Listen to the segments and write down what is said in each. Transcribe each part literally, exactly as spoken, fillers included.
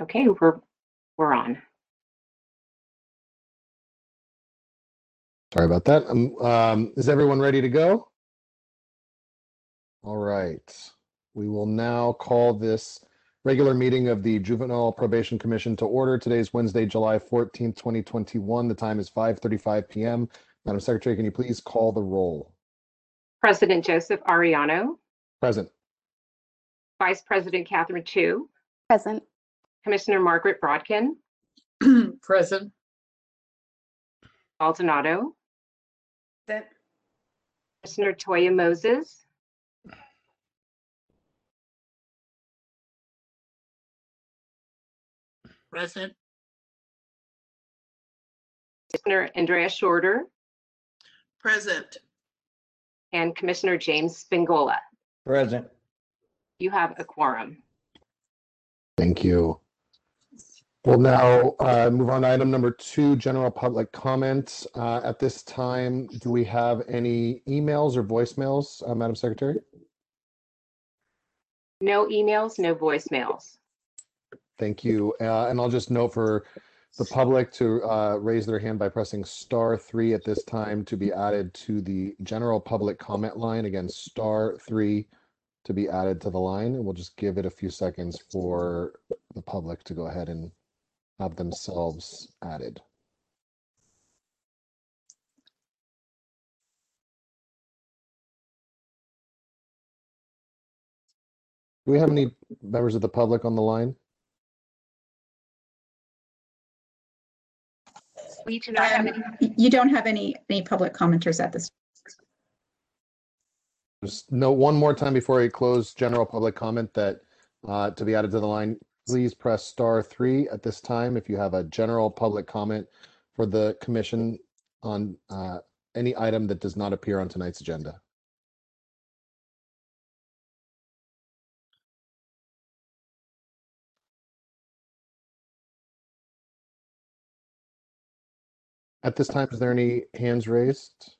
Okay, we're we're on. Sorry about that. Um, um, is everyone ready to go? All right. We will now call this regular meeting of the Juvenile Probation Commission to order. Today's Wednesday, July fourteenth, twenty twenty-one. The time is five thirty-five p m Madam Secretary, can you please call the roll? President Joseph Arellano. Present. Vice President Catherine Chu. Present. Commissioner Margaret Brodkin. Present. Maldonado. Present. Commissioner Toya Moses. Present. Commissioner Andrea Shorter. Present. And Commissioner James Spingola. Present. You have a quorum. Thank you. We'll now uh, move on to item number two, general public comments. Uh, at this time, do we have any emails or voicemails, uh, Madam Secretary? No emails, no voicemails. Thank you. Uh, and I'll just note for the public to uh, raise their hand by pressing star three at this time to be added to the general public comment line. Again, star three to be added to the line. And we'll just give it a few seconds for the public to go ahead and have themselves added. Do we have any members of the public on the line? We do not have any. You don't have any any public commenters at this. Just note one more time before I close general public comment that uh, to be added to the line, please press star three at this time if you have a general public comment for the commission on uh, any item that does not appear on tonight's agenda. At this time, is there any hands raised?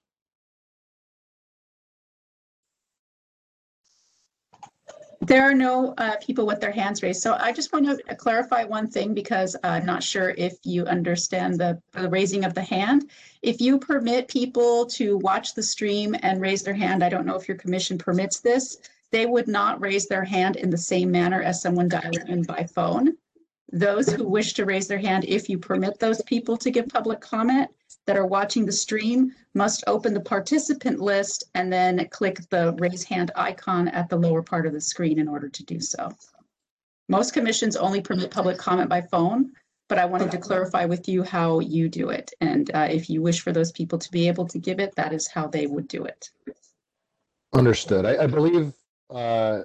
There are no uh, people with their hands raised. So I just want to clarify one thing because I'm not sure if you understand the, the raising of the hand. If you permit people to watch the stream and raise their hand, I don't know if your commission permits this, they would not raise their hand in the same manner as someone dialing in by phone. Those who wish to raise their hand, if you permit those people to give public comment that are watching the stream, must open the participant list and then click the raise hand icon at the lower part of the screen in order to do so. Most commissions only permit public comment by phone, but I wanted to clarify with you how you do it. And uh, if you wish for those people to be able to give it, that is how they would do it. Understood. I, I believe, uh,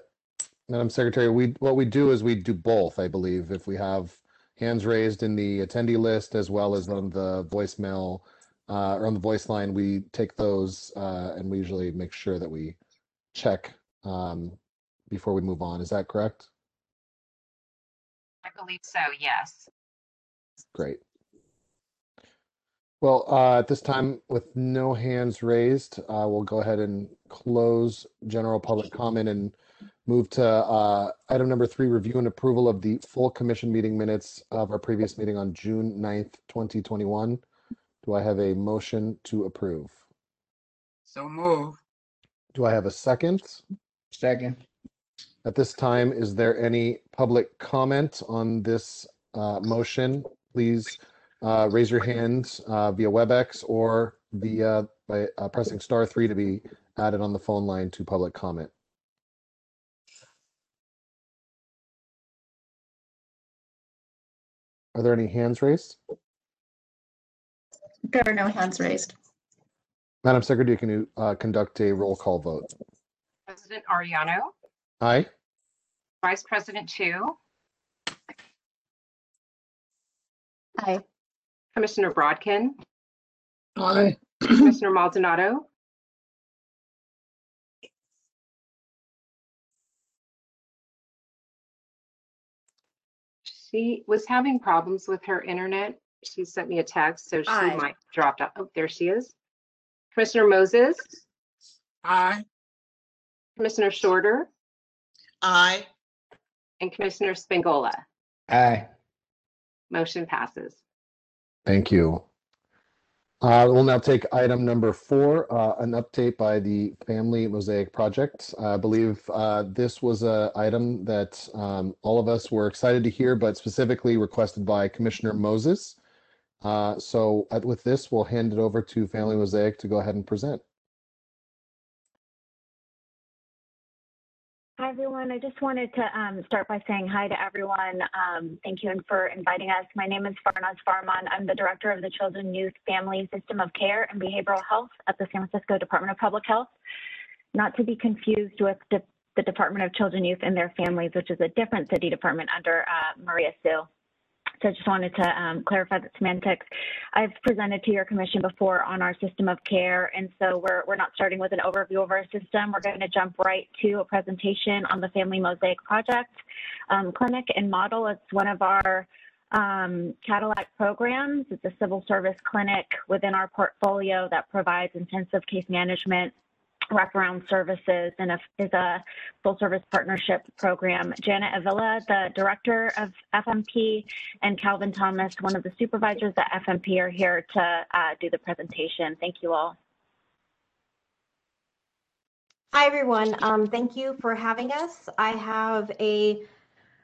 Madam Secretary, we what we do is we do both, I believe, if we have hands raised in the attendee list as well as on the voicemail uh, or on the voice line. We take those uh, and we usually make sure that we check um, before we move on. Is that correct? I believe so, yes. Great. Well, uh, at this time, with no hands raised, uh, we'll go ahead and close general public comment and move to uh, item number three, review and approval of the full commission meeting minutes of our previous meeting on June ninth, twenty twenty-one. Do I have a motion to approve? So move. Do I have a second? Second. At this time, is there any public comment on this uh, motion? Please uh, raise your hand uh, via WebEx or via by uh, pressing star three to be added on the phone line to public comment. Are there any hands raised? There are no hands raised. Madam Secretary, can you uh, conduct a roll call vote? President Arellano. Aye. Vice President Chu. Aye. Commissioner Brodkin. Aye. Commissioner Maldonado. She was having problems with her internet. She sent me a text, so she Aye. might dropped out. Oh, there she is. Commissioner Moses. Aye. Commissioner Shorter. Aye. And Commissioner Spingola. Aye. Motion passes. Thank you. Uh, we'll now take item number four, uh, an update by the Family Mosaic Project. I believe uh, this was an item that um, all of us were excited to hear, but specifically requested by Commissioner Moses. Uh, so at, with this, we'll hand it over to Family Mosaic to go ahead and present. Hi, everyone. I just wanted to um, start by saying hi to everyone. Um, thank you for inviting us. My name is Farnaz Farman. I'm the Director of the Children, Youth, Family, System of Care, and Behavioral Health at the San Francisco Department of Public Health, not to be confused with de the Department of Children, Youth, and Their Families, which is a different city department under uh, Maria Sue. So I just wanted to um, clarify the semantics. I've presented to your commission before on our system of care, and so we're, we're not starting with an overview of our system. We're going to jump right to a presentation on the Family Mosaic Project um, clinic and model. It's one of our um, Cadillac programs. It's a civil service clinic within our portfolio that provides intensive case management, wraparound services, and a, is a full service partnership program. Janet Avila, the director of F M P, and Calvin Thomas, one of the supervisors at F M P, are here to uh, do the presentation. Thank you all. Hi, everyone. Um, thank you for having us. I have a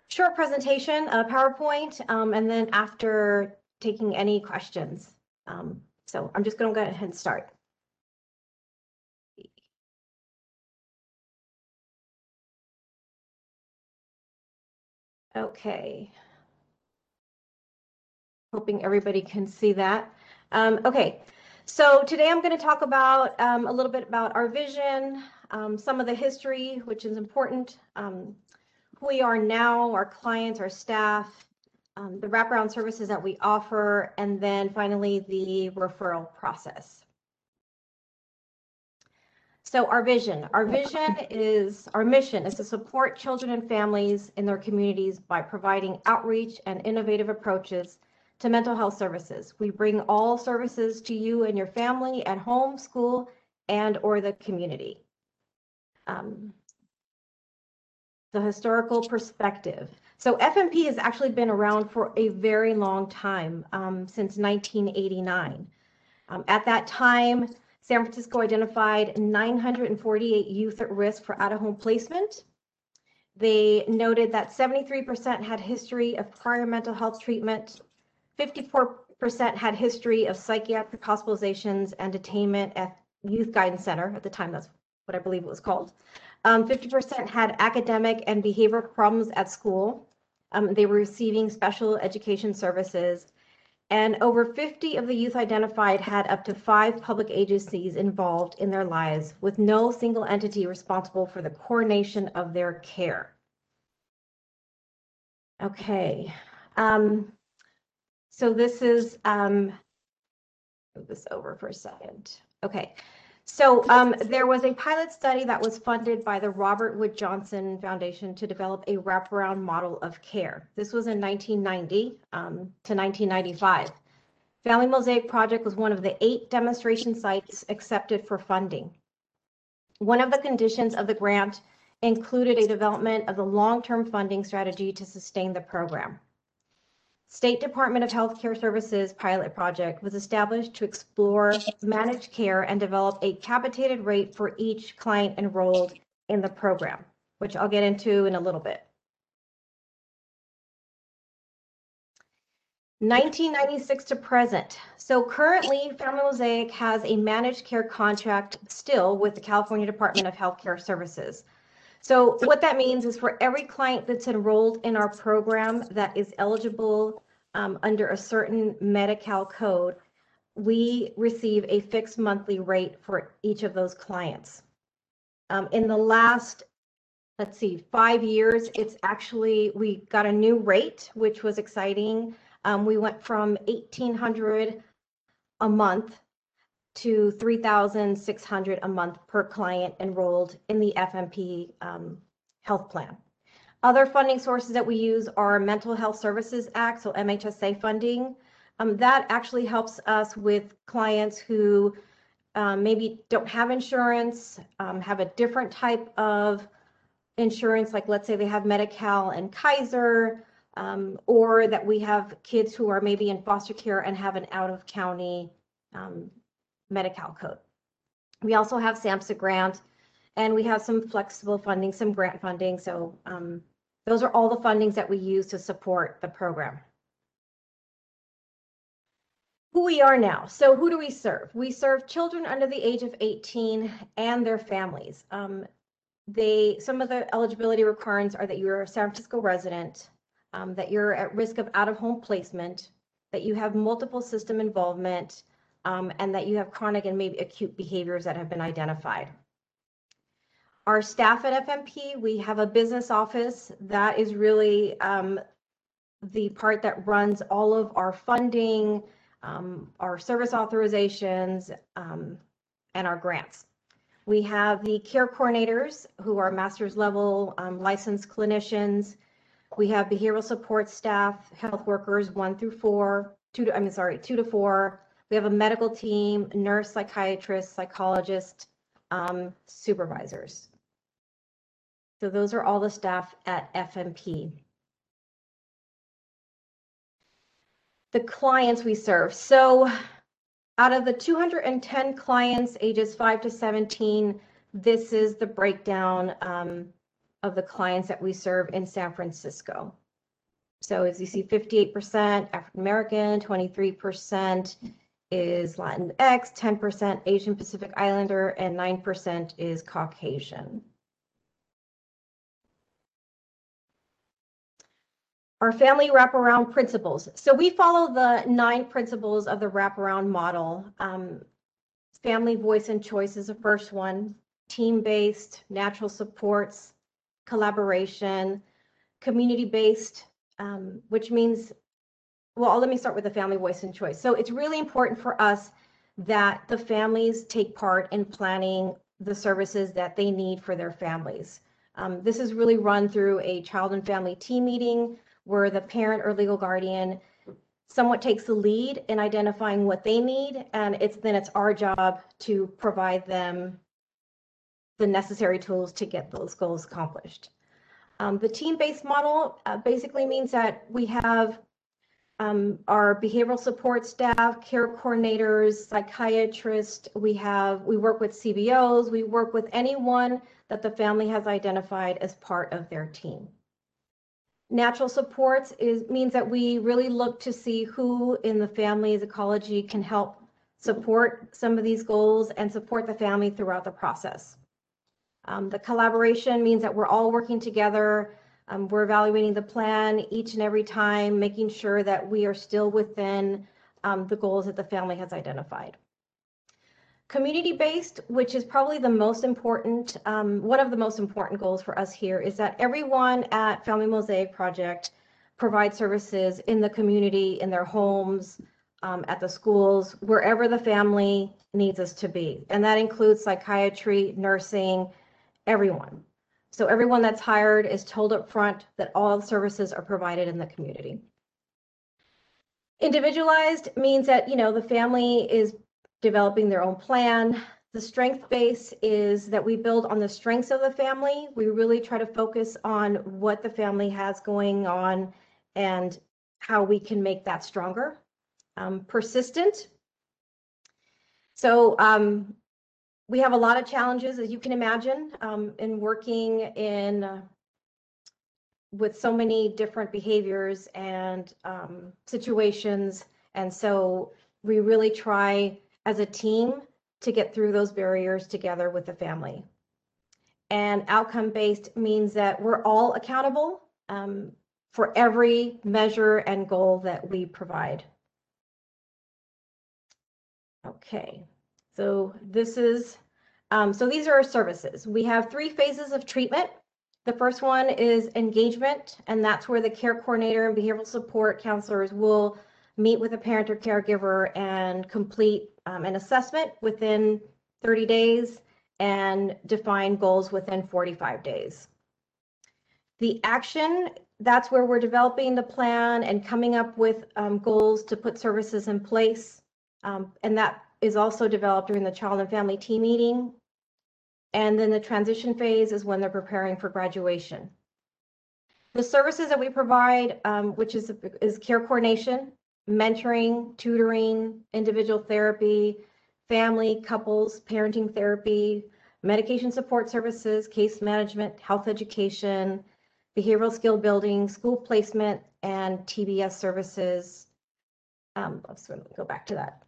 short presentation, a PowerPoint, um, and then after taking any questions. Um, so I'm just going to go ahead and start. Okay, hoping everybody can see that. Um, okay, so today I'm going to talk about um, a little bit about our vision, um, some of the history, which is important, um, who we are now, our clients, our staff, um, the wraparound services that we offer, and then finally the referral process. So our vision, our vision is, our mission is to support children and families in their communities by providing outreach and innovative approaches to mental health services. We bring all services to you and your family at home, school, and or the community. Um, the historical perspective. So F M P has actually been around for a very long time, um, since nineteen eighty-nine. Um, at that time, San Francisco identified nine hundred forty-eight youth at risk for out-of-home placement. They noted that seventy-three percent had history of prior mental health treatment, fifty-four percent had history of psychiatric hospitalizations and detainment at Youth Guidance Center. At the time, that's what I believe it was called. Um, fifty percent had academic and behavioral problems at school. Um, they were receiving special education services. And over fifty of the youth identified had up to five public agencies involved in their lives, with no single entity responsible for the coordination of their care. Okay, um, so this is, um, move this over for a second. Okay, so um, there was a pilot study that was funded by the Robert Wood Johnson Foundation to develop a wraparound model of care. This was in nineteen ninety um, to nineteen ninety-five. Family Mosaic Project was one of the eight demonstration sites accepted for funding. One of the conditions of the grant included a development of the long-term funding strategy to sustain the program. State Department of Health Care Services pilot project was established to explore managed care and develop a capitated rate for each client enrolled in the program, which I'll get into in a little bit. nineteen ninety-six to present. So currently, Family Mosaic has a managed care contract still with the California Department of Health Care Services. So what that means is for every client that's enrolled in our program that is eligible um, under a certain Medi-Cal code, we receive a fixed monthly rate for each of those clients. Um, in the last, let's see, five years, it's actually, we got a new rate, which was exciting. Um, we went from eighteen hundred dollars a month to three thousand six hundred dollars a month per client enrolled in the F M P um, health plan. Other funding sources that we use are Mental Health Services Act, so M H S A funding. Um, that actually helps us with clients who uh, maybe don't have insurance, um, have a different type of insurance, like let's say they have Medi-Cal and Kaiser, um, or that we have kids who are maybe in foster care and have an out-of-county um, Medi-Cal code. We also have SAMHSA grant, and we have some flexible funding, some grant funding. So um, those are all the fundings that we use to support the program. Who we are now. So who do we serve? We serve children under the age of eighteen and their families. Um, they, some of the eligibility requirements are that you're a San Francisco resident, um, that you're at risk of out-of-home placement, that you have multiple system involvement, um, and that you have chronic and maybe acute behaviors that have been identified. Our staff at F M P, we have a business office that is really um, the part that runs all of our funding, Um, our service authorizations, um, and our grants. We have the care coordinators who are master's level um, licensed clinicians. We have behavioral support staff, health workers one through four, two to, I mean, sorry, two to four. We have a medical team, nurse, psychiatrist, psychologist, um, supervisors. So those are all the staff at F M P. The clients we serve. So out of the two hundred ten clients ages five to seventeen, this is the breakdown um, of the clients that we serve in San Francisco. So as you see, fifty-eight percent African-American, twenty-three percent is Latinx, ten percent Asian Pacific Islander, and nine percent is Caucasian. Our family wraparound principles. So we follow the nine principles of the wraparound model. Um, family voice and choice is the first one, team-based, natural supports, collaboration, community-based, um, which means, well, let me start with the family voice and choice. So it's really important for us that the families take part in planning the services that they need for their families. Um, this is really run through a child and family team meeting, where the parent or legal guardian somewhat takes the lead in identifying what they need, and it's then it's our job to provide them the necessary tools to get those goals accomplished. Um, the team-based model uh, basically means that we have um, our behavioral support staff, care coordinators, psychiatrists, we have, we work with C B Os, we work with anyone that the family has identified as part of their team. Natural supports is, means that we really look to see who in the family's ecology can help support some of these goals and support the family throughout the process. Um, the collaboration means that we're all working together. Um, we're evaluating the plan each and every time, making sure that we are still within um, the goals that the family has identified. Community-based, which is probably the most important, um, one of the most important goals for us here, is that everyone at Family Mosaic Project provides services in the community, in their homes, um, at the schools, wherever the family needs us to be. And that includes psychiatry, nursing, everyone. So everyone that's hired is told up front that all the services are provided in the community. Individualized means that, you know, the family is developing their own plan. The strength base is that we build on the strengths of the family. We really try to focus on what the family has going on and how we can make that stronger. Um, persistent. So um, we have a lot of challenges, as you can imagine, um, in working in uh, with so many different behaviors and um, situations. And so we really try as a team to get through those barriers together with the family. And outcome-based means that we're all accountable um, for every measure and goal that we provide. Okay, so this is, um, so these are our services. We have three phases of treatment. The first one is engagement, and that's where the care coordinator and behavioral support counselors will meet with a parent or caregiver and complete um, an assessment within thirty days and define goals within forty-five days. The action, that's where we're developing the plan and coming up with um, goals to put services in place. Um, and that is also developed during the child and family team meeting. And then the transition phase is when they're preparing for graduation. The services that we provide, um, which is, is care coordination, mentoring, tutoring, individual therapy, family, couples, parenting therapy, medication support services, case management, health education, behavioral skill building, school placement, and T B S services. Um, let's go back to that.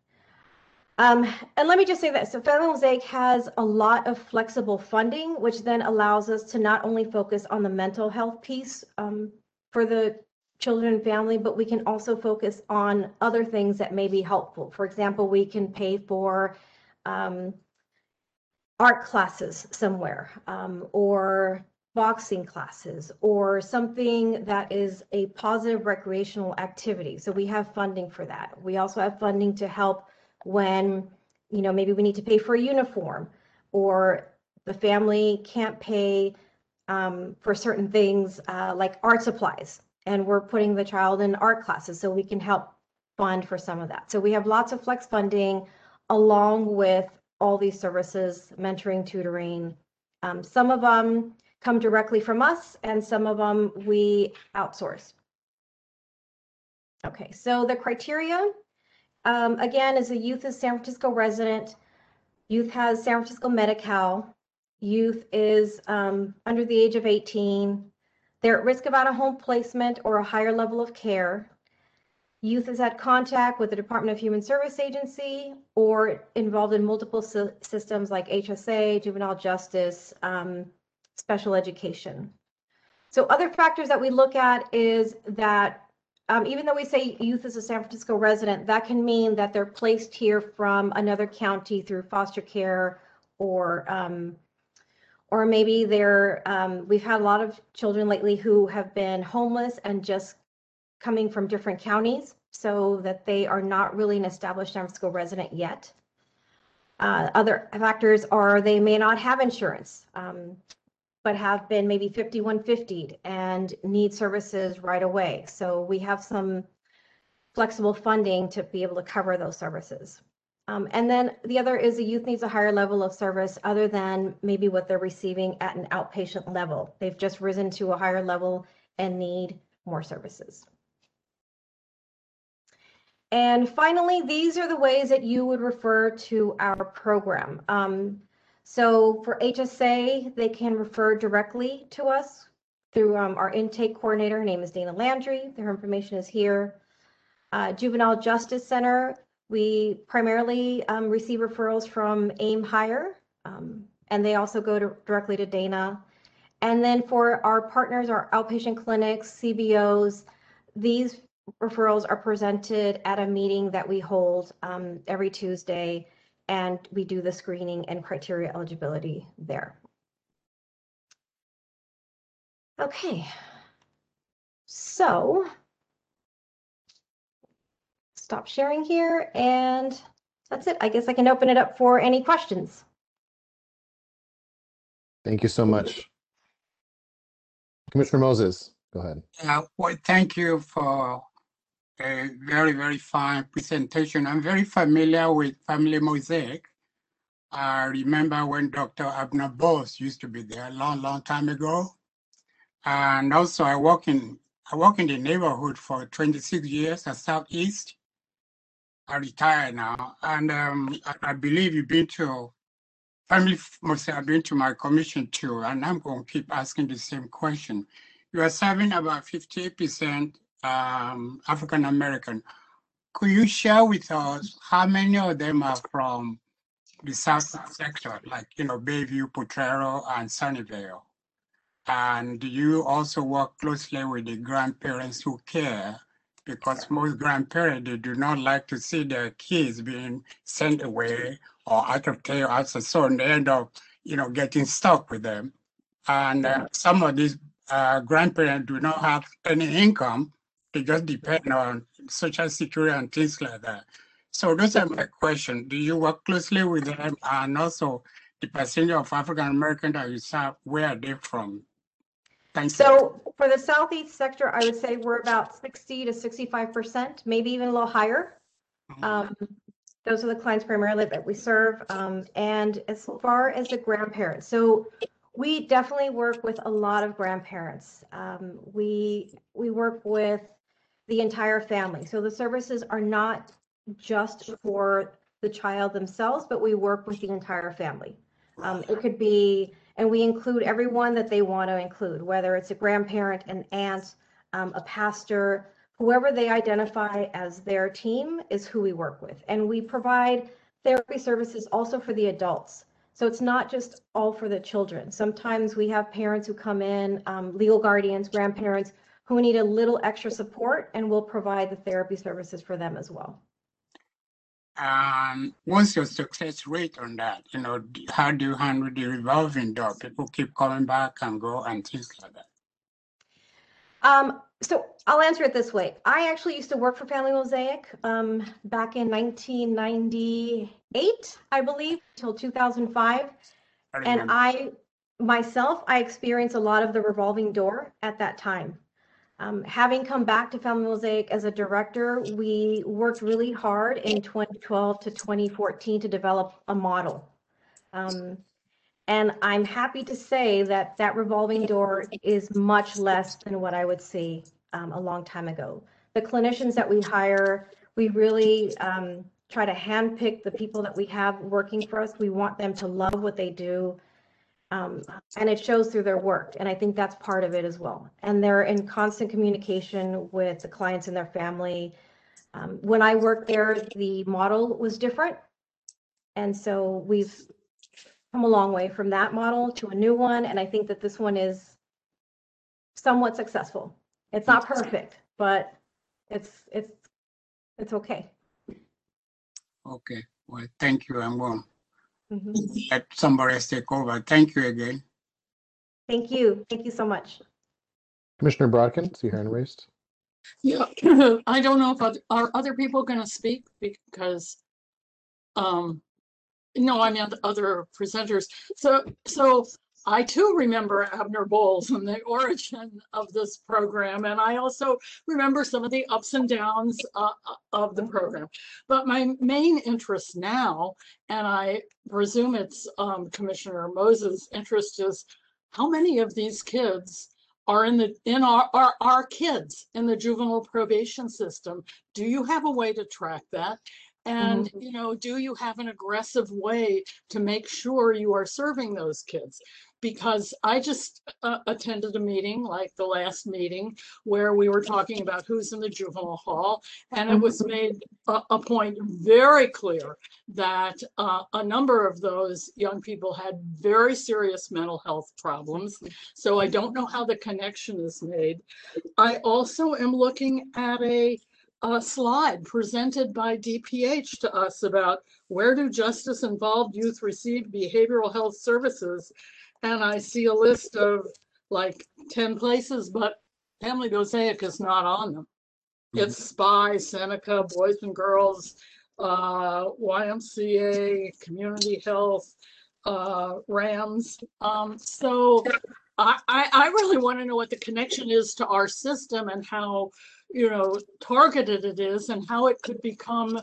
Um, and let me just say that, so Family Mosaic has a lot of flexible funding, which then allows us to not only focus on the mental health piece um, for the children and family, but we can also focus on other things that may be helpful. For example, we can pay for um, art classes somewhere, um, or boxing classes, or something that is a positive recreational activity. So we have funding for that. We also have funding to help when, you know, maybe we need to pay for a uniform, or the family can't pay um, for certain things uh, like art supplies, and we're putting the child in art classes, so we can help fund for some of that. So we have lots of flex funding along with all these services, mentoring, tutoring. Um, some of them come directly from us, and some of them we outsource. Okay, so the criteria, Um, again, as a youth is San Francisco resident, youth has San Francisco Medi-Cal, youth is um, under the age of eighteen, they're at risk of out-of-home placement or a higher level of care, youth has had contact with the Department of Human Service Agency or involved in multiple sy systems like H S A, juvenile justice, um, special education. So other factors that we look at is that Um, even though we say youth is a San Francisco resident, that can mean that they're placed here from another county through foster care, or um, or maybe they're, um, we've had a lot of children lately who have been homeless and just coming from different counties, so that they are not really an established San Francisco resident yet. Uh, other factors are they may not have insurance, um, but have been maybe fifty-one fifty'd and need services right away. So we have some flexible funding to be able to cover those services. Um, and then the other is the youth needs a higher level of service other than maybe what they're receiving at an outpatient level. They've just risen to a higher level and need more services. And finally, these are the ways that you would refer to our program. Um, So for H S A, they can refer directly to us through um, our intake coordinator. Her name is Dana Landry. Their information is here. Uh, Juvenile Justice Center, we primarily um, receive referrals from Aim Higher, um, and they also go to, directly to Dana. And then for our partners, our outpatient clinics, C B Os, these referrals are presented at a meeting that we hold um, every Tuesday. And we do the screening and criteria eligibility there. Okay, so stop sharing here, and that's it. I guess I can open it up for any questions. Thank you so much. Commissioner Moses, go ahead. Yeah, well, thank you for a very, very fine presentation. I'm very familiar with Family Mosaic. I remember when Doctor Abner Boyles used to be there a long, long time ago. And also I work in, I work in the neighborhood for twenty-six years at Southeast. I retire now. And um, I, I believe you've been to Family Mosaic, I've been to my commission too, and I'm going to keep asking the same question. You are serving about fifty percent Um, African American. Could you share with us how many of them are from the South sector, like, you know, Bayview, Potrero, and Sunnydale? And you also work closely with the grandparents who care, because most grandparents, they do not like to see their kids being sent away or out of care, so they end up, you know, getting stuck with them. And uh, some of these uh, grandparents do not have any income. They just depend on social security and things like that. So those are my questions. Do you work closely with them? And also the percentage of African American that you serve, where are they from? Thanks. So for the Southeast sector, I would say we're about sixty to sixty-five percent, maybe even a little higher. Um, those are the clients primarily that we serve. Um, and as far as the grandparents, so We definitely work with a lot of grandparents. Um, we, we work with the entire family. So the services are not just for the child themselves, but we work with the entire family. Um, it could be, and we include everyone that they want to include, whether it's a grandparent, an aunt, um, a pastor, whoever they identify as their team is who we work with. And we provide therapy services also for the adults. So it's not just all for the children. Sometimes we have parents who come in, um, legal guardians, grandparents, who need a little extra support, and we'll provide the therapy services for them as well. Um, what's your success rate on that? You know, how do you handle the revolving door? People keep coming back and go and things like that. Um, so I'll answer it this way. I actually used to work for Family Mosaic um, back in nineteen ninety-eight, I believe, till two thousand five. I and I, myself, I experienced a lot of the revolving door at that time. Um, having come back to Family Mosaic as a director, we worked really hard in twenty twelve to twenty fourteen to develop a model. Um, and I'm happy to say that that revolving door is much less than what I would see um, a long time ago. The clinicians that we hire, we really um, try to handpick the people that we have working for us. We want them to love what they do. Um, and it shows through their work, and I think that's part of it as well. And they're in constant communication with the clients and their family. Um, when I worked there, the model was different, and so we've come a long way from that model to a new one, and I think that this one is somewhat successful. It's not perfect, but it's it's it's okay. Okay, well, thank you, I'm well. Mm-hmm. Let somebody else take over. Thank you again. Thank you. Thank you so much. Commissioner Brodkin, see your hand raised. Yeah, I don't know if are other people going to speak because, um, no, I meant other presenters. So, so I too remember Abner Boyles and the origin of this program, and I also remember some of the ups and downs uh, of the program. But my main interest now, and I presume it's um, Commissioner Moses' interest, is how many of these kids are in the in our are our kids in the juvenile probation system? Do you have a way to track that? And, mm-hmm. you know, do you have an aggressive way to make sure you are serving those kids? Because I just uh, attended a meeting like the last meeting where we were talking about who's in the juvenile hall. And it was made a, a point very clear that uh, a number of those young people had very serious mental health problems. So I don't know how the connection is made. I also am looking at a a slide presented by D P H to us about where do justice-involved youth receive behavioral health services, and I see a list of like ten places, but Family Mosaic is not on them. Mm-hmm. It's S P I, Seneca, Boys and Girls, uh, Y M C A, Community Health, uh, RAMS. Um, so I, I, I really want to know what the connection is to our system and how you know, targeted it is and how it could become,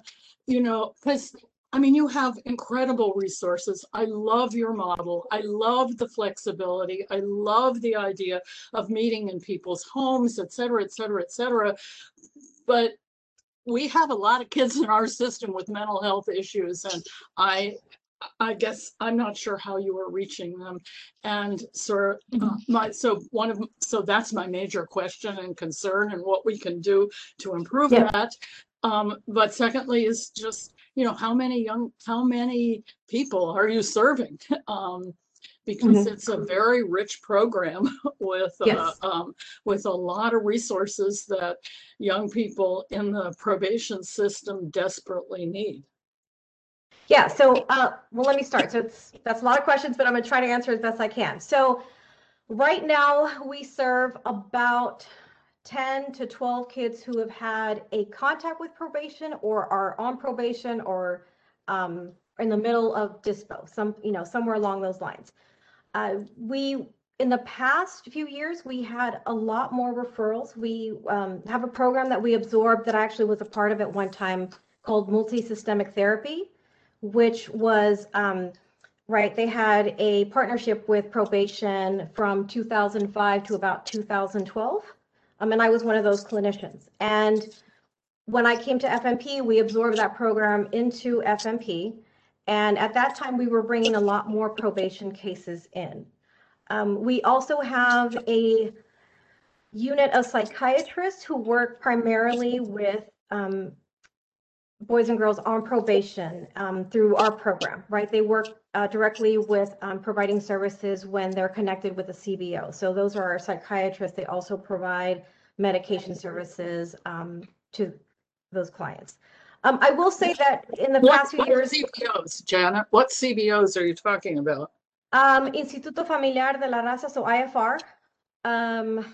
you know, because I mean, you have incredible resources. I love your model. I love the flexibility. I love the idea of meeting in people's homes, et cetera, et cetera, et cetera. But we have a lot of kids in our system with mental health issues. And I, I guess I'm not sure how you are reaching them. And so, uh, my, so one of so that's my major question and concern and what we can do to improve yeah. that. Um, but secondly is just, you know, how many young, how many people are you serving? Um, because mm-hmm. it's a very rich program with, yes. uh, um, with a lot of resources that young people in the probation system desperately need. Yeah, so, uh, well, let me start. So it's, that's a lot of questions, but I'm gonna try to answer as best I can. So right now we serve about ten to twelve kids who have had a contact with probation or are on probation or um, in the middle of dispo, some, you know, somewhere along those lines. Uh, we, in the past few years, we had a lot more referrals. We um, have a program that we absorbed that I actually was a part of at one time called multi-systemic therapy, which was um, Right, they had a partnership with probation from two thousand five to about two thousand twelve, um, and I was one of those clinicians. And when I came to F M P, we absorbed that program into F M P, and at that time we were bringing a lot more probation cases in. Um, we also have a unit of psychiatrists who work primarily with um, boys and girls on probation um, through our program, right? They work uh, directly with um, providing services when they're connected with a C B O. So those are our psychiatrists. They also provide medication services um, to those clients. Um, I will say that in the past few years— What C B Os, Janet? What C B Os are you talking about? Um, Instituto Familiar de la Raza, so I F R. Um,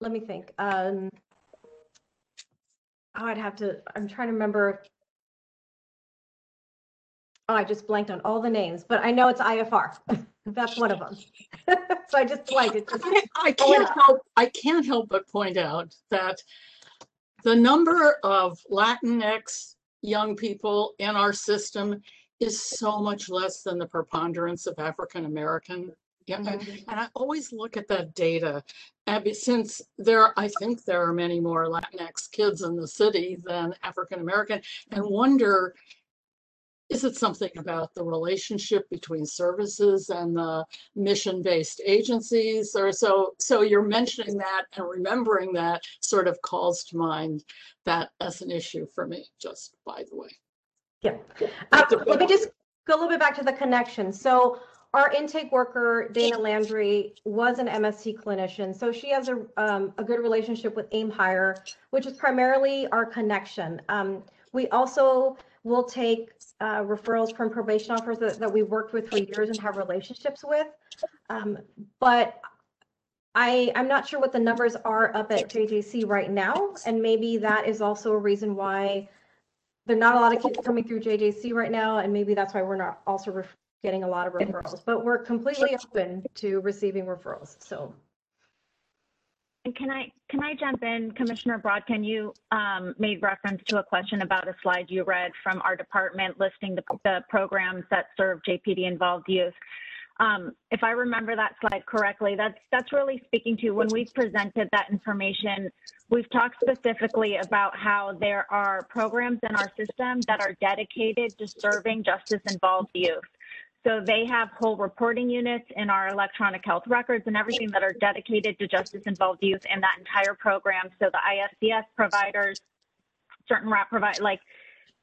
let me think. Um, oh, I'd have to, I'm trying to remember. Oh, I just blanked on all the names, but I know it's I F R. That's one of them. So I just blanked. It just, I, I can't help. I can't help but point out that the number of Latinx young people in our system is so much less than the preponderance of African American. Yeah, and, and I always look at that data, Abby, since there are, I think there are many more Latinx kids in the city than African American, and wonder, is it something about the relationship between services and the mission-based agencies? Or so, so you're mentioning that and remembering that sort of calls to mind that as an issue for me, just by the way. Yeah. Uh, let me just go a little bit back to the connection. So our intake worker, Dana Landry, was an M S C clinician. So she has a, um, a good relationship with Aim Higher, which is primarily our connection. Um, we also will take uh, referrals from probation officers that, that we worked with for years and have relationships with. Um, but I, I'm not sure what the numbers are up at J J C right now. And maybe that is also a reason why there are not a lot of kids coming through J J C right now. And maybe that's why we're not also getting a lot of referrals, but we're completely open to receiving referrals. So. And can I can I jump in, Commissioner Brodkin? You um, made reference to a question about a slide you read from our department listing the, the programs that serve J P D-involved youth. Um, if I remember that slide correctly, that's that's really speaking to when we've presented that information. We've talked specifically about how there are programs in our system that are dedicated to serving justice-involved youth. So they have whole reporting units in our electronic health records and everything that are dedicated to justice-involved youth in that entire program. So the I S D S providers, certain R A P provide, like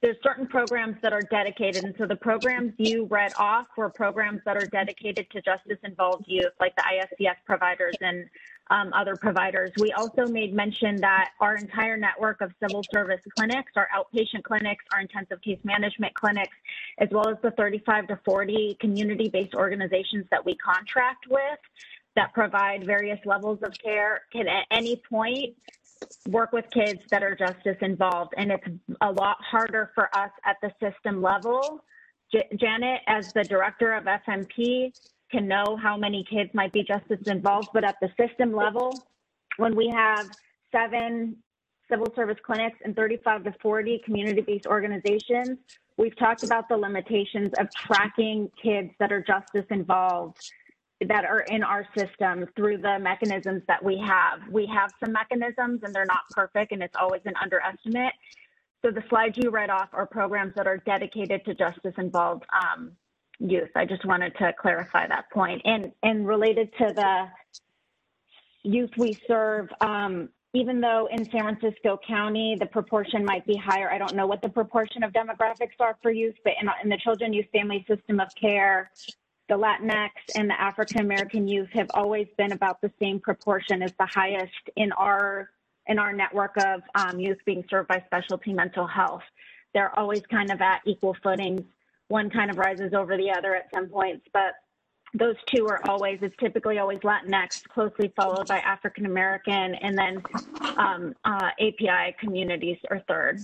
there's certain programs that are dedicated. And so the programs you read off were programs that are dedicated to justice-involved youth, like the I S D S providers and um, other providers. We also made mention that our entire network of civil service clinics, our outpatient clinics, our intensive case management clinics, as well as the thirty-five to forty community-based organizations that we contract with that provide various levels of care can at any point work with kids that are justice involved. And it's a lot harder for us at the system level. J- Janet, as the director of F M P, can know how many kids might be justice involved, but at the system level, when we have seven civil service clinics and thirty-five to forty community-based organizations, we've talked about the limitations of tracking kids that are justice involved that are in our system through the mechanisms that we have. We have some mechanisms and they're not perfect, and it's always an underestimate. So the slides you read off are programs that are dedicated to justice involved um, youth. I just wanted to clarify that point. And, and related to the youth we serve, um, even though in San Francisco County, the proportion might be higher. I don't know what the proportion of demographics are for youth, but in, in the children, youth, family system of care, the Latinx and the African-American youth have always been about the same proportion as the highest in our in our network of um, youth being served by specialty mental health. They're always kind of at equal footings. One kind of rises over the other at some points, but those two are always, it's typically always Latinx, closely followed by African-American, and then um, uh, A P I communities are third.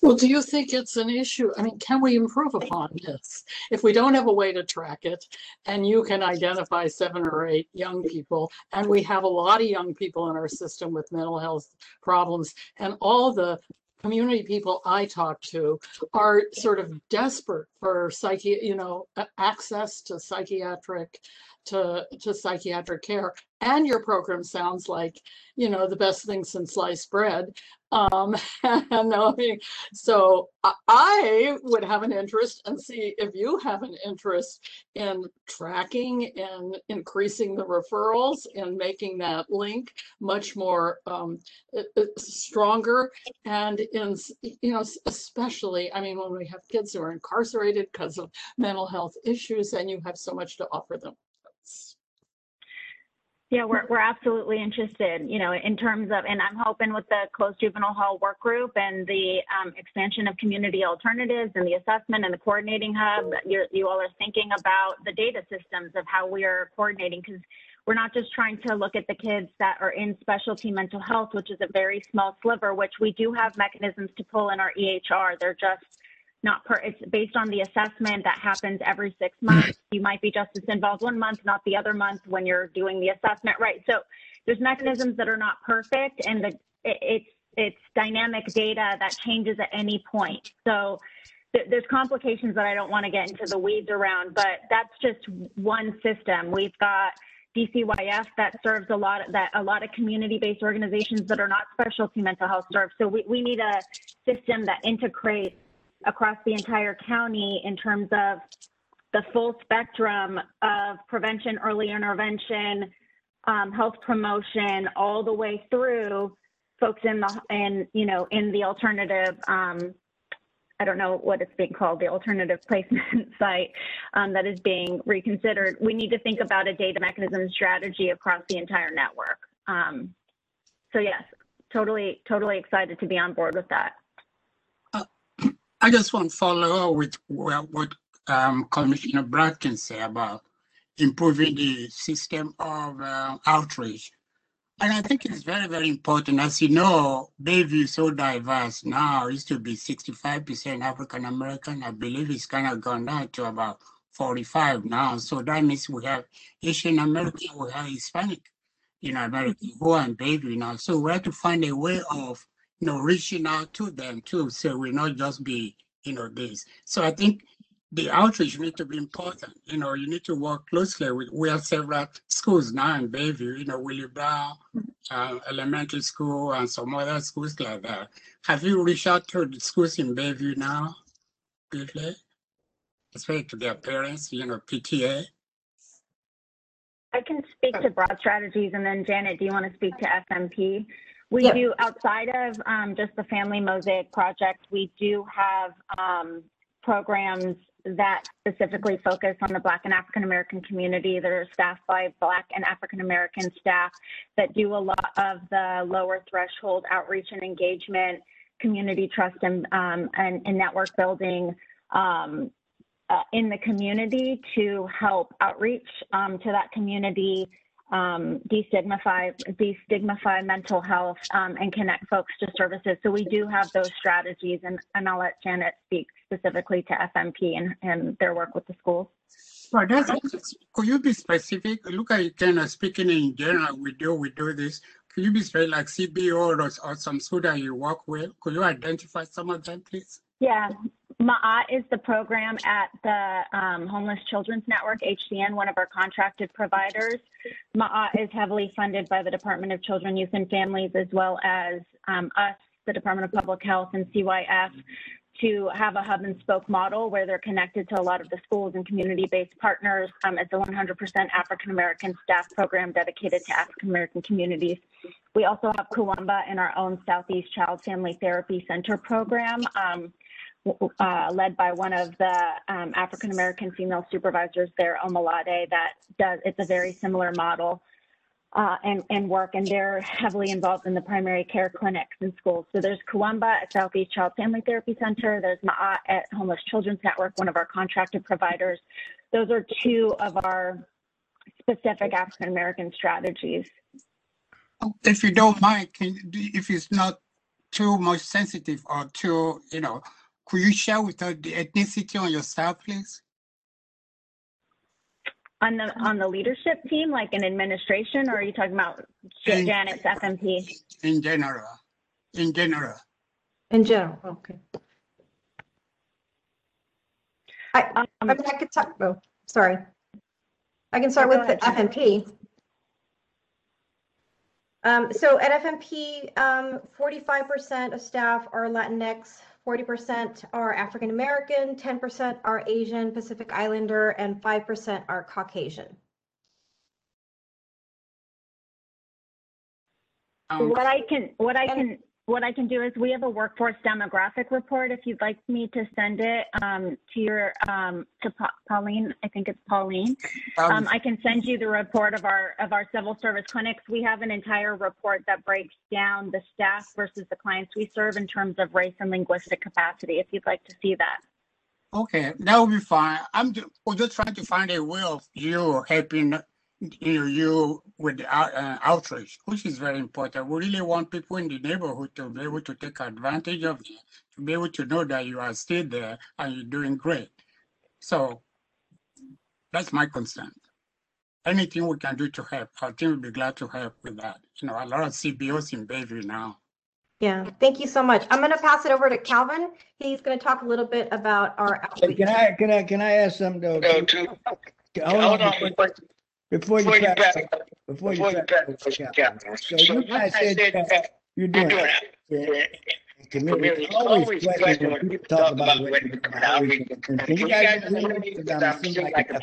Well, do you think it's an issue? I mean, can we improve upon this? If we don't have a way to track it, and you can identify seven or eight young people, and we have a lot of young people in our system with mental health problems, and all the community people I talk to are sort of desperate for psychi, you know, access to psychiatric, to, to psychiatric care. And your program sounds like, you know, the best thing since sliced bread. Um, and I mean, so I would have an interest, and see if you have an interest in tracking and increasing the referrals and making that link much more um, stronger. And in, you know, especially, I mean, when we have kids who are incarcerated because of mental health issues, and you have so much to offer them. Yeah, we're we're absolutely interested, you know, in terms of, and I'm hoping with the closed juvenile hall work group and the um, expansion of community alternatives and the assessment and the coordinating hub, you're, you all are thinking about the data systems of how we are coordinating, because we're not just trying to look at the kids that are in specialty mental health, which is a very small sliver, which we do have mechanisms to pull in our E H R. They're just not per, it's based on the assessment that happens every six months. You might be justice involved one month, not the other month when you're doing the assessment, right? So there's mechanisms that are not perfect, and the, it, it's it's dynamic data that changes at any point. So th there's complications that I don't want to get into the weeds around, but that's just one system. We've got D C Y F that serves a lot of, that a lot of community-based organizations that are not specialty mental health serve. So we, we need a system that integrates across the entire county in terms of the full spectrum of prevention, early intervention, um, health promotion, all the way through folks in the, in, you know, in the alternative, um, I don't know what it's being called, the alternative placement site um, that is being reconsidered. We need to think about a data mechanism strategy across the entire network. Um, so yes, totally, totally excited to be on board with that. I just want to follow up with what um, Commissioner Brodkin said about improving the system of uh, outreach. And I think it's very, very important. As you know, Bayview is so diverse now. It used to be sixty-five percent African-American. I believe it's kind of gone down to about forty-five now. So that means we have Asian-American, we have Hispanic, you know, American who are in Bayview now. So we have to find a way of, you know, reaching out to them too, so we're not just be, you know, this. So I think the outreach need to be important. You know, you need to work closely with, we have several schools now in Bayview, you know, Willie Brown uh, Elementary School and some other schools like that. Have you reached out to the schools in Bayview now, briefly? Especially to their parents, you know, P T A? I can speak to broad strategies, and then Janet, do you want to speak to F M P? We yeah. do, outside of um, just the Family Mosaic Project, we do have um, programs that specifically focus on the Black and African-American community that are staffed by Black and African-American staff that do a lot of the lower threshold outreach and engagement, community trust and, um, and, and network building um, uh, in the community to help outreach um, to that community, Um, destigmatize, destigmatize mental health um, and connect folks to services. So we do have those strategies, and, and I'll let Janet speak specifically to F M P and, and their work with the schools. Well, that's, could you be specific? Look at it, kind of speaking in general, we do, we do this. Could you be specific, like C B O or, or some school that you work with? Could you identify some of them, please? Yeah. M A A is the program at the um, Homeless Children's Network, H C N, one of our contracted providers. M A A is heavily funded by the Department of Children, Youth, and Families, as well as um, us, the Department of Public Health, and C Y F, to have a hub and spoke model where they're connected to a lot of the schools and community-based partners. Um, it's a one hundred percent African-American staff program dedicated to African-American communities. We also have Kuwamba in our own Southeast Child Family Therapy Center program, um, Uh, led by one of the um, African-American female supervisors there, Omalade, that does, it's a very similar model uh, and, and work, and they're heavily involved in the primary care clinics and schools. So there's Kuwamba at Southeast Child Family Therapy Center, there's M A A at Homeless Children's Network, one of our contracted providers. Those are two of our specific African-American strategies. If you don't mind, can, if it's not too much sensitive or too, you know, could you share with us the ethnicity on your staff, please? On the on the leadership team, like in administration, or are you talking about Janet's F M P? In general, in general. In general, okay. I, um, I mean, I could talk, oh, sorry. I can start with the F M P. Um, so at F M P, um, forty-five percent of staff are Latinx, forty percent are African American, ten percent are Asian, Pacific Islander, and five percent are Caucasian. Um, what I can, what I can, what I can do is we have a workforce demographic report. If you'd like me to send it um, to your um, to pa Pauline, I think it's Pauline. Um, I can send you the report of our of our civil service clinics. We have an entire report that breaks down the staff versus the clients we serve in terms of race and linguistic capacity. If you'd like to see that. Okay, that would be fine. I'm just, we're just trying to find a way of you helping. You know, you with the out, uh, outreach, which is very important. We really want people in the neighborhood to be able to take advantage of it, to be able to know that you are still there and you're doing great. So that's my concern. Anything we can do to help, I think we'll be glad to help with that. You know, a lot of C B Os in Bayview now. Yeah, thank you so much. I'm going to pass it over to Calvin. He's going to talk a little bit about our outreach. Can I can I can I ask something though? No, too. Hold on. Before you pass, before you pass, so you guys said that you're doing it. Community is always questioning when people talk about what you're doing. How we can. Can you guys hear me? Because I'm seeing like a.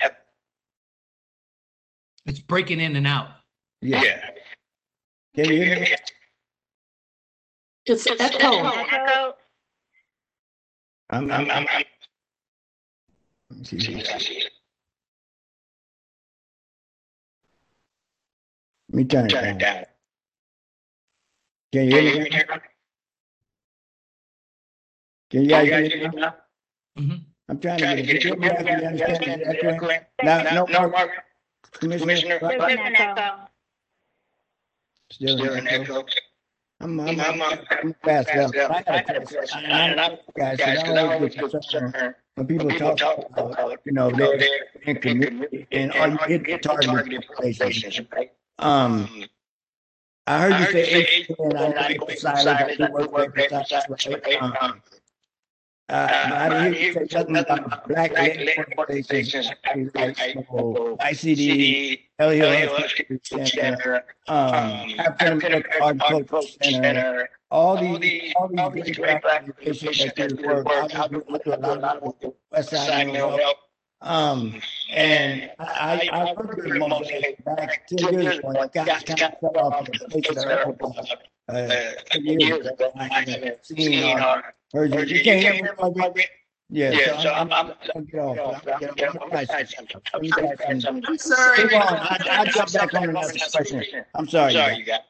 It's breaking in and out. Yeah. Can you hear me? It's echo. I'm. I'm. I'm. Let me turn it down. down. Can you hear me? Can you guys hear me now? Mm-hmm. I'm trying, trying to get, get it. You understand that? No, no, no, Mark. Commissioner, Commissioner there's an echo. Still an echo. I'm, I'm, I'm, I'm fast up. I got a question. I guys, I always get concerned when people talk about, you know, they're in community and are you getting targeted populations, right? Um, I heard you I heard say H, and I know it's silent. I work work right? Um, uh, I didn't hear you say something about black organizations like I C D, Ella Hill House Community Center, African American Art Cultural Center. All these, all these great black organizations that work. I've been looking a lot of Westside Mental Health. Um, and I, I, I worked with Mo' MAGIC back two years ago. I got kind of fell off the place that I worked with uh, two years ago. I haven't seen or heard you. You can't hear me, Mo' MAGIC? Yeah, yeah, so I'm, I'm, I'm, you know, I'm sorry. I'll jump back on another question. I'm sorry. Sorry, you got.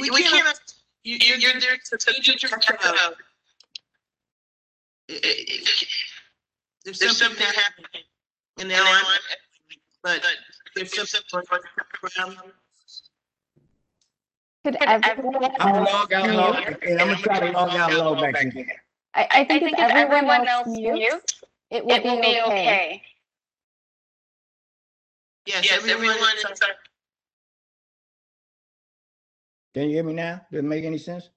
We can't. You're there to. There's something happening. And then on, but there's some problem. Could everyone? I'm log out, log out, and I'm gonna try to log out, log back in. I, I think I if think everyone else mutes, it will it be, will be okay. okay. Yes, yes, everyone. everyone is Can you hear me now? Does it make any sense?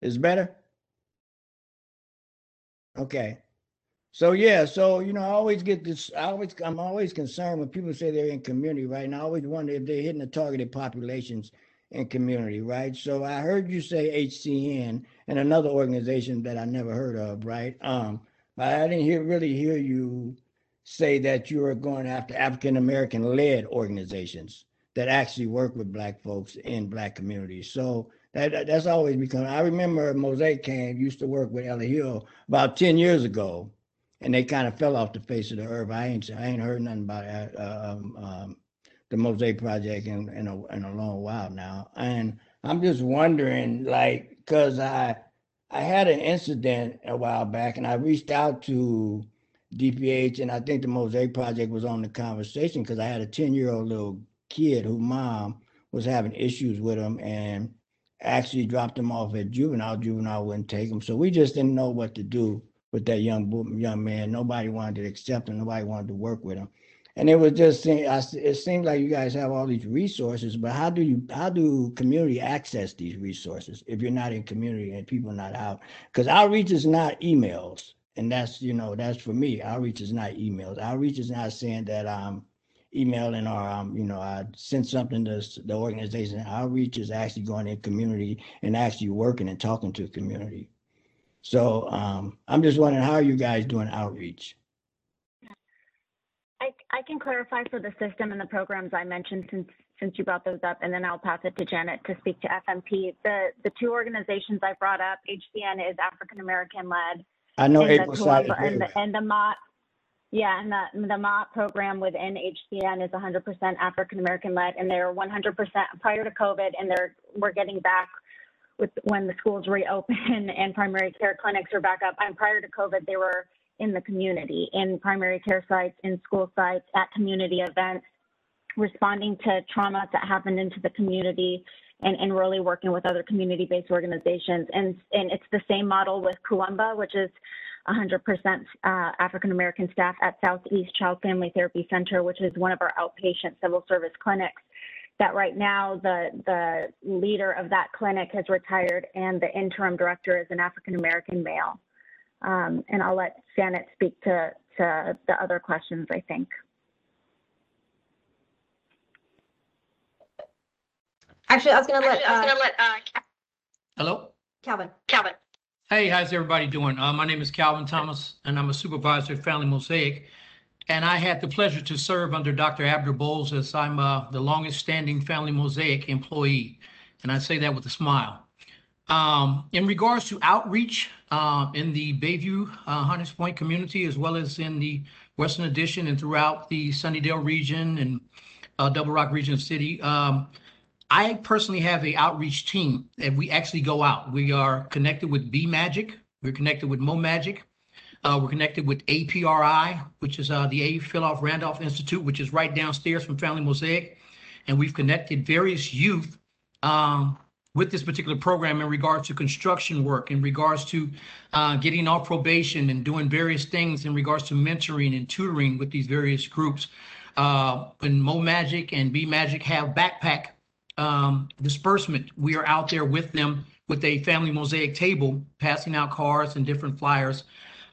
It's better. Okay. So yeah, so you know, I always get this. I always, I'm always concerned when people say they're in community, right? And I always wonder if they're hitting the targeted populations in community, right? So I heard you say H C N and another organization that I never heard of, right? Um, but I didn't hear really hear you say that you were going after African American led organizations that actually work with Black folks in Black communities. So. That, that's always become. I remember Mosaic came used to work with Ella Hill about ten years ago, and they kind of fell off the face of the earth. I ain't I ain't heard nothing about uh, um, um, the Mosaic Project in in a, in a long while now. And I'm just wondering, like, because I I had an incident a while back, and I reached out to D P H, and I think the Mosaic Project was on the conversation because I had a ten year old little kid whose mom was having issues with him, and actually dropped him off at juvenile. Juvenile wouldn't take him. So we just didn't know what to do with that young young man. Nobody wanted to accept him. Nobody wanted to work with him. And it was just, it seemed like you guys have all these resources, but how do you, how do community access these resources if you're not in community and people are not out? Because outreach is not emails. And that's, you know, that's for me, outreach is not emails. Outreach is not saying that I'm emailing or, um, you know, I sent something to the organization. Outreach is actually going in community and actually working and talking to the community. So um, I'm just wondering, how are you guys doing outreach? I, I can clarify for the system and the programs I mentioned since since you brought those up, and then I'll pass it to Janet to speak to F M P. The the two organizations I brought up, H C N is African American led. I know April Kuwamba, and, the, and the M A A, yeah, and the, the M A A program within H C N is one hundred percent African American led, and they're one hundred percent prior to COVID, and they're we're getting back with when the schools reopen and primary care clinics are back up. And prior to COVID, they were in the community, in primary care sites, in school sites, at community events, responding to trauma that happened into the community, and, and really working with other community-based organizations. And, and it's the same model with Kuwamba, which is one hundred percent uh, African-American staff at Southeast Child Family Therapy Center, which is one of our outpatient civil service clinics that right now the, the leader of that clinic has retired and the interim director is an African-American male. Um, and I'll let Janet speak to, to the other questions, I think. Actually, I was going to let, uh, let uh, Cal Hello? Calvin. Calvin. Hey, how's everybody doing? Uh, my name is Calvin Thomas, and I'm a supervisor at Family Mosaic. And I had the pleasure to serve under Doctor Abner Boyles as I'm uh, the longest standing Family Mosaic employee. And I say that with a smile. Um, in regards to outreach uh, in the Bayview uh, Hunters Point community, as well as in the Western Addition and throughout the Sunnydale region and uh, Double Rock region of city, um, I personally have an outreach team and we actually go out. We are connected with B Magic. We're connected with Mo' MAGIC. Uh, we're connected with A P R I, which is uh, the A. Philoff Randolph Institute, which is right downstairs from Family Mosaic. And we've connected various youth um, with this particular program in regards to construction work, in regards to uh, getting off probation and doing various things in regards to mentoring and tutoring with these various groups. Uh, when Mo' MAGIC and B Magic have backpack um, disbursement, we are out there with them with a Family Mosaic table, passing out cards and different flyers.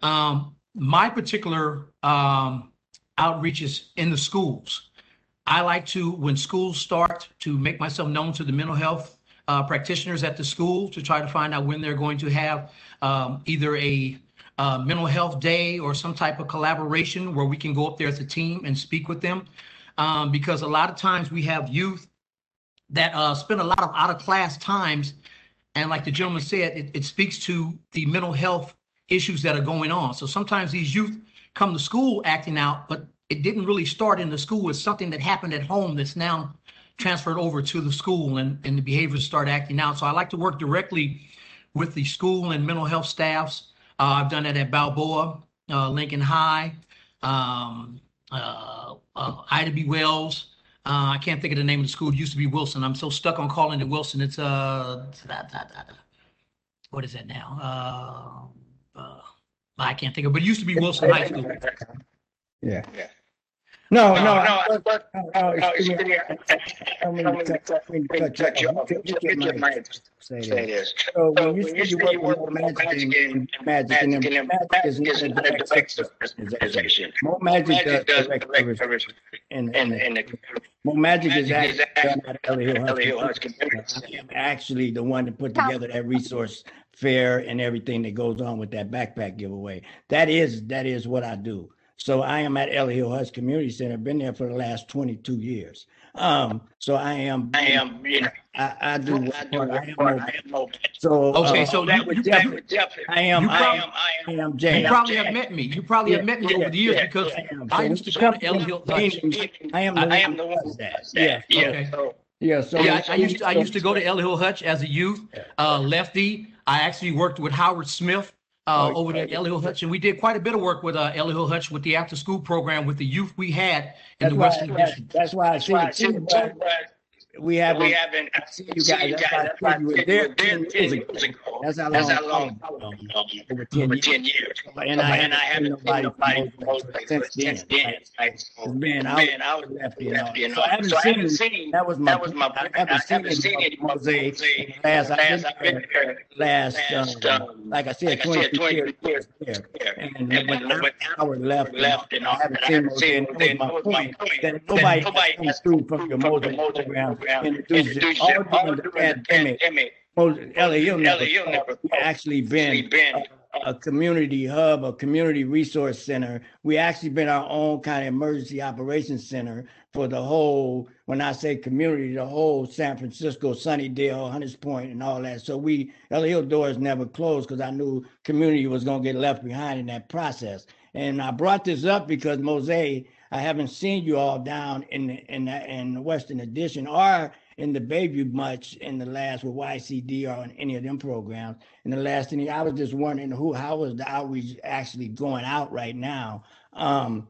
Um, my particular um, outreach is in the schools. I like to, when schools start, to make myself known to the mental health uh, practitioners at the school to try to find out when they're going to have um, either a uh, mental health day or some type of collaboration where we can go up there as a team and speak with them. Um, because a lot of times we have youth that uh, spend a lot of out of class times. And like the gentleman said, it, it speaks to the mental health issues that are going on. So sometimes these youth come to school acting out, but it didn't really start in the school. It's something that happened at home that's now transferred over to the school, and, and the behaviors start acting out. So I like to work directly with the school and mental health staffs. Uh, I've done that at Balboa, uh, Lincoln High, um, uh, uh, Ida B. Wells. Uh, I can't think of the name of the school. It used to be Wilson. I'm so stuck on calling it Wilson. It's, uh, what is that now? Uh, Uh, I can't think of, but it used to be Wilson High School. Yeah. yeah. No, no, no. I, no, I, no, no excuse me. I mean, to touch you off. Just get my mind to say this. So when you say you work with Mo' MAGIC and Magic, and then Magic is not a direct service. Mo' MAGIC does direct service. And Mo' MAGIC is actually the one to put together that resource fair and everything that goes on with that backpack giveaway. That is that is what I do. So I am at Ella Hill House Community Center. Been there for the last twenty-two years. Um, so I am. I am. You know, I, I do. I, do I, am part, I am. Mobile. So okay. Uh, so that would definitely. I am. I am. I am. James. You probably have met me. You probably yeah, have met me yeah, over the years yeah, because yeah, I, am. I used so to come to Ella Hill. I am. I am the one that. Yeah. Yeah. Okay. So, yeah. So yeah, I, I used to, I used to go to Ella Hill Hutch as a youth uh, lefty. I actually worked with Howard Smith uh, oh, over at Ella Hill Hutch, and we did quite a bit of work with uh, Ella Hill Hutch with the after-school program with the youth we had in that's the Western Addition. That's why I see it. we haven't, we haven't seen you guys. You guys that's you were there ten years ago. That's how long, how long um, over ten years. And I, and I haven't seen nobody since then. Man, I was left in. So I haven't seen, seen that was my, that was my I haven't I seen it mosaic last, last, I've been there last, last um, um, like I said, like twenty years there. And when I was left and I haven't seen it, my point that nobody comes through from your mosaic program. Introduce it all during the pandemic. Ella Hill never actually been a, a community hub, a community resource center. We actually been our own kind of emergency operations center for the whole, when I say community, the whole San Francisco, Sunnydale, Hunters Point, and all that. So we, Ella Hill doors never closed because I knew community was going to get left behind in that process. And I brought this up because Mosaic, I haven't seen you all down in the, in the, in the Western Addition or in the Bayview much in the last with Y C D or in any of them programs. In the last thing, I was just wondering who, how is the outreach actually going out right now? Um,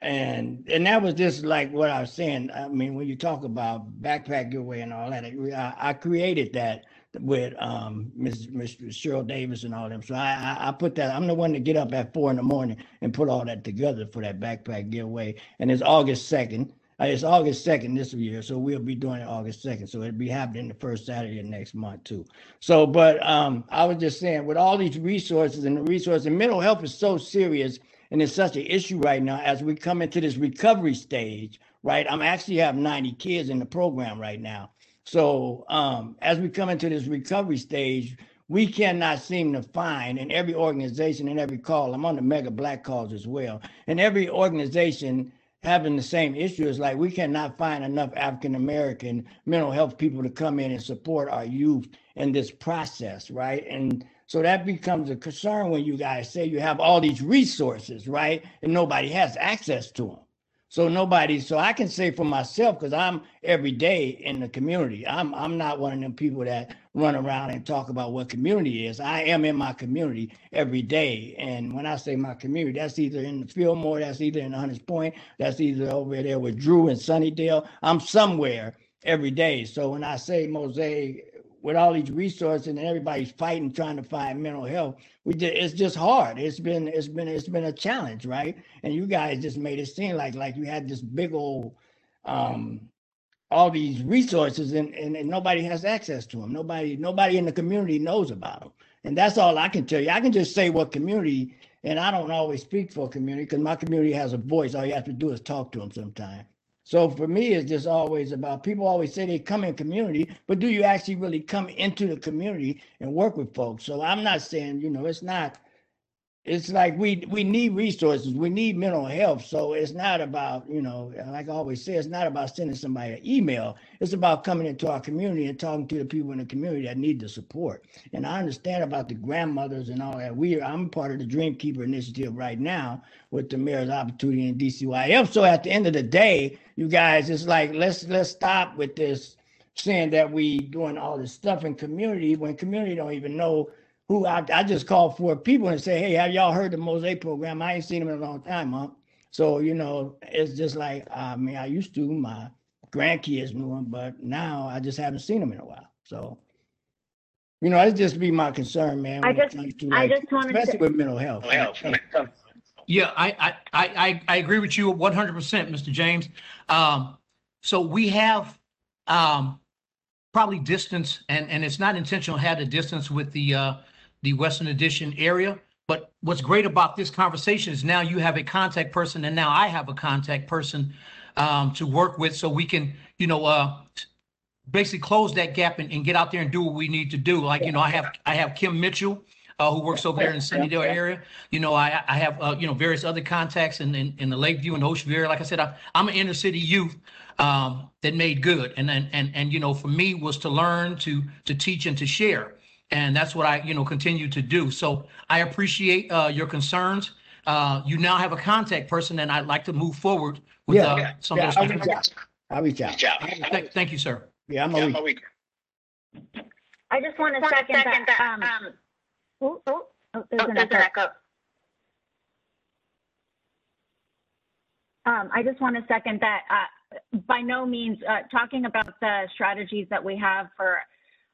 and and that was just like what I was saying. I mean, when you talk about backpack your way and all that, I, I created that with um Miz Cheryl Davis and all them. So I, I I put that, I'm the one to get up at four in the morning and put all that together for that backpack giveaway. And it's August second. Uh, it's August second this year. So we'll be doing it August second. So it'll be happening the first Saturday of next month too. So, but um I was just saying with all these resources and the resources and mental health is so serious and it's such an issue right now as we come into this recovery stage, right? I'm actually have ninety kids in the program right now. So um, as we come into this recovery stage, we cannot seem to find in every organization and every call, I'm on the mega black calls as well, and every organization having the same issue is like we cannot find enough African-American mental health people to come in and support our youth in this process, right? And so that becomes a concern when you guys say you have all these resources, right? And nobody has access to them. So nobody, so I can say for myself, because I'm every day in the community. I'm I'm not one of them people that run around and talk about what community is. I am in my community every day. And when I say my community, that's either in the Fillmore, that's either in Hunters Point, that's either over there with Drew and Sunnydale. I'm somewhere every day. So when I say Mosaic, with all these resources and everybody's fighting, trying to find mental health, we just, it's just hard. It's been, it's been, it's been a challenge, right? And you guys just made it seem like, like you had this big old, um, all these resources and, and, and nobody has access to them. Nobody, nobody in the community knows about them. And that's all I can tell you. I can just say what community, and I don't always speak for community because my community has a voice. All you have to do is talk to them sometimes. So for me, it's just always about people always say they come in community, but do you actually really come into the community and work with folks? So I'm not saying, you know, it's not, it's like we we need resources, we need mental health. So it's not about, you know, like I always say, it's not about sending somebody an email. It's about coming into our community and talking to the people in the community that need the support. And I understand about the grandmothers and all that. We, I'm part of the Dream Keeper Initiative right now with the Mayor's Opportunity and D C Y F. So at the end of the day, you guys, it's like, let's let's stop with this saying that we doing all this stuff in community when community don't even know who. I, I just call four people and say, hey, have y'all heard the Mosaic program? I ain't seen them in a long time, huh? So, you know, it's just like, I mean, I used to, my grandkids knew them, but now I just haven't seen them in a while. So, you know, that's just be my concern, man. I just, to, like, I just wanted especially to- with mental health. Mental health. Yeah, I, I I I agree with you one hundred percent, Mister James. Um, so we have um, probably distance, and, and it's not intentional, had a distance with the uh, the Western Addition area. But what's great about this conversation is now you have a contact person, and now I have a contact person um, to work with, so we can, you know, uh, basically close that gap and, and get out there and do what we need to do. Like, you know, I have I have Kim Mitchell. Uh, who works over there in the Sunnydale area. You know, I I have, uh, you know, various other contacts in, in, in the Lakeview and Oceanview area. Like I said, I, I'm an inner city youth um, that made good. And, and, and, and, you know, for me was to learn, to to teach and to share. And that's what I, you know, continue to do. So I appreciate uh, your concerns. Uh, you now have a contact person, and I'd like to move forward with yeah, uh, yeah, some yeah, of those. I'll reach out. I'll reach out. Thank, thank you, sir. Yeah, I'm a yeah, week. I just want to One second, second that. Um, um, Oh, oh, oh, there's, oh, an, there's echo. an echo. Um, I just want to second that. Uh, by no means uh, talking about the strategies that we have for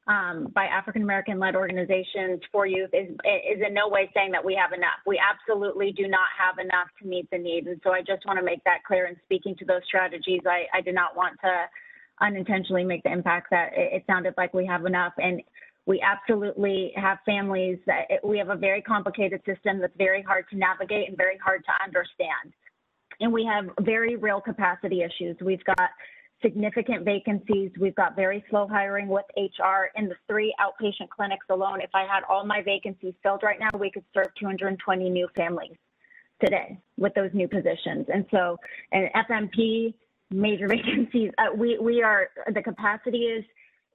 um, by African American led organizations for youth is, is in no way saying that we have enough. We absolutely do not have enough to meet the need. And so I just want to make that clear in speaking to those strategies. I, I do not want to unintentionally make the impact that it, it sounded like we have enough. And we absolutely have families that it, we have a very complicated system that's very hard to navigate and very hard to understand. And we have very real capacity issues. We've got significant vacancies. We've got very slow hiring with H R in the three outpatient clinics alone. If I had all my vacancies filled right now, we could serve two hundred twenty new families today with those new positions. And so, and F M P, major vacancies, uh, we, we are, the capacity is,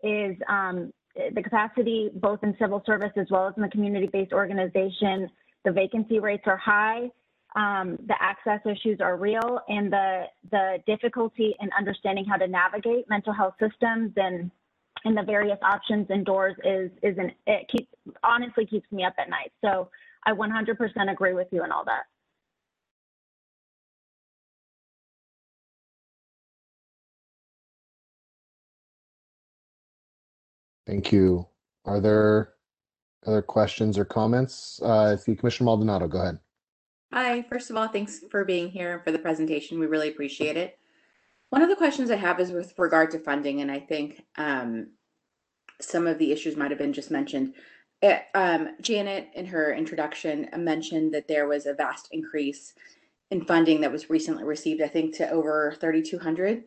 is um, the capacity both in civil service as well as in the community-based organization. The vacancy rates are high. Um, the access issues are real, and the the difficulty in understanding how to navigate mental health systems and and the various options and doors is is an it keeps honestly keeps me up at night. So I one hundred percent agree with you in all that. Thank you. Are there other questions or comments? Uh, if you, Commissioner Maldonado, go ahead. Hi, first of all, thanks for being here and for the presentation. We really appreciate it. One of the questions I have is with regard to funding, and I think um, some of the issues might have been just mentioned. It, um, Janet, in her introduction, mentioned that there was a vast increase in funding that was recently received, I think, to over thirty-two hundred,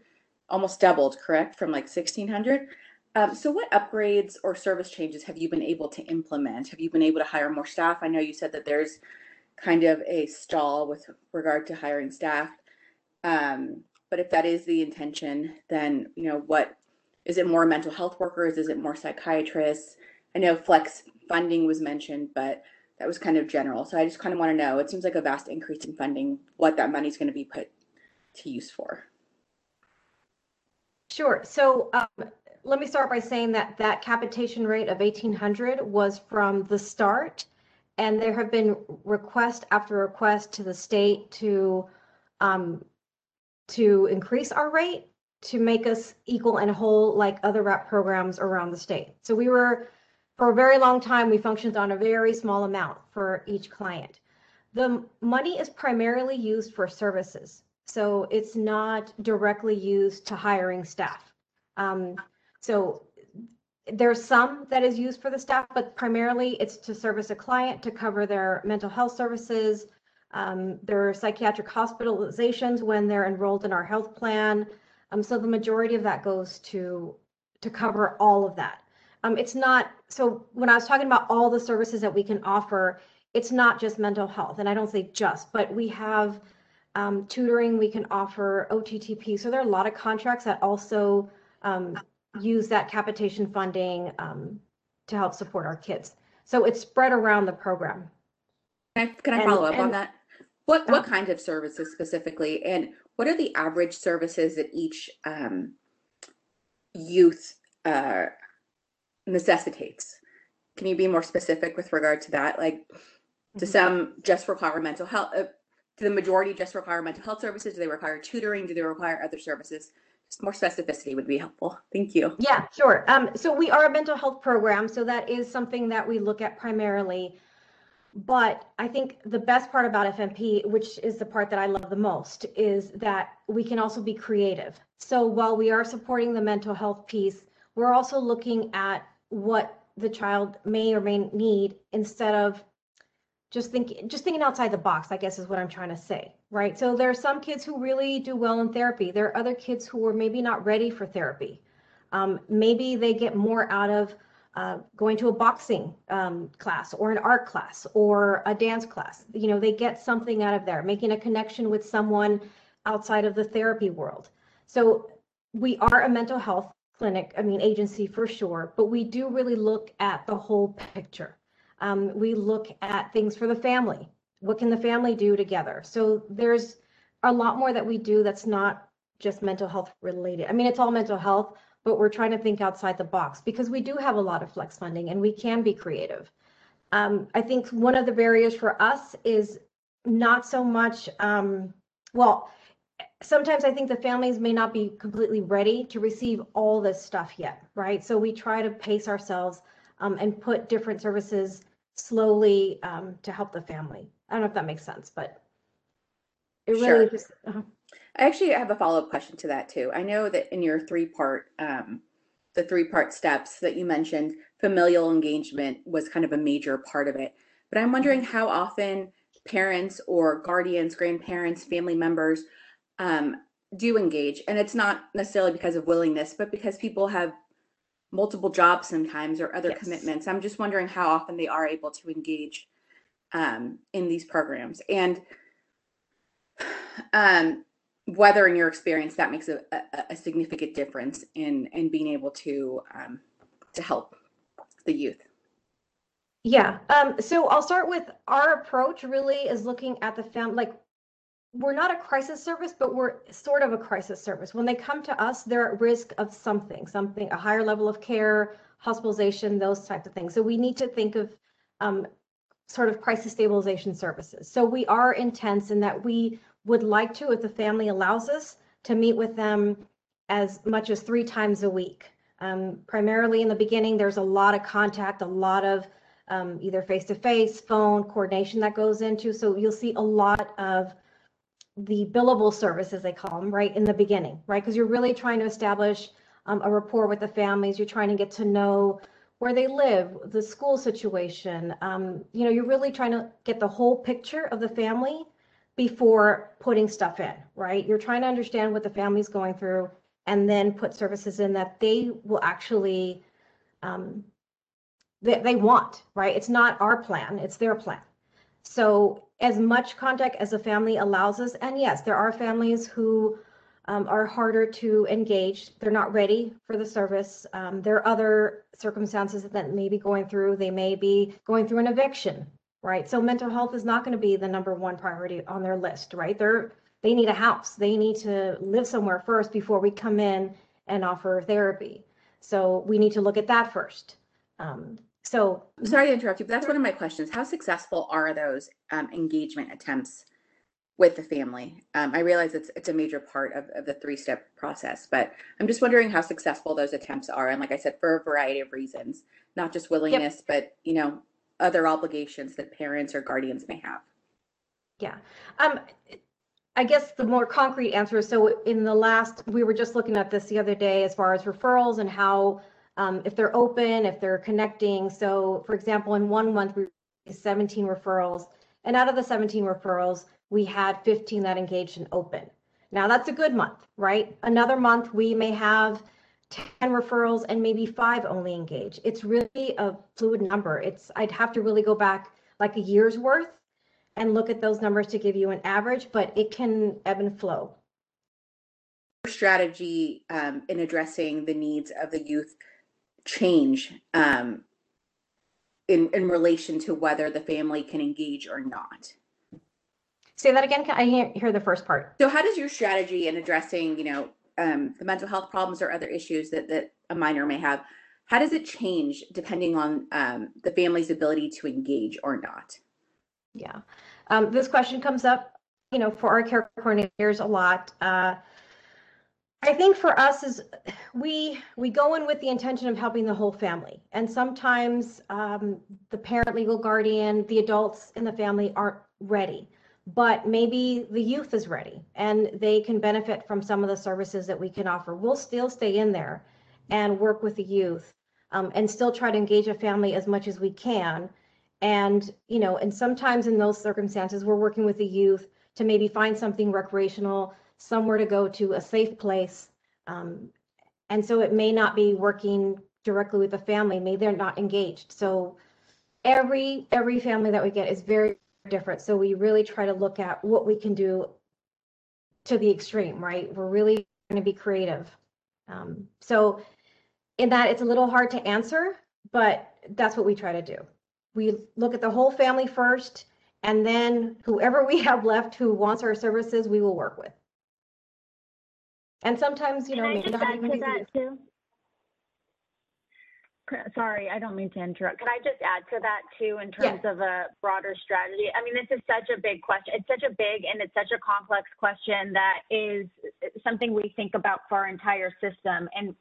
almost doubled, correct, from like sixteen hundred. Um, so what upgrades or service changes have you been able to implement? Have you been able to hire more staff? I know you said that there's kind of a stall with regard to hiring staff. Um, but if that is the intention, then, you know, what is it more mental health workers? Is it more psychiatrists? I know flex funding was mentioned, but that was kind of general. So I just kind of want to know, it seems like a vast increase in funding, what that money is going to be put to use for. Sure. So um, let me start by saying that that capitation rate of eighteen hundred was from the start. And there have been request after request to the state to um, to increase our rate to make us equal and whole like other R A P programs around the state. So we were, for a very long time, we functioned on a very small amount for each client. The money is primarily used for services. So it's not directly used to hiring staff. Um, so there's some that is used for the staff, but primarily it's to service a client, to cover their mental health services, um, their psychiatric hospitalizations when they're enrolled in our health plan. Um, so the majority of that goes to to cover all of that. Um, it's not, so when I was talking about all the services that we can offer, it's not just mental health, and I don't say just, but we have um, tutoring, we can offer O T T P. So there are a lot of contracts that also um, use that capitation funding um, to help support our kids. So it's spread around the program. Can I, can I and, follow up and, on that? What uh, what kind of services specifically, and what are the average services that each um, youth uh, necessitates? Can you be more specific with regard to that? Like, do mm-hmm. some just require mental health? Uh, do the majority just require mental health services? Do they require tutoring? Do they require other services? More specificity would be helpful. Thank you. Yeah, sure. Um, so we are a mental health program, so that is something that we look at primarily. But I think the best part about F M P, which is the part that I love the most, is that we can also be creative. So while we are supporting the mental health piece, we're also looking at what the child may or may need instead of just thinking, just thinking outside the box, I guess is what I'm trying to say, right? So there are some kids who really do well in therapy. There are other kids who are maybe not ready for therapy. Um, maybe they get more out of uh, going to a boxing um, class or an art class or a dance class. You know, they get something out of there, making a connection with someone outside of the therapy world. So we are a mental health clinic, I mean, agency for sure, but we do really look at the whole picture. Um, we look at things for the family. What can the family do together? So there's a lot more that we do that's not just mental health related. I mean, it's all mental health, but we're trying to think outside the box because we do have a lot of flex funding and we can be creative. Um, I think one of the barriers for us is not so much, um, well, sometimes I think the families may not be completely ready to receive all this stuff yet, right? So we try to pace ourselves um, and put different services slowly um, to help the family. I don't know if that makes sense, but it really sure. just. Uh-huh. I actually have a follow-up question to that too. I know that in your three-part, um, the three-part steps that you mentioned, familial engagement was kind of a major part of it, but I'm wondering how often parents or guardians, grandparents, family members um, do engage. And it's not necessarily because of willingness, but because people have multiple jobs sometimes or other yes. commitments. I'm just wondering how often they are able to engage um, in these programs, and um, whether in your experience that makes a, a, a significant difference in, in being able to um, to help the youth. Yeah, um, so I'll start with our approach really is looking at the family, like we're not a crisis service, but we're sort of a crisis service. When they come to us, they're at risk of something, something, a higher level of care, hospitalization, those types of things. So we need to think of um, sort of crisis stabilization services. So we are intense in that we would like to, if the family allows us, to meet with them as much as three times a week. Um, primarily in the beginning, there's a lot of contact, a lot of um, either face-to-face, phone, coordination that goes into. So you'll see a lot of the billable services, they call them, right, in the beginning, right? Because you're really trying to establish um, a rapport with the families. You're trying to get to know where they live, the school situation. Um, you know, you're really trying to get the whole picture of the family before putting stuff in, right? You're trying to understand what the family's going through and then put services in that they will actually, um, that they, they want, right? It's not our plan, it's their plan. So as much contact as a family allows us, and yes, there are families who um, are harder to engage. They're not ready for the service. Um, there are other circumstances that may be going through. They may be going through an eviction, right? So mental health is not going to be the number one priority on their list, right? They're, they need a house. They need to live somewhere first before we come in and offer therapy. So we need to look at that first. Um, So sorry to interrupt you, but that's one of my questions. How successful are those um, engagement attempts with the family? Um, I realize it's it's a major part of, of the three-step process, but I'm just wondering how successful those attempts are. And like I said, for a variety of reasons, not just willingness, yep. but, you know, other obligations that parents or guardians may have. Yeah, um, I guess the more concrete answer is, so in the last, we were just looking at this the other day as far as referrals and how Um, if they're open, if they're connecting. So for example, in one month, we received seventeen referrals, and out of the seventeen referrals, we had fifteen that engaged and open. Now that's a good month, right? Another month, we may have ten referrals and maybe five only engage. It's really a fluid number. It's, I'd have to really go back like a year's worth and look at those numbers to give you an average, but it can ebb and flow. Strategy um, in addressing the needs of the youth change um, in, in relation to whether the family can engage or not? Say that again, can I hear, hear the first part? So how does your strategy in addressing, you know, um, the mental health problems or other issues that, that a minor may have, how does it change depending on um, the family's ability to engage or not? Yeah, um, this question comes up, you know, for our care coordinators a lot. Uh, I think for us is we we go in with the intention of helping the whole family, and sometimes um, the parent, legal guardian, the adults in the family aren't ready, but maybe the youth is ready and they can benefit from some of the services that we can offer. We'll still stay in there and work with the youth um, and still try to engage a family as much as we can. And, you know, and sometimes in those circumstances, we're working with the youth to maybe find something recreational, somewhere to go to, a safe place. Um, and so it may not be working directly with the family, maybe they're not engaged. So every every family that we get is very different. So we really try to look at what we can do to the extreme, right? We're really going to be creative. Um, so in that, it's a little hard to answer, but that's what we try to do. We look at the whole family first, and then whoever we have left who wants our services, we will work with. And sometimes, you know, can I just add to that too? Sorry, I don't mean to interrupt. Can I just add to that too, in terms yeah. of a broader strategy? I mean, this is such a big question. It's such a big and it's such a complex question that is something we think about for our entire system. And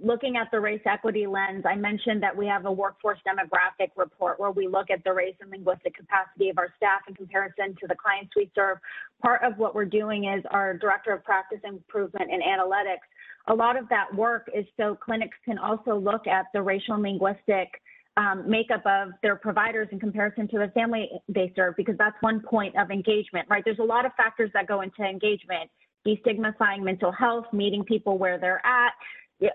looking at the race equity lens, I mentioned that we have a workforce demographic report where we look at the race and linguistic capacity of our staff in comparison to the clients we serve. Part of what we're doing is our director of practice improvement and analytics. A lot of that work is so clinics can also look at the racial and linguistic um, makeup of their providers in comparison to the family they serve, because that's one point of engagement, right? There's a lot of factors that go into engagement, destigmatizing mental health, meeting people where they're at,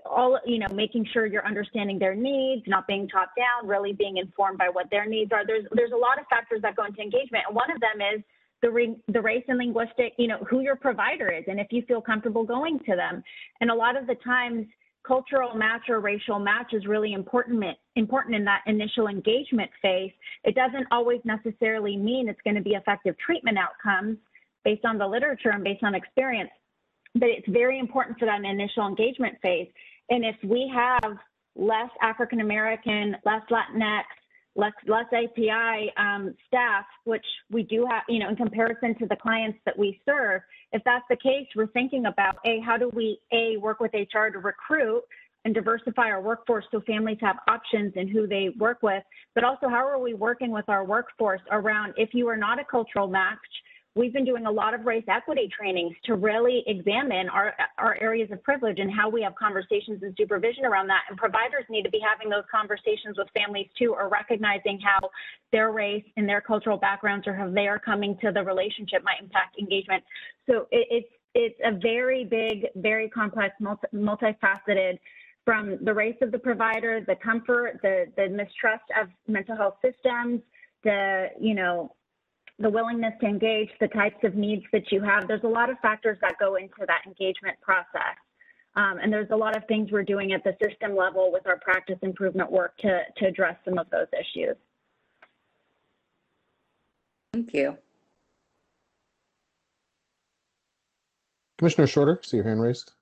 all, you know, making sure you're understanding their needs, not being top down, really being informed by what their needs are. There's, there's a lot of factors that go into engagement. And one of them is The, re, the race and linguistic, you know, who your provider is and if you feel comfortable going to them. And a lot of the times, cultural match or racial match is really important, important in that initial engagement phase. It doesn't always necessarily mean it's going to be effective treatment outcomes based on the literature and based on experience, but it's very important for that initial engagement phase. And if we have less African American, less Latinx, Less, less A P I um, staff, which we do have, you know, in comparison to the clients that we serve, if that's the case, we're thinking about, A, how do we, A, work with H R to recruit and diversify our workforce so families have options in who they work with, but also how are we working with our workforce around if you are not a cultural match. We've been doing a lot of race equity trainings to really examine our, our areas of privilege and how we have conversations and supervision around that. And providers need to be having those conversations with families too, or recognizing how their race and their cultural backgrounds or how they are coming to the relationship might impact engagement. So it, it's, it's a very big, very complex, multi, multifaceted, from the race of the provider, the comfort, the, the mistrust of mental health systems, the, you know, the willingness to engage, the types of needs that you have. There's a lot of factors that go into that engagement process. Um, and there's a lot of things we're doing at the system level with our practice improvement work to, to address some of those issues. Thank you. Commissioner Shorter, see your hand raised.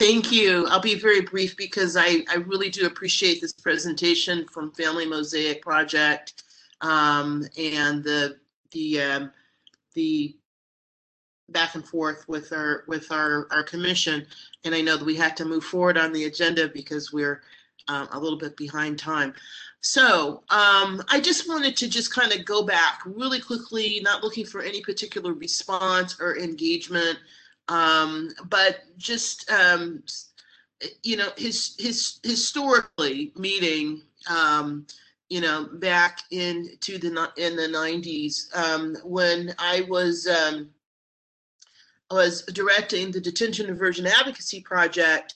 Thank you. I'll be very brief because I, I really do appreciate this presentation from Family Mosaic Project um, and the the um, the back and forth with our with our, our commission. And I know that we had to move forward on the agenda because we're um, a little bit behind time. So um, I just wanted to just kind of go back really quickly, not looking for any particular response or engagement. Um, but just, um, you know, his, his historically meeting, um, you know, back into the, in the nineties, um, when I was, um, was directing the Detention Diversion Advocacy Project,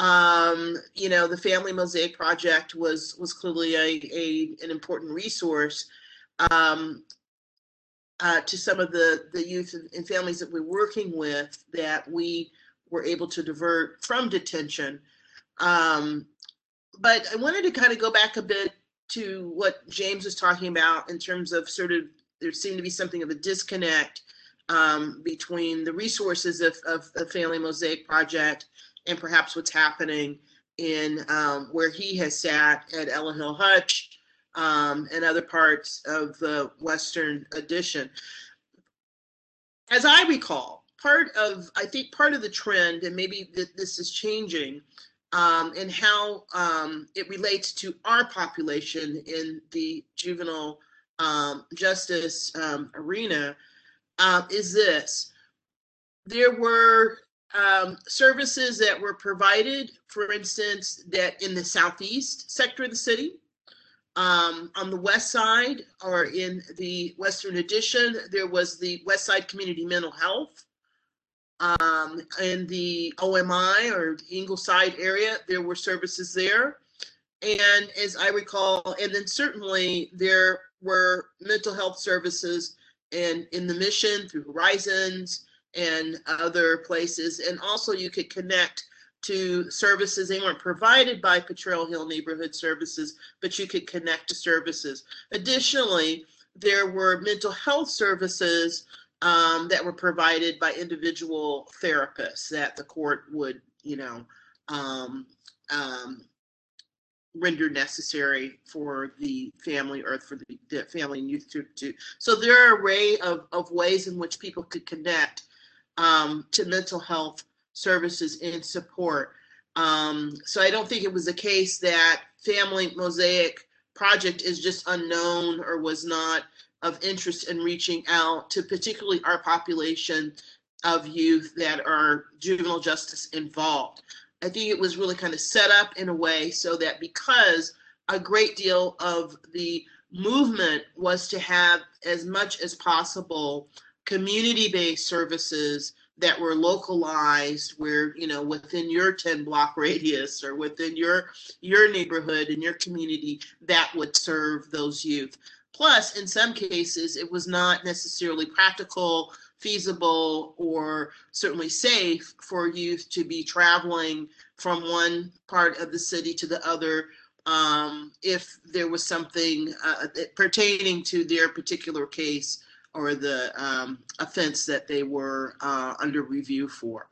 um, you know, the Family Mosaic Project was, was clearly a, a, an important resource, um, Uh, to some of the, the youth and families that we're working with that we were able to divert from detention. Um, but I wanted to kind of go back a bit to what James was talking about in terms of sort of, there seemed to be something of a disconnect um, between the resources of, of the Family Mosaic Project and perhaps what's happening in um, where he has sat at Ella Hill Hutch Um, and other parts of the Western Addition. As I recall, part of, I think part of the trend, and maybe th this is changing, um, in how um, it relates to our population in the juvenile um, justice um, arena, uh, is this. There were um, services that were provided, for instance, that in the southeast sector of the city, Um, on the west side or in the Western Addition, there was the Westside Community Mental Health. Um, in the O M I or Ingleside area, there were services there. And as I recall, and then certainly there were mental health services and in the Mission through Horizons and other places. And also you could connect to services. They weren't provided by Potrero Hill Neighborhood Services, but you could connect to services. Additionally, there were mental health services um, that were provided by individual therapists that the court would, you know, um, um, rendered necessary for the family or for the, the family and youth to, to. So there are an array of, of ways in which people could connect um, to mental health services and support. Um, so I don't think it was a case that Family Mosaic project is just unknown or was not of interest in reaching out to particularly our population of youth that are juvenile justice involved. I think it was really kind of set up in a way so that because a great deal of the movement was to have as much as possible community-based services that were localized, where, you know, within your ten block radius or within your your neighborhood and your community that would serve those youth. Plus, in some cases, it was not necessarily practical, feasible, or certainly safe for youth to be traveling from one part of the city to the other um, if there was something uh, pertaining to their particular case or the um, offense that they were uh, under review for.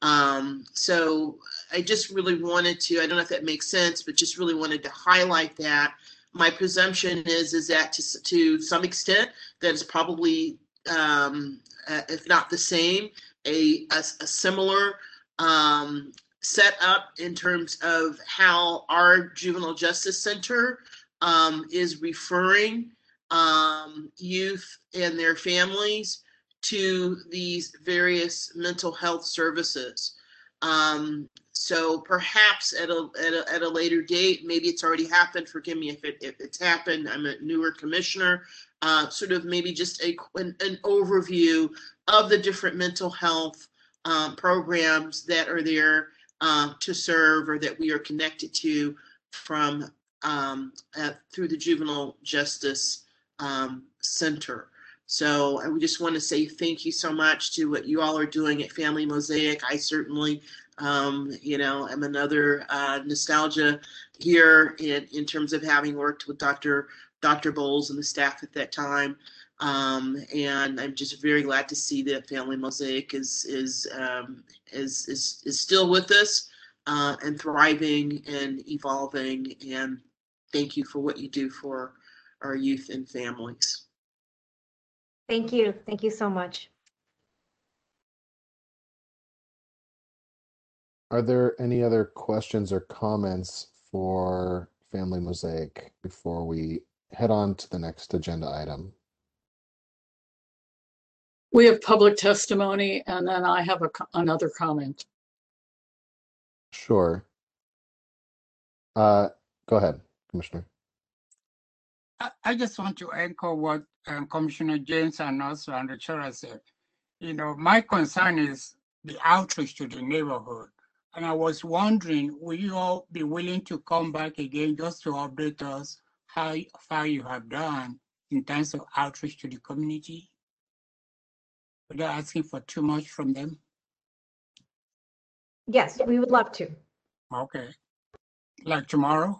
Um, so I just really wanted to, I don't know if that makes sense, but just really wanted to highlight that. My presumption is, is that to, to some extent that is probably Um, uh, if not the same, a, a, a similar um, set up in terms of how our Juvenile Justice Center um, is referring um, youth and their families to these various mental health services. Um, so perhaps at a, at a, at a later date, maybe it's already happened, forgive me if, it, if it's happened, I'm a newer commissioner, Uh, sort of maybe just a, an, an overview of the different mental health um, programs that are there uh, to serve or that we are connected to from um, uh, through the Juvenile Justice um, Center. So I would just want to say thank you so much to what you all are doing at Family Mosaic. I certainly, um, you know, am another uh, nostalgia here in, in terms of having worked with Doctor Doctor Boyles and the staff at that time, um, and I'm just very glad to see that Family Mosaic is is um, is, is is still with us uh, and thriving and evolving. And thank you for what you do for our youth and families. Thank you. Thank you so much. Are there any other questions or comments for Family Mosaic before we head on to the next agenda item? We have public testimony, and then I have a, another comment. Sure. Uh, go ahead, Commissioner. I, I just want to echo what uh, Commissioner James and also Andrea Shorter said. You know, my concern is the outreach to the neighborhood. And I was wondering, will you all be willing to come back again just to update us how far you have done in terms of outreach to the community, without asking for too much from them? Yes, we would love to. Okay, like tomorrow?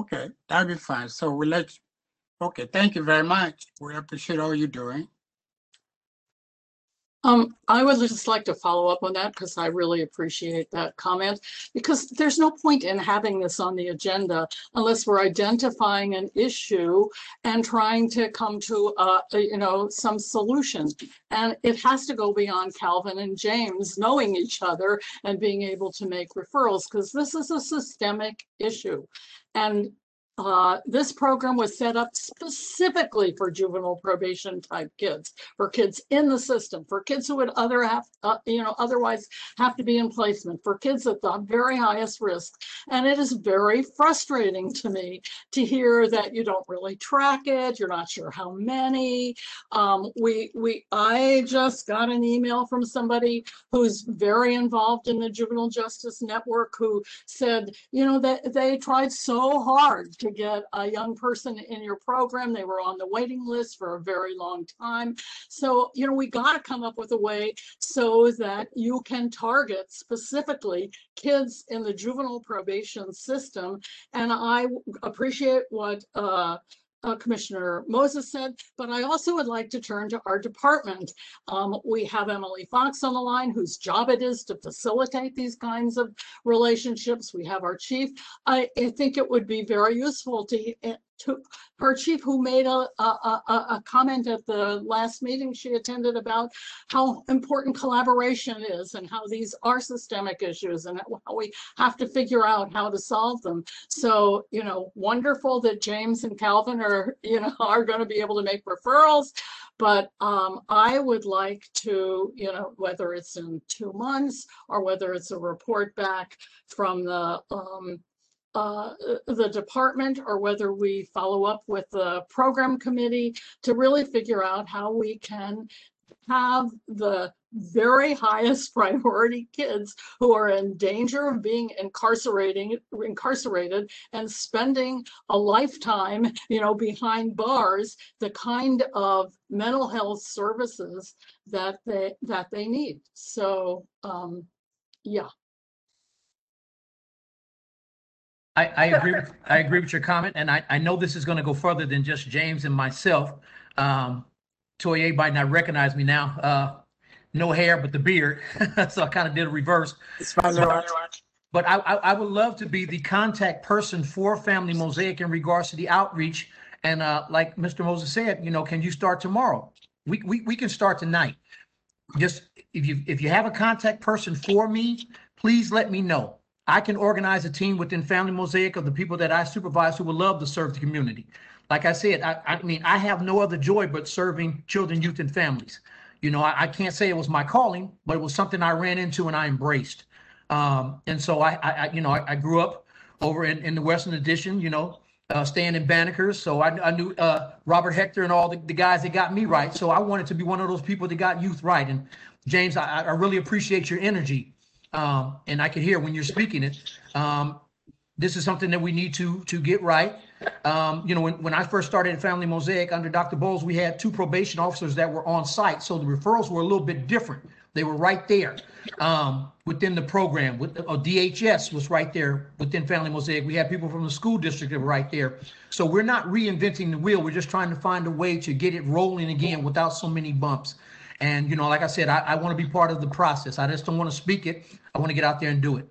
Okay, that'd be fine. So we'll let you. Okay, thank you very much. We appreciate all you're doing. Um, I would just like to follow up on that because I really appreciate that comment, because there's no point in having this on the agenda unless we're identifying an issue and trying to come to, uh, you know, some solution. And it has to go beyond Calvin and James knowing each other and being able to make referrals, because this is a systemic issue. And Uh, this program was set up specifically for juvenile probation type kids, for kids in the system, for kids who would other have, uh, you know, otherwise have to be in placement, for kids at the very highest risk. And it is very frustrating to me to hear that you don't really track it. You're not sure how many. Um, we, we, I just got an email from somebody who's very involved in the Juvenile Justice Network who said, you know, that they tried so hard to get a young person in your program. They were on the waiting list for a very long time. So, you know, we got to come up with a way so that you can target specifically kids in the juvenile probation system. And I appreciate what uh, uh, Commissioner Moses said, but I also would like to turn to our department. Um, we have Emily Fox on the line, whose job it is to facilitate these kinds of relationships. We have our chief. I, I think it would be very useful to, to her chief, who made a, a, a comment at the last meeting she attended about how important collaboration is and how these are systemic issues and how we have to figure out how to solve them. So, you know, wonderful that James and Calvin are, you know, are going to be able to make referrals. But um, I would like to, you know, whether it's in two months or whether it's a report back from the um, Uh, the department, or whether we follow up with the program committee to really figure out how we can have the very highest priority kids who are in danger of being incarcerating, incarcerated and spending a lifetime, you know, behind bars, the kind of mental health services that they that they need. So, um, yeah. I, I agree with I agree with your comment, and I, I know this is going to go further than just James and myself. Um, Toya might not recognize me now. Uh, no hair, but the beard, so I kind of did a reverse. It's fine, but but I, I I would love to be the contact person for Family Mosaic in regards to the outreach. And uh, like Mister Moses said, you know, can you start tomorrow? We we we can start tonight. Just if you if you have a contact person for me, please let me know. I can organize a team within Family Mosaic of the people that I supervise who would love to serve the community. Like I said, I, I mean, I have no other joy but serving children, youth, and families. You know, I, I can't say it was my calling, but it was something I ran into and I embraced. Um, and so I, I, I you know, I, I grew up over in, in the Western Addition, you know, uh, staying in Banneker's. So I, I knew uh, Robert Hector and all the, the guys that got me right. So I wanted to be one of those people that got youth right. And James, I, I really appreciate your energy. Um, and I could hear when you're speaking it, um, this is something that we need to to get right. Um, you know, when, when I first started at Family Mosaic under Doctor Bowles, we had two probation officers that were on site. So the referrals were a little bit different. They were right there um, within the program. With, or D H S was right there within Family Mosaic. We had people from the school district that were right there. So we're not reinventing the wheel. We're just trying to find a way to get it rolling again without so many bumps. And, you know, like I said, I, I want to be part of the process. I just don't want to speak it. I want to get out there and do it.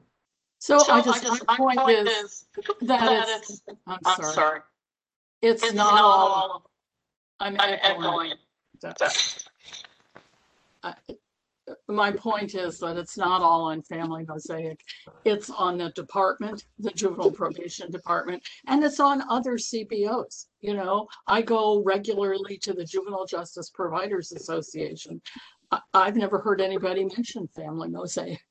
So, so I just, I just my point, point is, is that it's, I'm, I'm sorry. sorry. It's, it's not, not all of I'm, I'm echoing. echoing. My point is that it's not all on Family Mosaic. It's on the department, the juvenile probation department, and it's on other C B Os. You know, I go regularly to the Juvenile Justice Providers Association. I've never heard anybody mention Family Mosaic,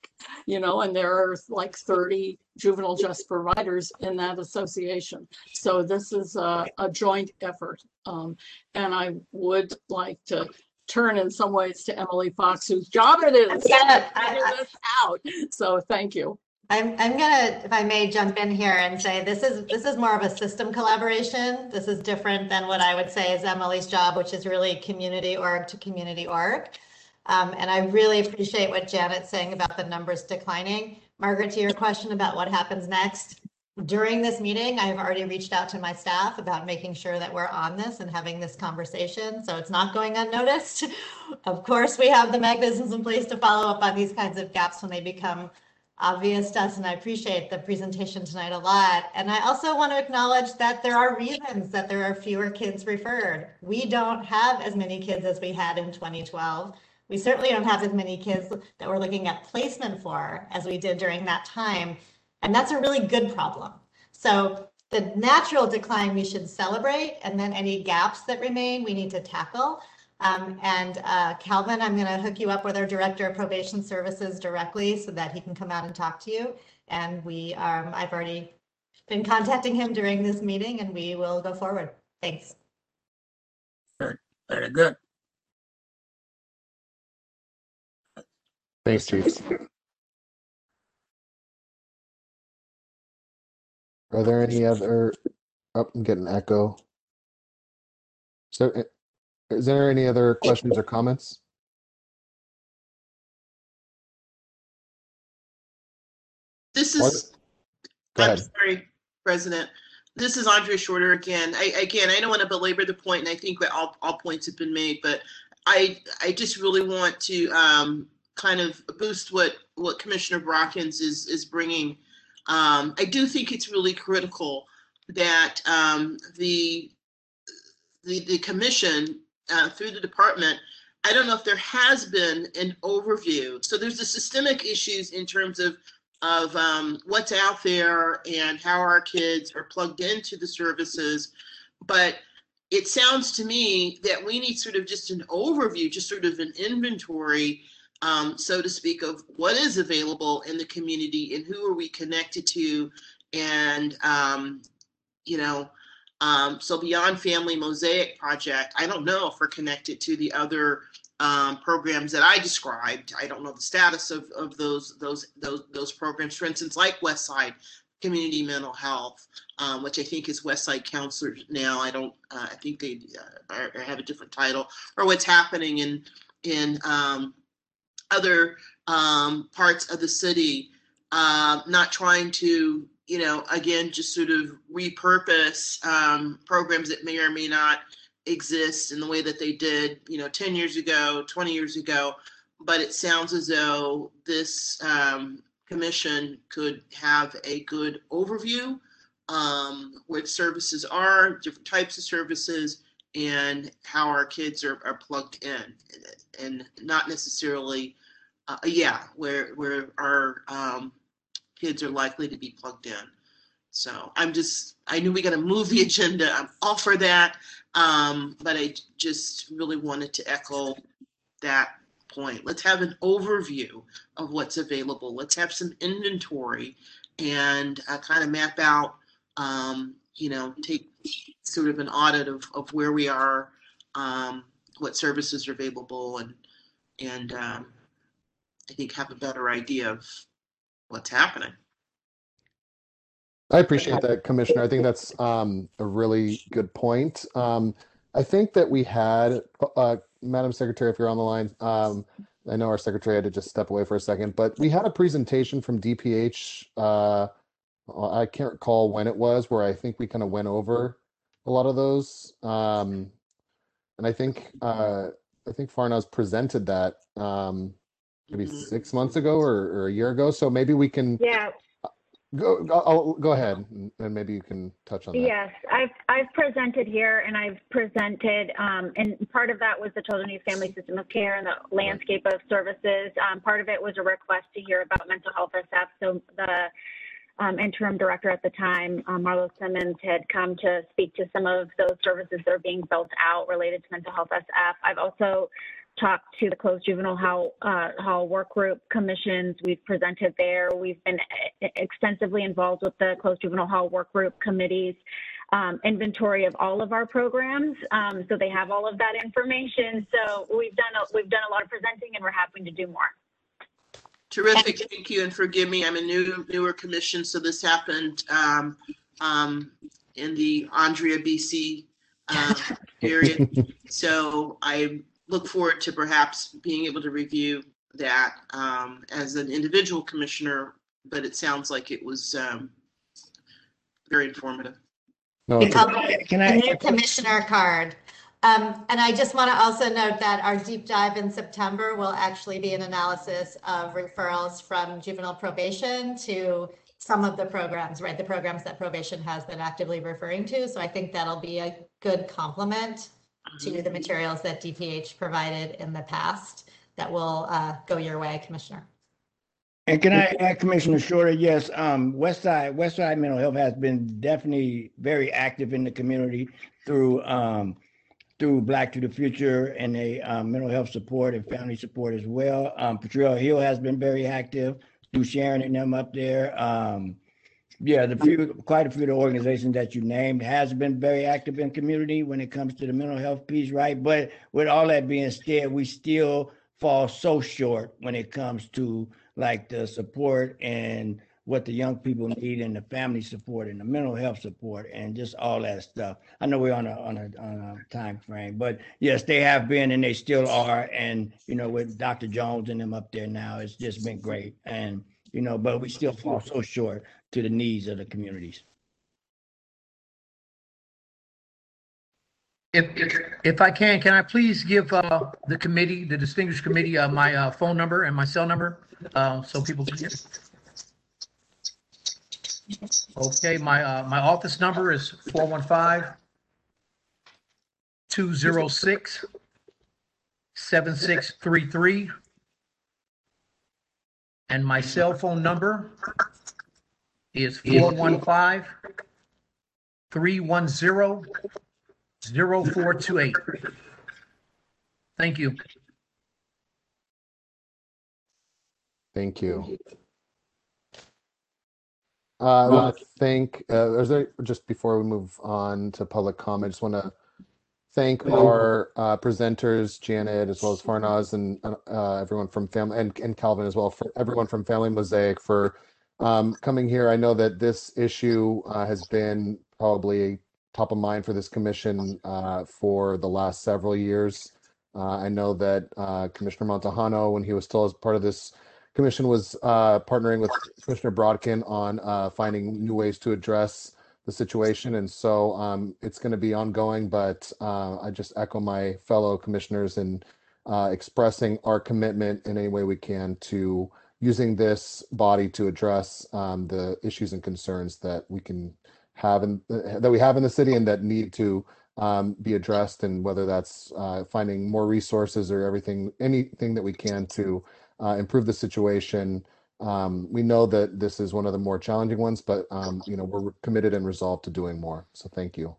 you know, and there are like thirty juvenile justice providers in that association. So this is a, a joint effort. Um, and I would like to turn in some ways to Emily Fox, whose job it is to figure this out. So thank you. I'm I'm gonna, if I may, jump in here and say this is this is more of a system collaboration. This is different than what I would say is Emily's job, which is really community org to community org. Um, and I really appreciate what Janet's saying about the numbers declining. Margaret, to your question about what happens next, during this meeting, I've already reached out to my staff about making sure that we're on this and having this conversation. So it's not going unnoticed. Of course, we have the mechanisms in place to follow up on these kinds of gaps when they become obvious to us. And I appreciate the presentation tonight a lot. And I also want to acknowledge that there are reasons that there are fewer kids referred. We don't have as many kids as we had in twenty twelve. We certainly don't have as many kids that we're looking at placement for as we did during that time. And that's a really good problem. So the natural decline we should celebrate, and then any gaps that remain we need to tackle. Um, and uh, Calvin, I'm gonna hook you up with our Director of Probation Services directly so that he can come out and talk to you. And we, um, I've already been contacting him during this meeting, and we will go forward. Thanks. Good, very good. Thanks, Chief. Are there any other? Oh, I'm getting an echo. So, is there any other questions or comments? This is. I'm sorry, President. This is Andrea Shorter again. I, again, I don't want to belabor the point, and I think all, all points have been made, but I, I just really want to um, kind of boost what, what Commissioner Brockins is, is bringing. Um, I do think it's really critical that um, the, the, the commission uh, through the department, I don't know if there has been an overview. So there's the systemic issues in terms of of um, what's out there and how our kids are plugged into the services. But it sounds to me that we need sort of just an overview, just sort of an inventory, um, so to speak, of what is available in the community and who are we connected to. And, um, you know, um, so beyond Family Mosaic Project, I don't know if we're connected to the other Um, programs that I described. I don't know the status of, of those, those, those, those programs, for instance, like Westside Community Mental Health, um, which I think is Westside Counselors now. I don't, uh, I think they uh, are, have a different title, or what's happening in, in um, other um, parts of the city, uh, not trying to, you know, again, just sort of repurpose um, programs that may or may not exist in the way that they did, you know, ten years ago, twenty years ago. But it sounds as though this um, commission could have a good overview um, where the services are, different types of services, and how our kids are, are plugged in, and not necessarily, uh, yeah, where where our um, kids are likely to be plugged in. So I'm just, I knew we got to move the agenda. I'm all for that. Um, but I just really wanted to echo that point. Let's have an overview of what's available. Let's have some inventory and uh, kind of map out, um, you know, take sort of an audit of, of where we are, um, what services are available, and, and um, I think have a better idea of what's happening. I appreciate that, Commissioner. I think that's um, a really good point. Um, I think that we had, uh, Madam Secretary, if you're on the line, um, I know our secretary had to just step away for a second, but we had a presentation from D P H. Uh, I can't recall when it was, where I think we kind of went over a lot of those. Um, and I think uh, I think Farnaz presented that um, maybe mm-hmm. six months ago or, or a year ago. So maybe we can. Yeah. Go, I'll, go ahead, and maybe you can touch on that. Yes, I've, I've presented here, and I've presented, um, and part of that was the Children and Youth Family System of Care and the landscape of services. Um, part of it was a request to hear about Mental Health S F. So the um, interim director at the time, um, Marlo Simmons, had come to speak to some of those services that are being built out related to Mental Health S F. I've also talked to the closed juvenile hall, uh, hall work group commissions. We've presented there. We've been extensively involved with the closed juvenile hall work group committees, um, inventory of all of our programs. Um, so they have all of that information. So we've done a, we've done a lot of presenting, and we're happy to do more. Terrific. Thank you, and forgive me. I'm a new newer commission, so this happened um, um, in the Andrea B C uh, period. So I look forward to perhaps being able to review that um, as an individual commissioner, but it sounds like it was um, very informative. No, can I, can I, a new commissioner card. Um, and I just want to also note that our deep dive in September will actually be an analysis of referrals from juvenile probation to some of the programs, right? The programs that probation has been actively referring to. So I think that'll be a good complement to the materials that D P H provided in the past that will uh, go your way, Commissioner. And can I add, Commissioner Shorter? Yes, um, Westside Westside Mental Health has been definitely very active in the community through um, through Black to the Future and a um, mental health support and family support as well. Um, Patricia Hill has been very active through Sharon and them up there. Um, Yeah, the few, quite a few of the organizations that you named has been very active in community when it comes to the mental health piece, right? But with all that being said, we still fall so short when it comes to like the support and what the young people need, and the family support and the mental health support and just all that stuff. I know we're on a on a, on a time frame, but yes, they have been and they still are. And you know, with Doctor Jones and them up there now, it's just been great. And you know, but we still fall so short to the needs of the communities. If, if if I can, can I please give uh, the committee, the distinguished committee, uh, my uh, phone number and my cell number, uh, so people can get it? Okay, my uh, my office number is four one five, two zero six, seven six three three, and my cell phone number is four one five, three one zero, zero four two eight. Thank you. Thank you. Uh, I want to thank, uh, is there, just before we move on to public comment, I just want to thank our uh, presenters, Janet, as well as Farnaz, and uh, everyone from Family, and, and Calvin as well, for everyone from Family Mosaic for um, coming here. I know that this issue uh, has been probably top of mind for this commission uh, for the last several years. Uh, I know that uh, Commissioner Montejano, when he was still as part of this commission, was uh, partnering with Commissioner Brodkin on uh, finding new ways to address the situation. And so um, it's going to be ongoing, but uh, I just echo my fellow commissioners in uh, expressing our commitment in any way we can to using this body to address um, the issues and concerns that we can have in, that we have in the city and that need to um, be addressed, and whether that's uh, finding more resources or everything, anything that we can to uh, improve the situation. Um, we know that this is one of the more challenging ones, but um, you know, we're committed and resolved to doing more. So thank you.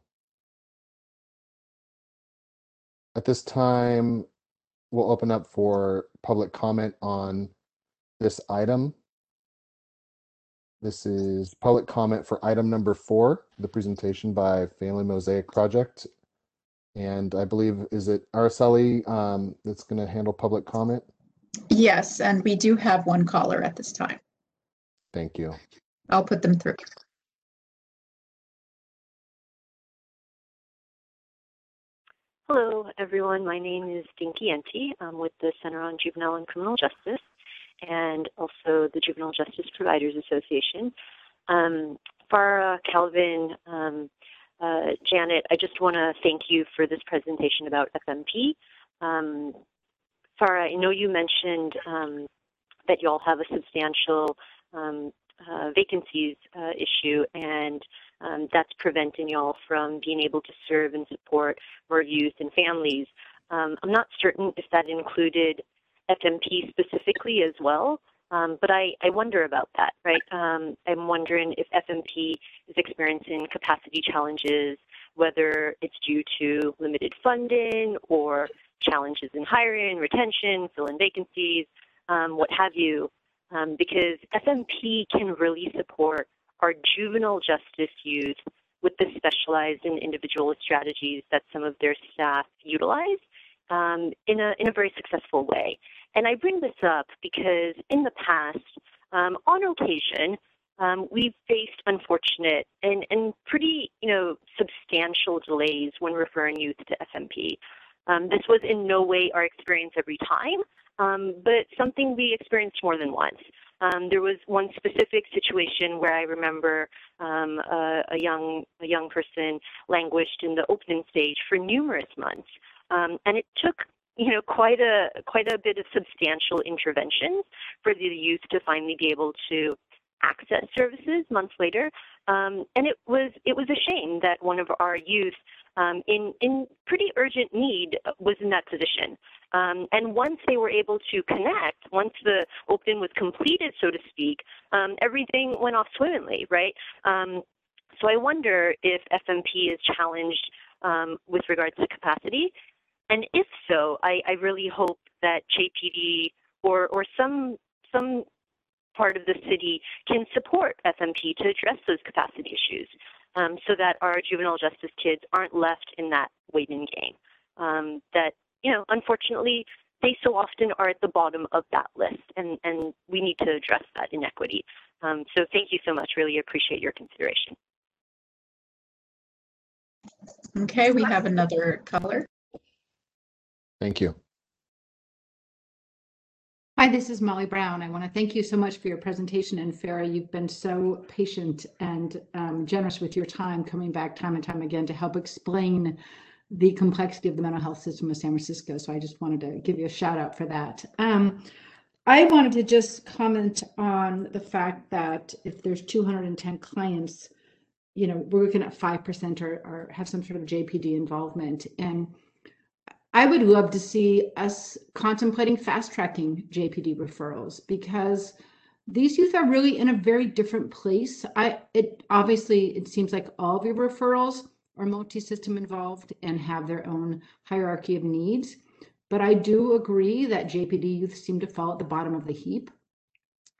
At this time, we'll open up for public comment on this item. This is public comment for item number four, the presentation by Family Mosaic Project. And I believe, is it Araceli um, that's going to handle public comment? Yes, and we do have one caller at this time. Thank you. I'll put them through. Hello, everyone. My name is Dinky Enti. I'm with the Center on Juvenile and Criminal Justice, and also the Juvenile Justice Providers Association. Um, Farah, Calvin, um, uh, Janet, I just want to thank you for this presentation about F M P. Um, Farah, I know you mentioned um, that you all have a substantial um, uh, vacancies uh, issue, and um, that's preventing you all from being able to serve and support more youth and families. Um, I'm not certain if that included F M P specifically as well, um, but I, I wonder about that, right? Um, I'm wondering if F M P is experiencing capacity challenges, whether it's due to limited funding or challenges in hiring, retention, fill-in vacancies, um, what have you, um, because F M P can really support our juvenile justice youth with the specialized and individual strategies that some of their staff utilize um, in a, in a very successful way. And I bring this up because in the past, um, on occasion, um, we've faced unfortunate and, and pretty, you know, substantial delays when referring youth to F M P. Um, this was in no way our experience every time, um, but something we experienced more than once. Um, there was one specific situation where I remember um, a, a young a young person languished in the opening stage for numerous months, um, and it took, you know, quite a quite a bit of substantial intervention for the youth to finally be able to access services months later, um, and it was it was a shame that one of our youth, Um, in, in pretty urgent need, was in that position. Um, and once they were able to connect, once the open was completed, so to speak, um, everything went off swimmingly, right? Um, so I wonder if F M P is challenged um, with regards to capacity. And if so, I, I really hope that J P D or, or some, some part of the city can support F M P to address those capacity issues, Um, so that our juvenile justice kids aren't left in that waiting game, um, that, you know, unfortunately, they so often are at the bottom of that list, and, and we need to address that inequity. Um, so thank you so much. Really appreciate your consideration. Okay, we have another caller. Thank you. Hi, this is Molly Brown. I want to thank you so much for your presentation, and Farah, you've been so patient and um, generous with your time, coming back time and time again to help explain the complexity of the mental health system of San Francisco. So I just wanted to give you a shout out for that. Um, I wanted to just comment on the fact that if there's two hundred ten clients, you know, we're looking at five percent or, or have some sort of J P D involvement. And I would love to see us contemplating fast tracking J P D referrals, because these youth are really in a very different place. I, it obviously, it seems like all of your referrals are multi-system involved and have their own hierarchy of needs. But I do agree that J P D youth seem to fall at the bottom of the heap.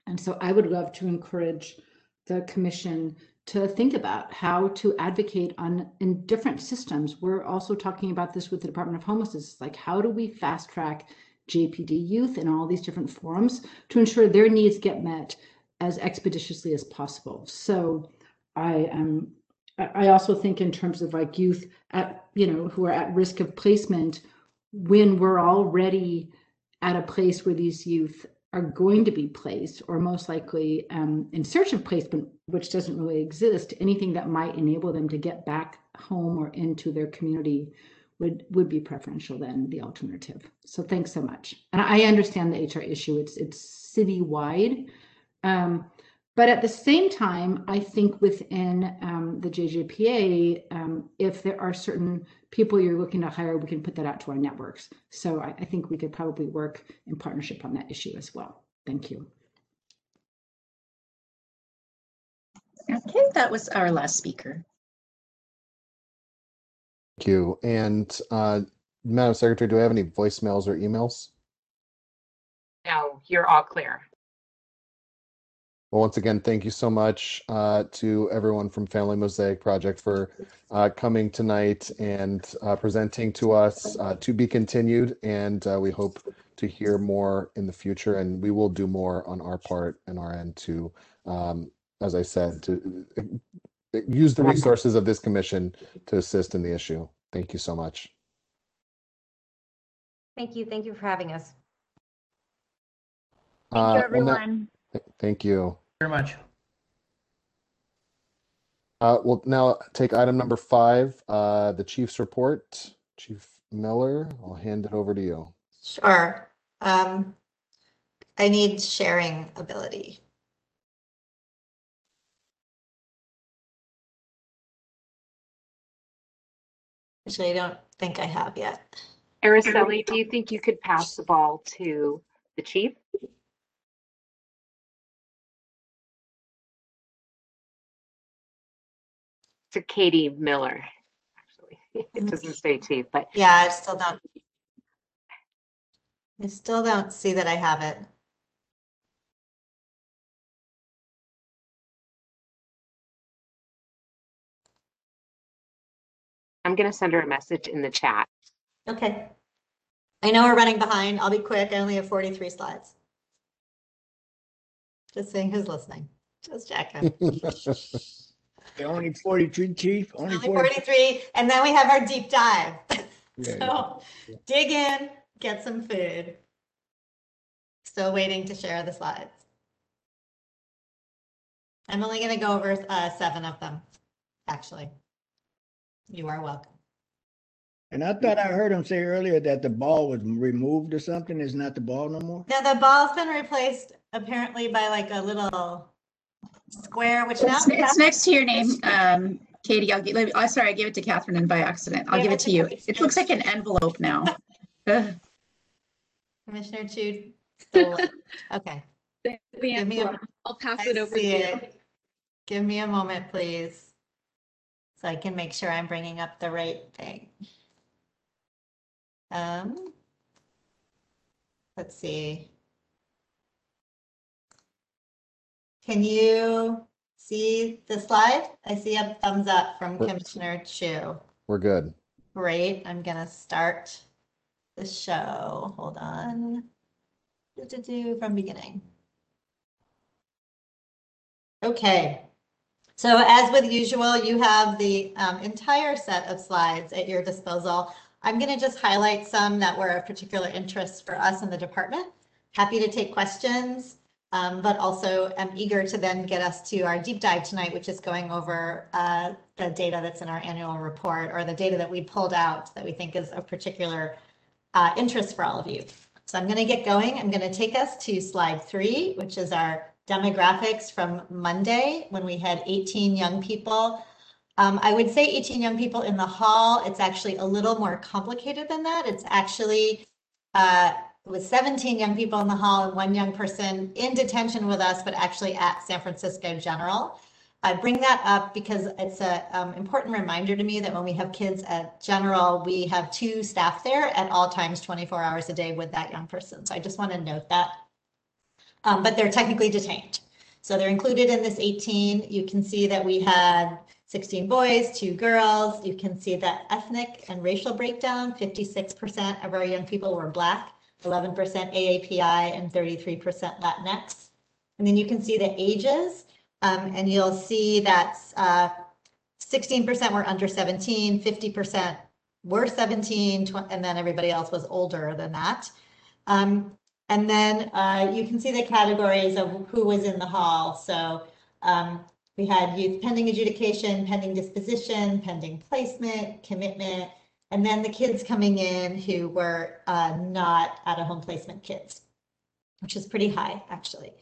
And so I would love to encourage the commission to think about how to advocate on in different systems. We're also talking about this with the Department of Homelessness, like how do we fast track J P D youth in all these different forums to ensure their needs get met as expeditiously as possible. So I am, I also think in terms of like youth at, you know, who are at risk of placement, when we're already at a place where these youth are going to be placed or most likely um, in search of placement, which doesn't really exist, anything that might enable them to get back home or into their community would, would be preferential than the alternative. So thanks so much. And I understand the H R issue, it's, it's city-wide. Um, but at the same time, I think within um, the J J P A, um, if there are certain people you're looking to hire, we can put that out to our networks. So I, I think we could probably work in partnership on that issue as well. Thank you. Okay, that was our last speaker. Thank you. And uh, Madam Secretary, do we have any voicemails or emails? No, you're all clear. Well, once again, thank you so much uh, to everyone from Family Mosaic Project for uh, coming tonight and uh, presenting to us, uh, to be continued. And uh, we hope to hear more in the future, and we will do more on our part and our end to, um, as I said, to use the resources of this commission to assist in the issue. Thank you so much. Thank you. Thank you for having us. Thank uh, you, everyone. That, thank you very much. Uh, we'll now take item number five, uh, the Chief's report. Chief Miller, I'll hand it over to you. Sure. Um, I need sharing ability. Which I don't think I have yet. Araceli, do you think you could pass the ball to the Chief? To Katie Miller, actually. It doesn't say Chief, but yeah, I still don't. I still don't see that I have it. I'm going to send her a message in the chat. Okay. I know we're running behind. I'll be quick. I only have forty-three slides. Just saying who's listening. Just checking. They only need forty-three, Chief. Only, only forty-three. forty-three, and then we have our deep dive. Yeah, so yeah. Dig in, get some food. Still waiting to share the slides. I'm only going to go over uh, seven of them, actually. You are welcome. And I thought I heard him say earlier that the ball was removed or something. It's not the ball no more? No, the ball's been replaced apparently by like a little square, which now it's, it's next to your name, um, Katie. I'll give. Oh, sorry, I gave it to Catherine and by accident. I'll give it to you. It looks like an envelope now. Commissioner Chu stole it. Okay. Give me a, I'll pass I it over to you. It. Give me a moment, please, so I can make sure I'm bringing up the right thing. Um, let's see. Can you see the slide? I see a thumbs up from we're, Commissioner Chu. We're good. Great. I'm going to start the show. Hold on. Do, do, do, from beginning. Okay. So as with usual, you have the um, entire set of slides at your disposal. I'm going to just highlight some that were of particular interest for us in the department. Happy to take questions. Um, but also I'm eager to then get us to our deep dive tonight, which is going over uh, the data that's in our annual report, or the data that we pulled out that we think is of particular uh, interest for all of you. So I'm going to get going. I'm going to take us to slide three, which is our demographics from Monday, when we had eighteen young people. Um, I would say eighteen young people in the hall. It's actually a little more complicated than that. It's actually uh, with seventeen young people in the hall and one young person in detention with us, but actually at San Francisco General. I bring that up because it's a um, important reminder to me that when we have kids at General, we have two staff there at all times, twenty-four hours a day with that young person. So I just want to note that. Um, but they're technically detained. So they're included in this eighteen. You can see that we had sixteen boys, two girls. You can see that ethnic and racial breakdown, fifty-six percent of our young people were Black, eleven percent A A P I, and thirty-three percent Latinx. And then you can see the ages, um, and you'll see that uh, sixteen percent were under seventeen, fifty percent were seventeen, and then everybody else was older than that. Um, and then uh, you can see the categories of who was in the hall. So um, we had youth pending adjudication, pending disposition, pending placement, commitment, and then the kids coming in who were uh, not out-of-home placement kids, which is pretty high, actually.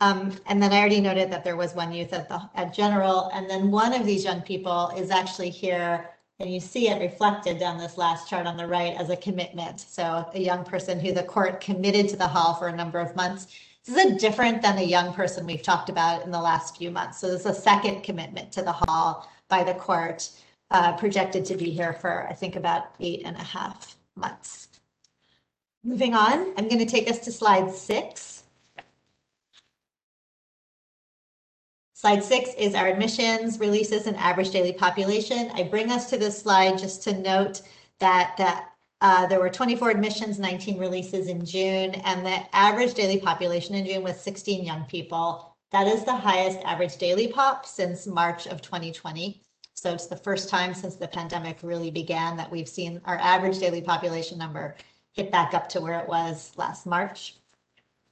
Um, and then I already noted that there was one youth at, the, at General, and then one of these young people is actually here, and you see it reflected down this last chart on the right as a commitment. So a young person who the court committed to the hall for a number of months. This is different than a young person we've talked about in the last few months. So this is a second commitment to the hall by the court, uh, projected to be here for, I think, about eight and a half months. Moving on, I'm going to take us to slide six. Slide six is our admissions, releases, and average daily population. I bring us to this slide just to note that that Uh, there were twenty-four admissions, nineteen releases in June, and the average daily population in June was sixteen young people. That is the highest average daily pop since March of twenty twenty. So it's the first time since the pandemic really began that we've seen our average daily population number hit back up to where it was last March.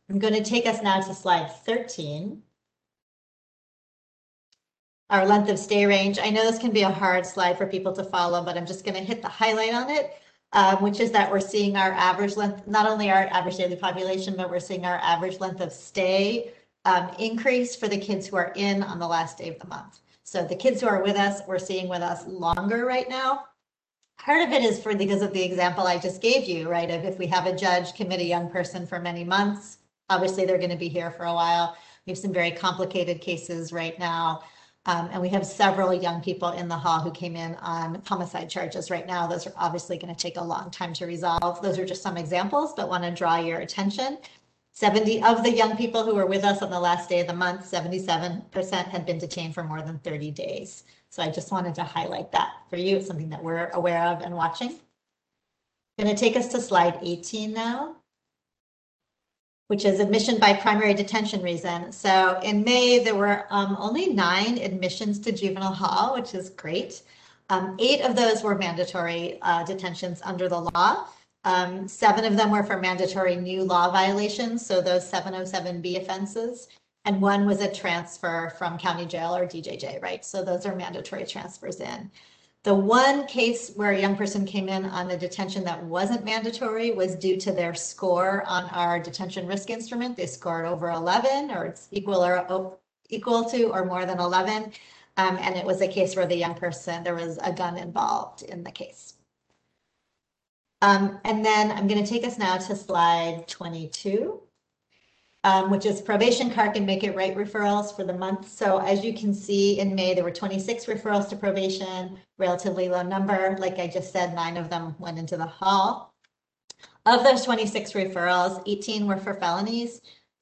I'm going to take us now to slide thirteen. Our length of stay range. I know this can be a hard slide for people to follow, but I'm just going to hit the highlight on it. Um, which is that we're seeing our average length, not only our average daily population, but we're seeing our average length of stay um, increase for the kids who are in on the last day of the month. So the kids who are with us, we're seeing with us longer right now. Part of it is for because of the example I just gave you, right? Of if we have a judge commit a young person for many months, obviously they're going to be here for a while. We have some very complicated cases right now. Um, and we have several young people in the hall who came in on homicide charges right now. Those are obviously going to take a long time to resolve. Those are just some examples, but want to draw your attention. seventy of the young people who were with us on the last day of the month, seventy-seven percent had been detained for more than thirty days. So I just wanted to highlight that for you. It's something that we're aware of and watching. I'm going to take us to slide eighteen now, which is admission by primary detention reason. So in May, there were um, only nine admissions to juvenile hall, which is great. Um, eight of those were mandatory uh, detentions under the law. Um, seven of them were for mandatory new law violations, so those seven oh seven B offenses. And one was a transfer from county jail or D J J, right? So those are mandatory transfers in. The one case where a young person came in on a detention that wasn't mandatory was due to their score on our detention risk instrument. They scored over eleven, or it's equal or equal to or more than eleven. Um, and it was a case where the young person, there was a gun involved in the case. Um, and then I'm going to take us now to slide twenty-two. Um, which is probation, C A R C, and Make It Right referrals for the month. So as you can see, in May, there were twenty-six referrals to probation, relatively low number. Like I just said, nine of them went into the hall. Of those twenty-six referrals, eighteen were for felonies,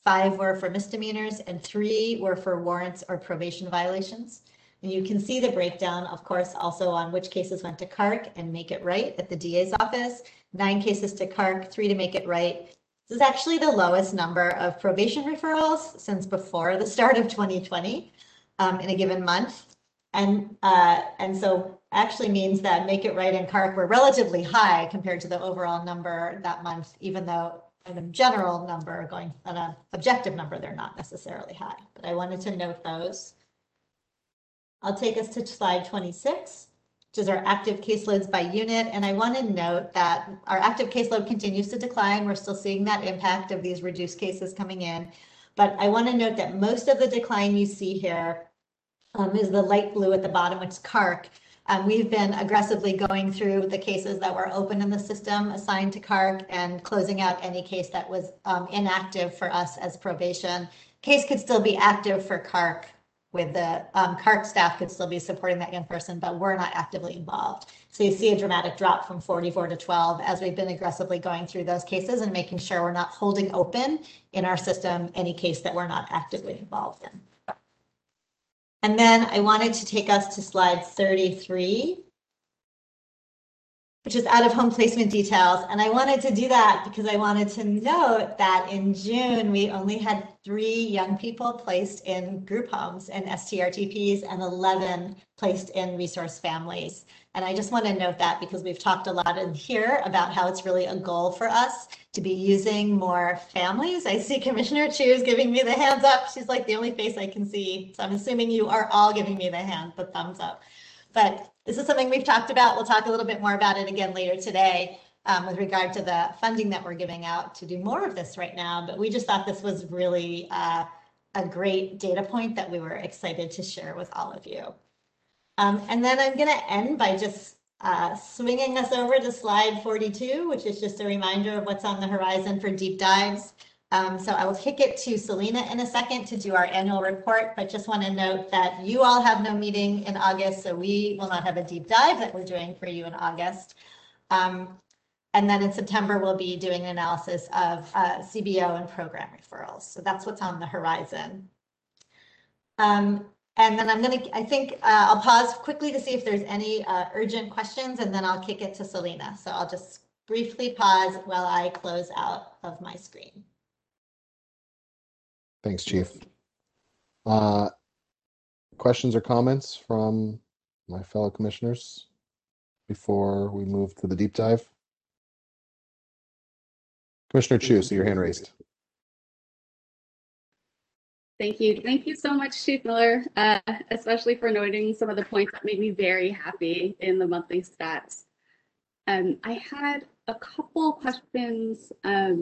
five were for misdemeanors, and three were for warrants or probation violations. And you can see the breakdown, of course, also on which cases went to C A R C and Make It Right at the D A's office, nine cases to C A R C, three to Make It Right. This is actually the lowest number of probation referrals since before the start of twenty twenty um, in a given month. And, uh, and so actually means that Make It Right and C A R C were relatively high compared to the overall number that month, even though kind of general number going on an objective number, they're not necessarily high, but I wanted to note those. I'll take us to slide twenty-six, which is our active caseloads by unit. And I want to note that our active caseload continues to decline. We're still seeing that impact of these reduced cases coming in. But I want to note that most of the decline you see here um, is the light blue at the bottom, which is C A R C. Um, we've been aggressively going through the cases that were open in the system assigned to C A R C and closing out any case that was um, inactive for us as probation. Case could still be active for C A R C with the um, C A R C staff could still be supporting that young person, but we're not actively involved. So you see a dramatic drop from forty-four to twelve as we've been aggressively going through those cases and making sure we're not holding open in our system any case that we're not actively involved in. And then I wanted to take us to slide thirty-three, which is out of home placement details. And I wanted to do that because I wanted to note that in June, we only had three young people placed in group homes and S T R T Ps and eleven placed in resource families. And I just want to note that because we've talked a lot in here about how it's really a goal for us to be using more families. I see Commissioner Chu's giving me the hands up. She's like the only face I can see. So I'm assuming you are all giving me the hand, the thumbs up. But this is something we've talked about. We'll talk a little bit more about it again later today um, with regard to the funding that we're giving out to do more of this right now. But we just thought this was really uh, a great data point that we were excited to share with all of you. Um, and then I'm gonna end by just Uh, swinging us over to slide forty-two, which is just a reminder of what's on the horizon for deep dives. Um, so I will kick it to Selena in a second to do our annual report, but just want to note that you all have no meeting in August, so we will not have a deep dive that we're doing for you in August. Um, and then in September, we'll be doing an analysis of uh, C B O and program referrals. So that's what's on the horizon. Um, And then I'm going to, I think uh, I'll pause quickly to see if there's any uh, urgent questions, and then I'll kick it to Selena. So I'll just briefly pause while I close out of my screen. Thanks, Chief. Uh, questions or comments from my fellow commissioners before we move to the deep dive? Commissioner Chu, see your hand raised. Thank you. Thank you so much, Chief Miller, uh, especially for noting some of the points that made me very happy in the monthly stats. Um, I had a couple questions um,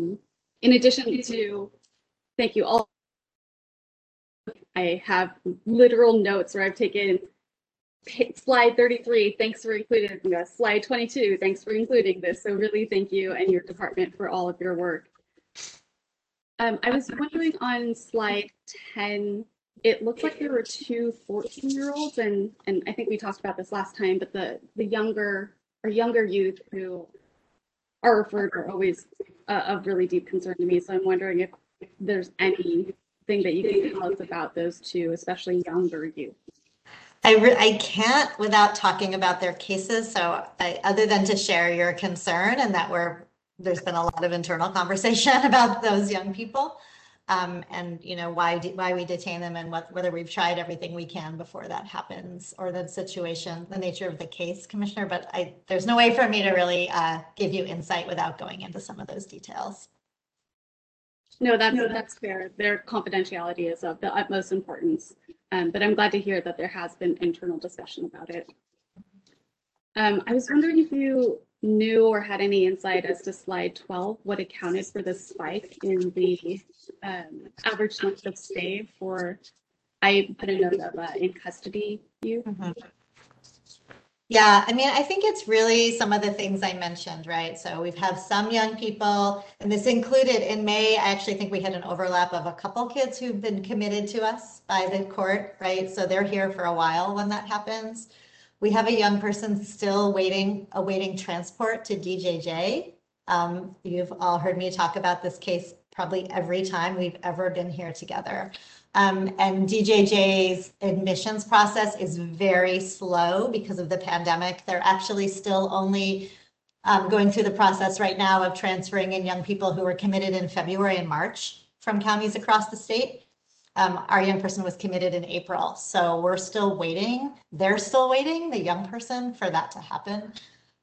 in addition to, thank you all. I have literal notes where I've taken slide thirty-three, thanks for including this, slide twenty-two, thanks for including this. So really thank you and your department for all of your work. Um, I was wondering on slide ten, it looked like there were two fourteen year olds and, and I think we talked about this last time, but the, the younger or younger youth who are referred are always uh, of really deep concern to me. So I'm wondering if there's anything that you can tell us about those two, especially younger youth. I, re I can't without talking about their cases. So I, other than to share your concern and that we're there's been a lot of internal conversation about those young people um, and, you know, why do, why we detain them and what, whether we've tried everything we can before that happens or the situation, the nature of the case, Commissioner, but I, there's no way for me to really uh, give you insight without going into some of those details. No, that's, no, that's fair. Their confidentiality is of the utmost importance, um, but I'm glad to hear that there has been internal discussion about it. Um, I was wondering if you knew or had any insight as to slide twelve, what accounted for the spike in the um, average length of stay for, I put a note of uh, in custody youth. Mm-hmm. Yeah, I mean, I think it's really some of the things I mentioned, right? So we've had some young people, and this included in May, I actually think we had an overlap of a couple kids who've been committed to us by the court, right? So they're here for a while when that happens. We have a young person still waiting, awaiting transport to D J J. Um, you've all heard me talk about this case probably every time we've ever been here together. Um, and D J J's admissions process is very slow because of the pandemic. They're actually still only um, going through the process right now of transferring in young people who were committed in February and March from counties across the state. Um, our young person was committed in April, so we're still waiting. They're still waiting, the young person, for that to happen.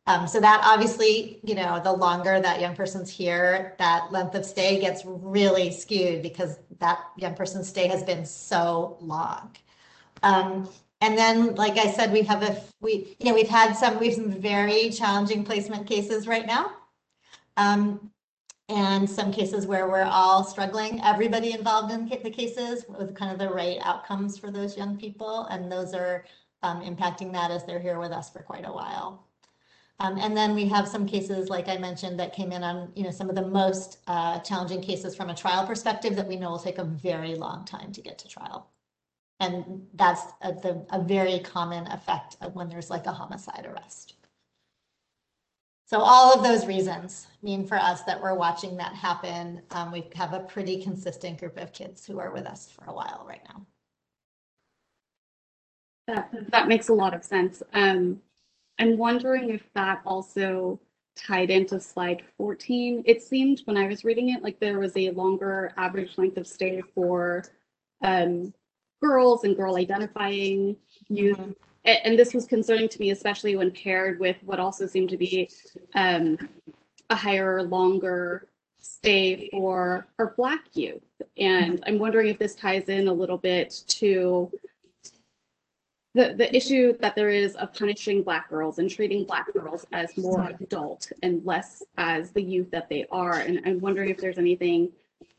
Um, so that obviously, you know, the longer that young person's here, that length of stay gets really skewed because that young person's stay has been so long. Um, and then, like I said, we have a, we, you know, we've had some, we have some very challenging placement cases right now. Um, and some cases where we're all struggling, everybody involved in the cases with kind of the right outcomes for those young people. And those are um, impacting that as they're here with us for quite a while. Um, and then we have some cases, like I mentioned, that came in on, you know, some of the most uh, challenging cases from a trial perspective that we know will take a very long time to get to trial. And that's a, the, a very common effect of when there's like a homicide arrest. So all of those reasons mean for us that we're watching that happen. Um, we have a pretty consistent group of kids who are with us for a while right now. That, that makes a lot of sense. Um, I'm wondering if that also tied into slide fourteen. It seemed when I was reading it like there was a longer average length of stay for um, girls and girl identifying youth. Mm-hmm. And this was concerning to me, especially when paired with what also seemed to be um, a higher, longer stay for, for Black youth. And I'm wondering if this ties in a little bit to the, the issue that there is of punishing Black girls and treating Black girls as more adult and less as the youth that they are. And I'm wondering if there's anything,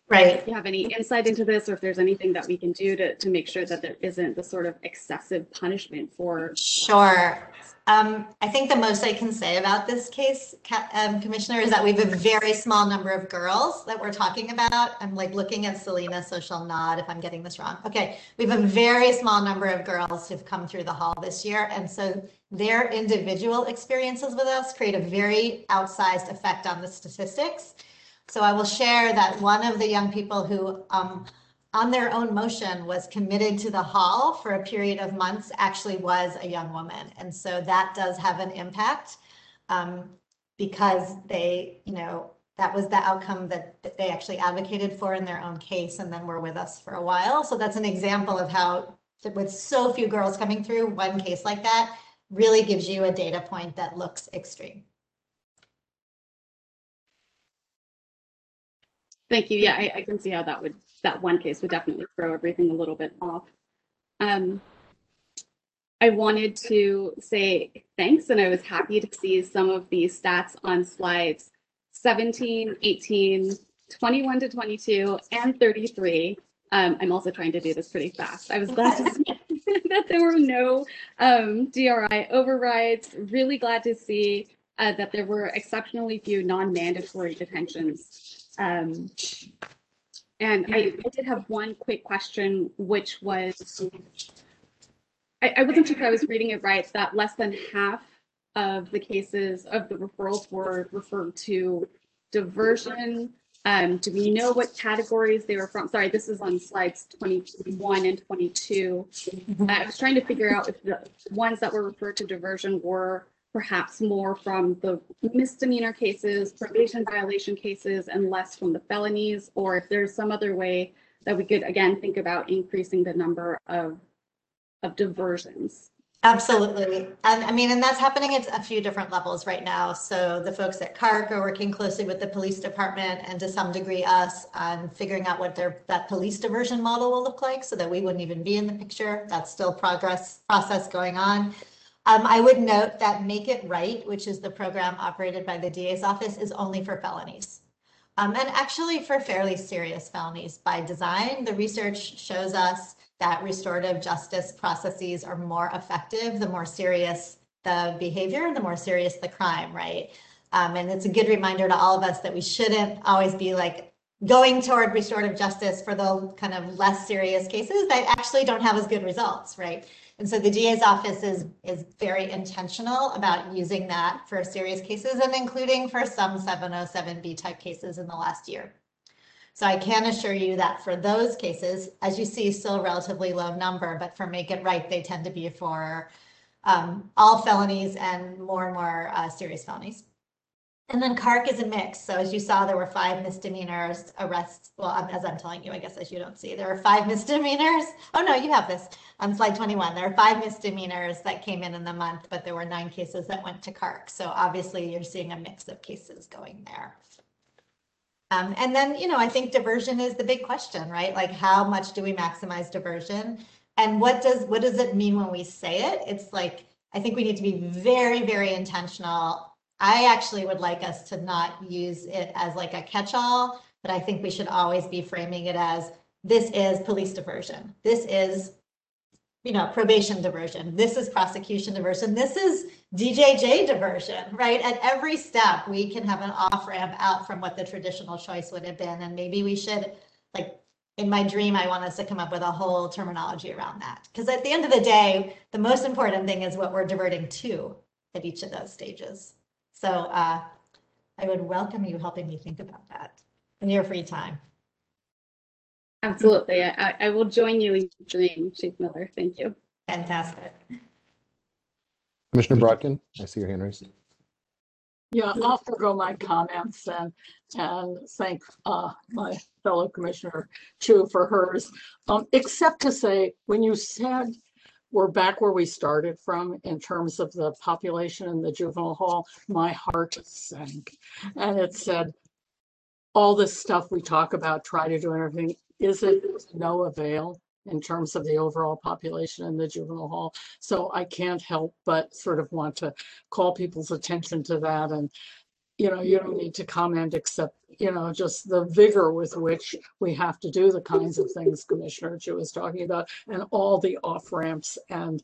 right, if you have any insight into this, or if there's anything that we can do to, to make sure that there isn't the sort of excessive punishment for. Sure. Um, I think the most I can say about this case, um, Commissioner, is that we have a very small number of girls that we're talking about. I'm like looking at Selena, so she'll nod if I'm getting this wrong. Okay, we have a very small number of girls who've come through the hall this year. And so their individual experiences with us create a very outsized effect on the statistics. So I will share that one of the young people who, um, on their own motion, was committed to the hall for a period of months actually was a young woman. And so that does have an impact um, because they, you know, that was the outcome that, that they actually advocated for in their own case and then were with us for a while. So that's an example of how, with so few girls coming through, one case like that really gives you a data point that looks extreme. Thank you. Yeah, I, I can see how that would, that one case would definitely throw everything a little bit off. Um, I wanted to say thanks, and I was happy to see some of these stats on slides seventeen, eighteen, twenty-one to twenty-two, and thirty-three. Um, I'm also trying to do this pretty fast. I was glad to see that there were no um, D R I overrides. Really glad to see uh, that there were exceptionally few non-mandatory detentions. Um, and I, I did have one quick question, which was, I, I wasn't sure if I was reading it right, that less than half of the cases of the referrals were referred to diversion. Um, do we know what categories they were from? Sorry, this is on slides twenty-one and twenty-two. Uh, I was trying to figure out if the ones that were referred to diversion were perhaps more from the misdemeanor cases, probation violation cases, and less from the felonies, or if there's some other way that we could, again, think about increasing the number of, of diversions. Absolutely. And I mean, and that's happening at a few different levels right now. So the folks at C A R C are working closely with the police department and to some degree us on figuring out what their that police diversion model will look like so that we wouldn't even be in the picture. That's still progress process going on. Um, I would note that Make It Right, which is the program operated by the D A's office, is only for felonies, um, and actually for fairly serious felonies by design. The research shows us that restorative justice processes are more effective the more serious the behavior, the more serious the crime, right? Um, and it's a good reminder to all of us that we shouldn't always be like going toward restorative justice for the kind of less serious cases that actually don't have as good results, right? And so the D A's office is, is very intentional about using that for serious cases and including for some seven oh seven B type cases in the last year. So I can assure you that for those cases, as you see, still relatively low number, but for Make It Right, they tend to be for um, all felonies and more and more uh, serious felonies. And then C A R C is a mix. So as you saw, there were five misdemeanors arrests. Well, as I'm telling you, I guess as you don't see, there were five misdemeanors. Oh, no, you have this. on slide twenty-one, there are five misdemeanors that came in in the month, but there were nine cases that went to C A R C. So obviously you're seeing a mix of cases going there. Um, and then, you know, I think diversion is the big question, right? Like, how much do we maximize diversion? And what does, what does it mean when we say it? It's like, I think we need to be very, very intentional. I actually would like us to not use it as like a catch-all, but I think we should always be framing it as, this is police diversion. This is, you know, probation diversion. This is prosecution diversion. This is D J J diversion, right? At every step, we can have an off-ramp out from what the traditional choice would have been. And maybe we should, like, in my dream, I want us to come up with a whole terminology around that. Because at the end of the day, the most important thing is what we're diverting to at each of those stages. So uh, I would welcome you helping me think about that in your free time. Absolutely. I, I will join you in your dream, Chief Miller. Thank you. Fantastic. Commissioner Brodkin, I see your hand raised. Yeah, I'll forego my comments and, and thank uh, my fellow Commissioner Chu for hers, um, except to say, when you said we're back where we started from in terms of the population in the juvenile hall, my heart sank. And it said, all this stuff we talk about, try to do everything, is it no avail in terms of the overall population in the juvenile hall? So I can't help but sort of want to call people's attention to that. And, you know, you don't need to comment except, you know, just the vigor with which we have to do the kinds of things Commissioner Chu was talking about and all the off ramps. And,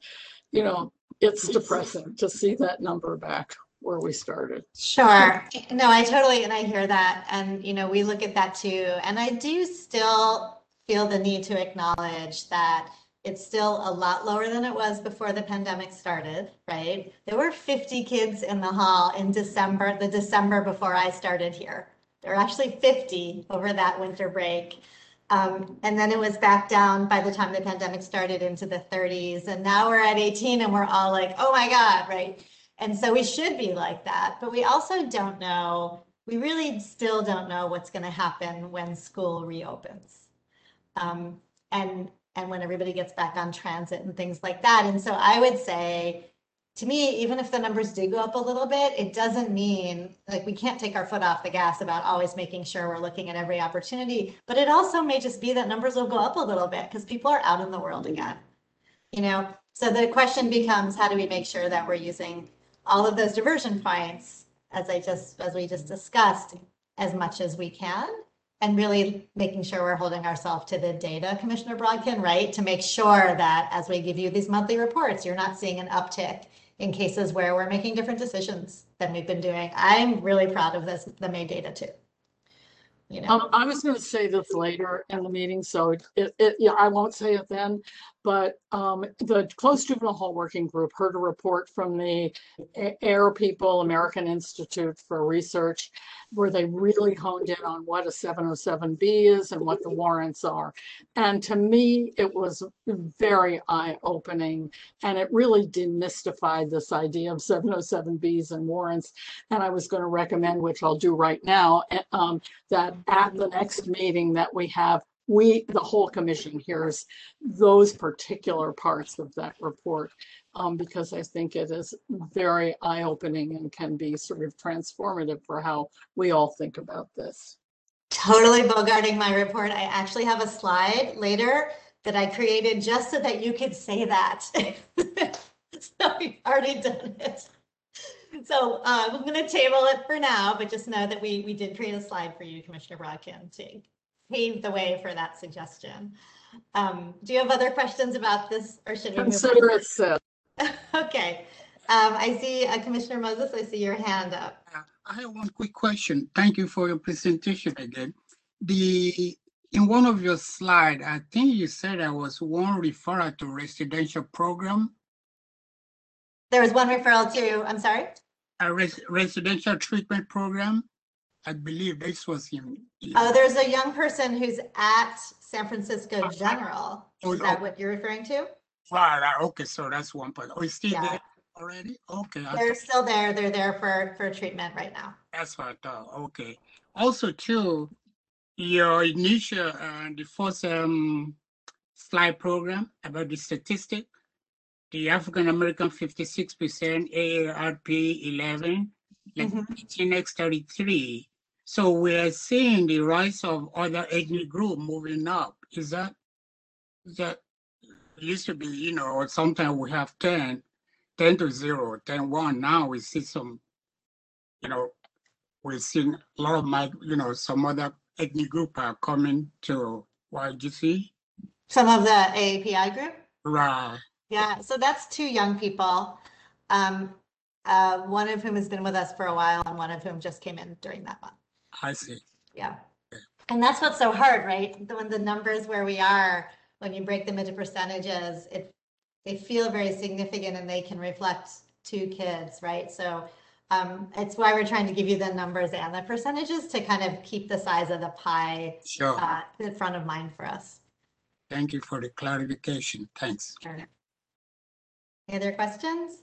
you know, it's depressing to see that number back where we started. Sure. No, I totally, and I hear that. And, you know, we look at that too. And I do still feel the need to acknowledge that it's still a lot lower than it was before the pandemic started, right? There were fifty kids in the hall in December, the December before I started here. There were actually fifty over that winter break. Um, and then it was back down by the time the pandemic started into the thirties. And now we're at eighteen and we're all like, oh my God, right? And so we should be like that, but we also don't know, we really still don't know what's going to happen when school reopens um, and, and when everybody gets back on transit and things like that. And so I would say, to me, even if the numbers do go up a little bit, it doesn't mean, like, we can't take our foot off the gas about always making sure we're looking at every opportunity, but it also may just be that numbers will go up a little bit because people are out in the world again, you know? So the question becomes, how do we make sure that we're using all of those diversion points, as I just, as we just discussed, as much as we can, and really making sure we're holding ourselves to the data, Commissioner Brodkin, right? To make sure that as we give you these monthly reports, you're not seeing an uptick in cases where we're making different decisions than we've been doing. I'm really proud of this, the May data too. You know. um, I was going to say this later in the meeting, so it, it, it, yeah, I won't say it then, but um, the Closed Juvenile Hall Working Group heard a report from the A I R people, American Institute for Research, where they really honed in on what a seven oh seven B is and what the warrants are. And to me, it was very eye-opening, and it really demystified this idea of seven oh seven Bs and warrants. And I was going to recommend, which I'll do right now, um, that at the next meeting that we have, we, the whole commission, hears those particular parts of that report, um, because I think it is very eye-opening and can be sort of transformative for how we all think about this. Totally bogarting my report. I actually have a slide later that I created just so that you could say that. So we've already done it. So uh, I'm going to table it for now, but just know that we, we did create a slide for you, Commissioner Brodkin, to pave the way for that suggestion. Um, do you have other questions about this, or should we consider it set? Okay. Um, I see uh, Commissioner Moses, I see your hand up. I have one quick question. Thank you for your presentation again. The in one of your slides, I think you said there was one referral to residential program. There was one referral to, I'm sorry? A res residential treatment program. I believe this was him. Oh, there's a young person who's at San Francisco General. Is that what you're referring to? Right, right. Okay, so that's one point. Oh, is still yeah. there already? Okay. They're still there. They're there for, for treatment right now. That's what I thought. Okay. Also, too, your initial and uh, the first um, slide program about the statistic. The African American fifty-six percent, A A R P eleven, like mm-hmm. Latinx thirty-three. So we're seeing the rise of other ethnic group moving up. Is that, that used to be, you know, or sometimes we have ten, ten to zero, ten one. Now we see some, you know, we're seeing a lot of my, you know, some other ethnic group are coming to Y G C. Some of the A A P I group? Right. Yeah, so that's two young people, um, uh, one of whom has been with us for a while and one of whom just came in during that month. I see. Yeah. Yeah. And that's what's so hard, right? When the numbers where we are, when you break them into percentages, it they feel very significant and they can reflect two kids, right? So um, it's why we're trying to give you the numbers and the percentages to kind of keep the size of the pie sure. uh, in front of mind for us. Thank you for the clarification. Thanks. Sure. Any other questions?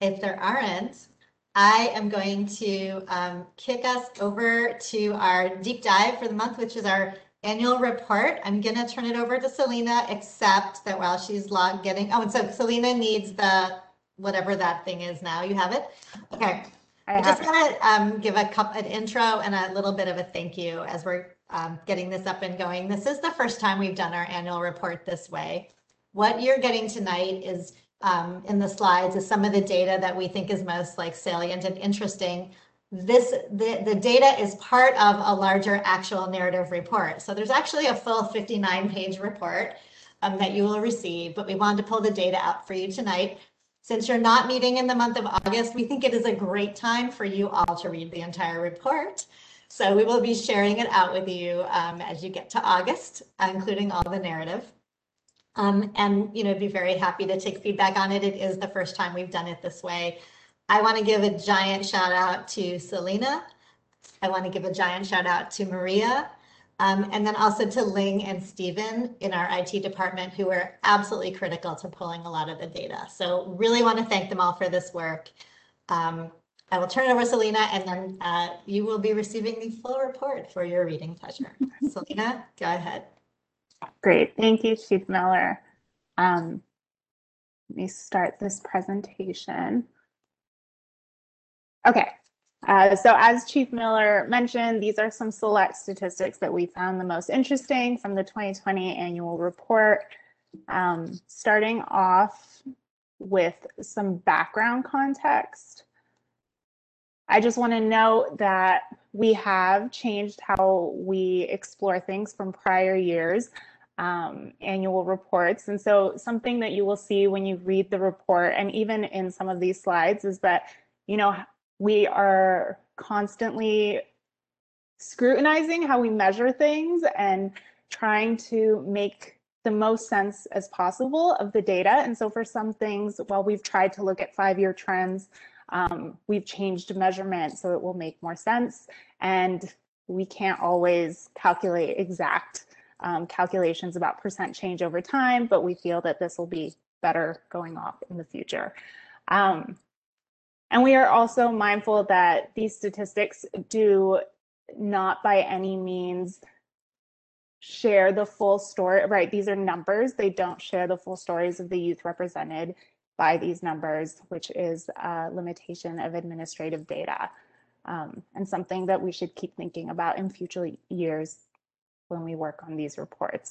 If there aren't, I am going to um, kick us over to our deep dive for the month, which is our annual report. I'm going to turn it over to Selena, except that while she's logged getting, oh, and so Selena needs the whatever that thing is now. You have it? Okay. I, I just want to um, give a cup, an intro and a little bit of a thank you as we're Um, getting this up and going. This is the first time we've done our annual report this way. What you're getting tonight is um, in the slides is some of the data that we think is most like salient and interesting. This the, the data is part of a larger actual narrative report. So there's actually a full fifty-nine page report um, that you will receive, but we wanted to pull the data out for you tonight. Since you're not meeting in the month of August, we think it is a great time for you all to read the entire report. So we will be sharing it out with you um, as you get to August, including all the narrative. Um, and, you know, be very happy to take feedback on it. It is the first time we've done it this way. I want to give a giant shout out to Selena. I want to give a giant shout out to Maria. Um, and then also to Ling and Steven in our I T department, who were absolutely critical to pulling a lot of the data. So really want to thank them all for this work. Um, I will turn it over to Selena, and then uh, you will be receiving the full report for your reading pleasure. Selena, go ahead. Great. Thank you, Chief Miller. Um, let me start this presentation. Okay. Uh, so as Chief Miller mentioned, these are some select statistics that we found the most interesting from the twenty twenty annual report. Um, starting off with some background context. I just want to note that we have changed how we explore things from prior years' um, annual reports. And so something that you will see when you read the report and even in some of these slides is that, you know, we are constantly scrutinizing how we measure things and trying to make the most sense as possible of the data. And so for some things, while we've tried to look at five-year trends, Um, we've changed measurement so it will make more sense, and we can't always calculate exact um, calculations about percent change over time, but we feel that this will be better going off in the future. Um, and we are also mindful that these statistics do not by any means share the full story, right? These are numbers. They don't share the full stories of the youth represented by these numbers, which is a limitation of administrative data um, and something that we should keep thinking about in future years when we work on these reports.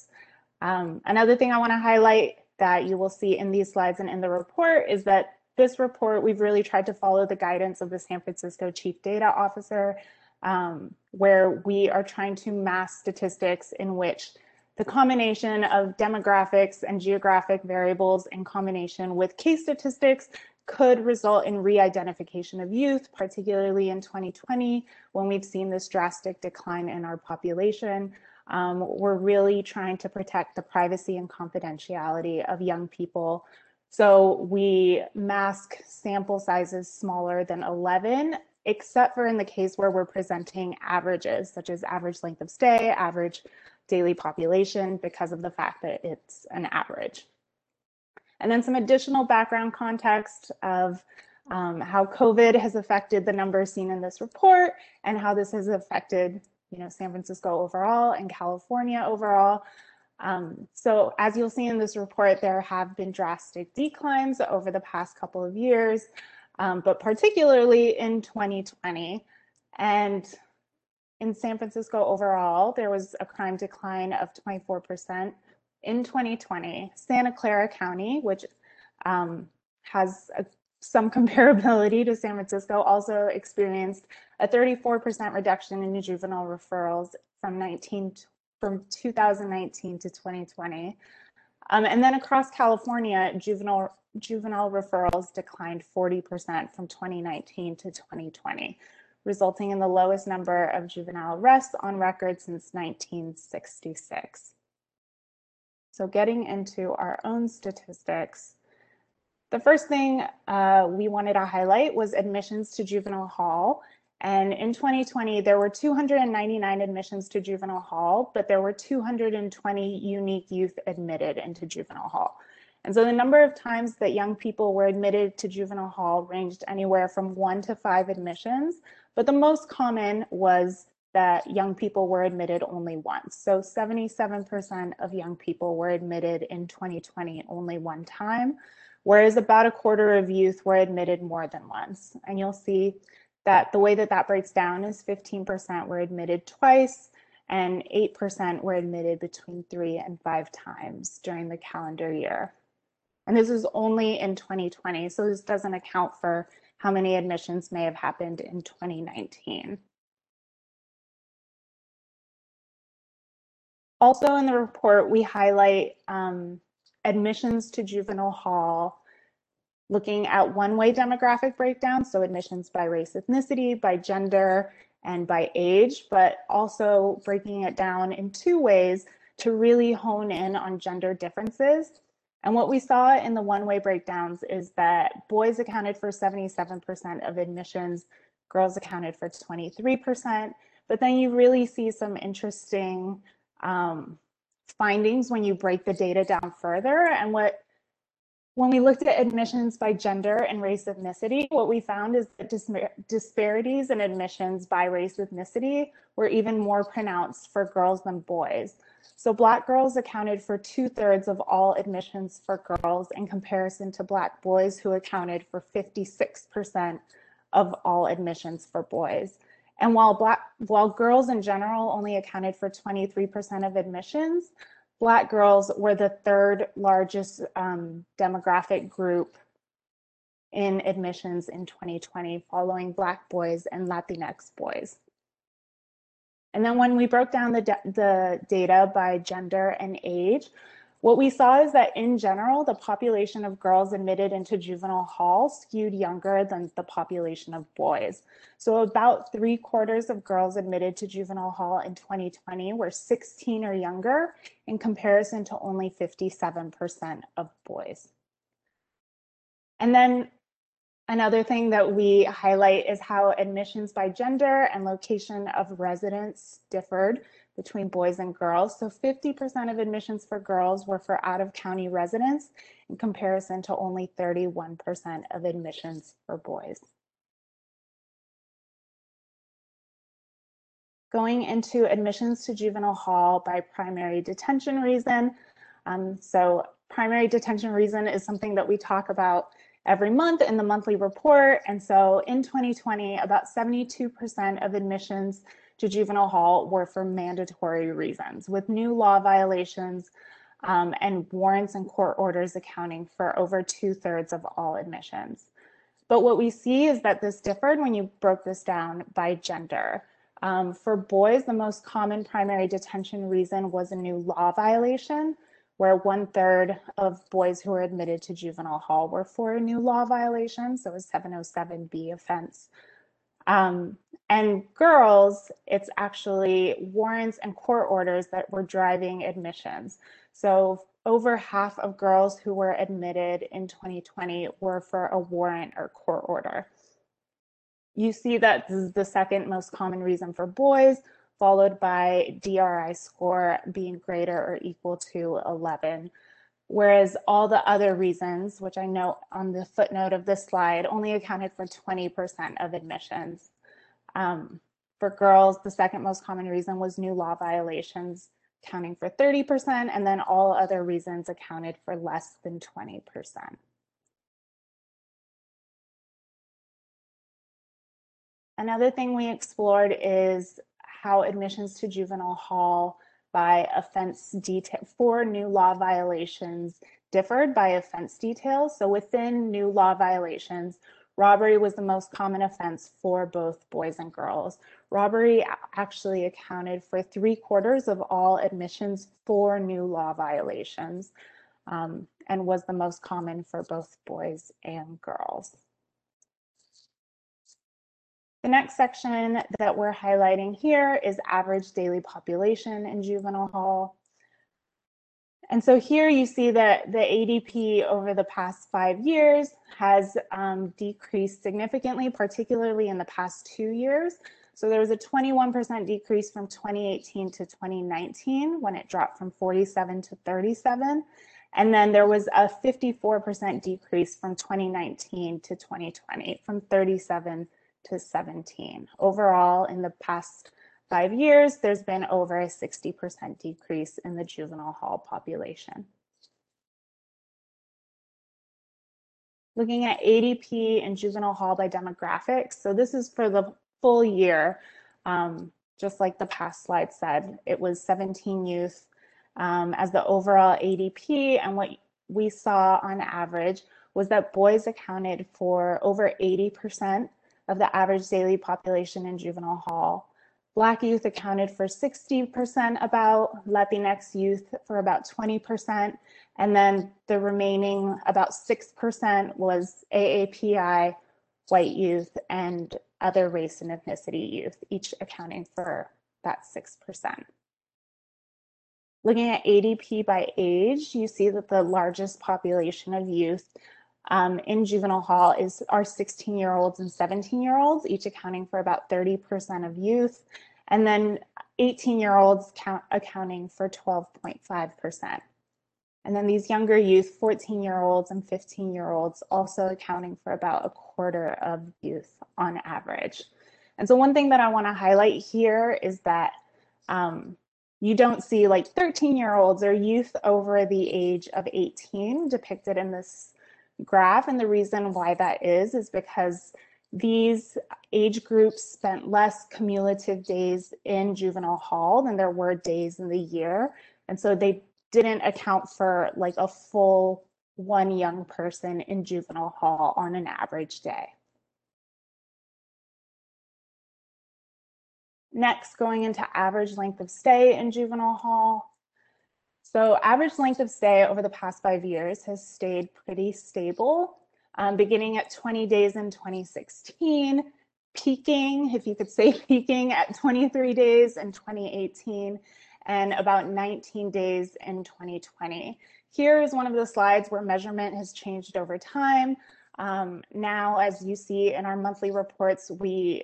Um, another thing I want to highlight that you will see in these slides and in the report is that this report, we've really tried to follow the guidance of the San Francisco Chief Data Officer, um, where we are trying to mass statistics in which the combination of demographics and geographic variables in combination with case statistics could result in re-identification of youth, particularly in twenty twenty, when we've seen this drastic decline in our population. Um, we're really trying to protect the privacy and confidentiality of young people. So we mask sample sizes smaller than eleven, except for in the case where we're presenting averages, such as average length of stay, average daily population, because of the fact that it's an average. And then some additional background context of um, how COVID has affected the numbers seen in this report and how this has affected you know, San Francisco overall and California overall. Um, so as you'll see in this report, there have been drastic declines over the past couple of years, um, but particularly in twenty twenty. And in San Francisco overall, there was a crime decline of twenty-four percent in twenty twenty. Santa Clara County, which um, has a, some comparability to San Francisco, also experienced a thirty-four percent reduction in juvenile referrals from nineteen from twenty nineteen to twenty twenty. Um, and then across California, juvenile juvenile referrals declined forty percent from twenty nineteen to twenty twenty, resulting in the lowest number of juvenile arrests on record since nineteen sixty-six. So getting into our own statistics, the first thing uh, we wanted to highlight was admissions to juvenile hall. And in twenty twenty, there were two hundred ninety-nine admissions to juvenile hall, but there were two hundred twenty unique youth admitted into juvenile hall. And so the number of times that young people were admitted to juvenile hall ranged anywhere from one to five admissions, but the most common was that young people were admitted only once. So seventy-seven percent of young people were admitted in twenty twenty only one time, whereas about a quarter of youth were admitted more than once. And you'll see that the way that that breaks down is fifteen percent were admitted twice and eight percent were admitted between three and five times during the calendar year. And this is only in twenty twenty, so this doesn't account for how many admissions may have happened in twenty nineteen. Also in the report, we highlight um, admissions to juvenile hall looking at one-way demographic breakdown, so admissions by race, ethnicity, by gender, and by age, but also breaking it down in two ways to really hone in on gender differences. And what we saw in the one-way breakdowns is that boys accounted for seventy-seven percent of admissions, girls accounted for twenty-three percent, but then you really see some interesting um, findings when you break the data down further. And what When we looked at admissions by gender and race ethnicity, what we found is that dispar disparities in admissions by race ethnicity were even more pronounced for girls than boys. So Black girls accounted for two thirds of all admissions for girls in comparison to Black boys, who accounted for fifty-six percent of all admissions for boys. And while Black, while girls in general only accounted for twenty-three percent of admissions, Black girls were the third largest um, demographic group in admissions in twenty twenty, following Black boys and Latinx boys. And then when we broke down the, the data by gender and age, what we saw is that in general, the population of girls admitted into juvenile hall skewed younger than the population of boys. So about three quarters of girls admitted to juvenile hall in twenty twenty were sixteen or younger, in comparison to only fifty-seven percent of boys. And then another thing that we highlight is how admissions by gender and location of residence differed between boys and girls. So fifty percent of admissions for girls were for out-of-county residents, in comparison to only thirty-one percent of admissions for boys. Going into admissions to juvenile hall by primary detention reason. Um, so primary detention reason is something that we talk about every month in the monthly report. And so in twenty twenty, about seventy-two percent of admissions to juvenile hall were for mandatory reasons, with new law violations um, and warrants and court orders accounting for over two thirds of all admissions. But what we see is that this differed when you broke this down by gender. Um, for boys, the most common primary detention reason was a new law violation, where one third of boys who were admitted to juvenile hall were for a new law violation, so a seven oh seven B offense. Um, and girls, it's actually warrants and court orders that were driving admissions. So over half of girls who were admitted in twenty twenty were for a warrant or court order. You see that this is the second most common reason for boys, followed by D R I score being greater or equal to eleven, whereas all the other reasons, which I note on the footnote of this slide, only accounted for twenty percent of admissions. Um, For girls, the second most common reason was new law violations, accounting for thirty percent, and then all other reasons accounted for less than twenty percent. Another thing we explored is how admissions to juvenile hall by offense detail for new law violations differed by offense details. So within new law violations, robbery was the most common offense for both boys and girls. Robbery actually accounted for three quarters of all admissions for new law violations, um, and was the most common for both boys and girls. The next section that we're highlighting here is average daily population in juvenile hall. And so here you see that the A D P over the past five years has um, decreased significantly, particularly in the past two years. So there was a twenty-one percent decrease from twenty eighteen to twenty nineteen when it dropped from forty-seven to thirty-seven. And then there was a fifty-four percent decrease from twenty nineteen to twenty twenty, from thirty-seven to seventeen. Overall, in the past five years, there's been over a sixty percent decrease in the juvenile hall population. Looking at A D P and juvenile hall by demographics, so this is for the full year, um, just like the past slide said, it was seventeen youth um, as the overall A D P, and what we saw on average was that boys accounted for over eighty percent of the average daily population in juvenile hall. Black youth accounted for sixty percent about, Latinx youth for about twenty percent, and then the remaining about six percent was A A P I, white youth, and other race and ethnicity youth, each accounting for that six percent. Looking at A D P by age, you see that the largest population of youth um, in juvenile hall is our sixteen-year-olds and seventeen-year-olds, each accounting for about thirty percent of youth, and then eighteen-year-olds count, accounting for twelve point five percent. And then these younger youth, fourteen-year-olds and fifteen-year-olds, also accounting for about a quarter of youth on average. And so one thing that I want to highlight here is that um, you don't see like thirteen-year-olds or youth over the age of eighteen depicted in this graph, and the reason why that is is because these age groups spent less cumulative days in juvenile hall than there were days in the year, and so they didn't account for like a full one young person in juvenile hall on an average day. Next, going into average length of stay in juvenile hall. So average length of stay over the past five years has stayed pretty stable, um, beginning at twenty days in twenty sixteen, peaking, if you could say peaking, at twenty-three days in twenty eighteen, and about nineteen days in twenty twenty. Here is one of the slides where measurement has changed over time. Um, now, as you see in our monthly reports, we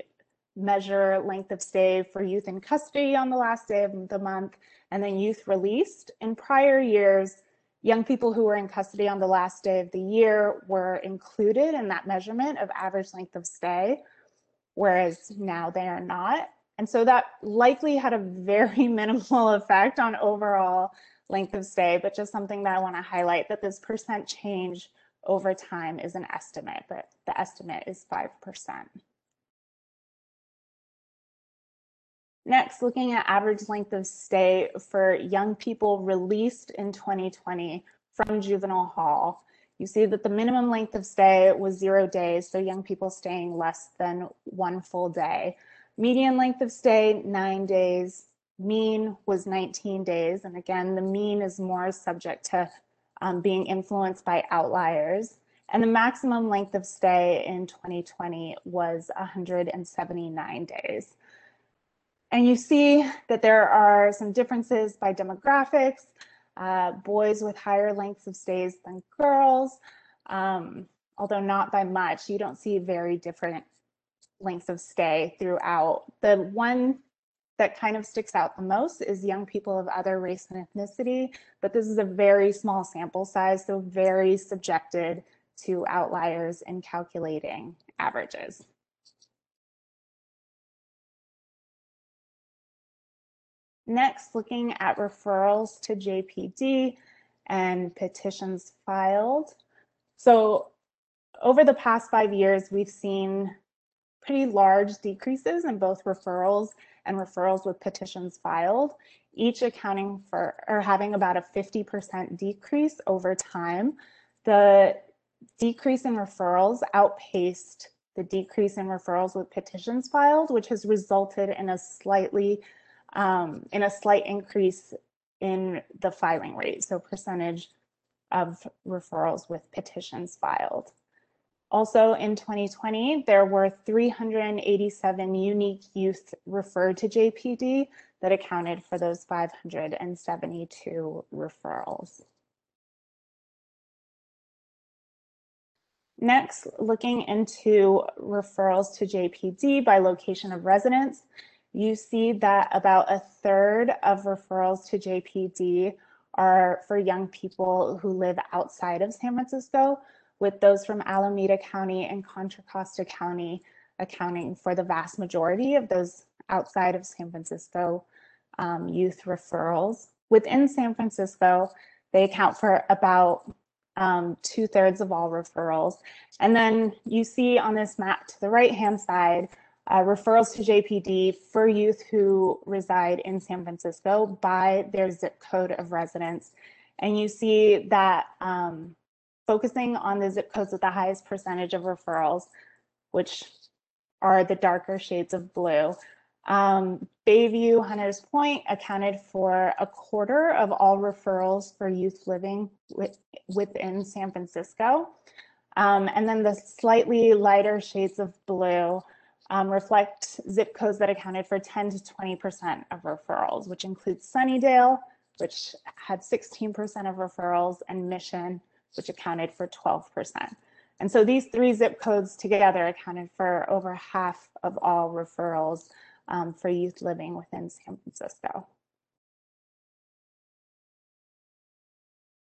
measure length of stay for youth in custody on the last day of the month, and then youth released. In prior years, young people who were in custody on the last day of the year were included in that measurement of average length of stay, whereas now they are not. And so that likely had a very minimal effect on overall length of stay, but just something that I want to highlight, that this percent change over time is an estimate, but the estimate is five percent. Next, looking at average length of stay for young people released in twenty twenty from juvenile hall, you see that the minimum length of stay was zero days, so young people staying less than one full day. Median length of stay, nine days. Mean was nineteen days. And again, the mean is more subject to um, being influenced by outliers. And the maximum length of stay in twenty twenty was one hundred seventy-nine days. And you see that there are some differences by demographics, uh, boys with higher lengths of stays than girls, um, although not by much. You don't see very different lengths of stay throughout. The one that kind of sticks out the most is young people of other race and ethnicity, but this is a very small sample size, so very subjected to outliers in calculating averages. Next, looking at referrals to J P D and petitions filed. So over the past five years, we've seen pretty large decreases in both referrals and referrals with petitions filed, each accounting for or having about a fifty percent decrease over time. The decrease in referrals outpaced the decrease in referrals with petitions filed, which has resulted in a slightly um, in a slight increase in the filing rate, so percentage of referrals with petitions filed. Also in twenty twenty, there were three hundred eighty-seven unique youth referred to J P D that accounted for those five hundred seventy-two referrals. Next, looking into referrals to J P D by location of residence, you see that about a third of referrals to J P D are for young people who live outside of San Francisco, with those from Alameda County and Contra Costa County accounting for the vast majority of those outside of San Francisco um, youth referrals. Within San Francisco, they account for about um, two thirds of all referrals. And then you see on this map to the right hand side, uh, referrals to J P D for youth who reside in San Francisco by their zip code of residence. And you see that um, focusing on the zip codes with the highest percentage of referrals, which are the darker shades of blue. Um, Bayview, Hunters Point accounted for a quarter of all referrals for youth living with, within San Francisco. Um, and then the slightly lighter shades of blue um, reflect zip codes that accounted for ten to twenty percent of referrals, which includes Sunnydale, which had sixteen percent of referrals, and Mission, which accounted for twelve percent. And so these three zip codes together accounted for over half of all referrals um, for youth living within San Francisco.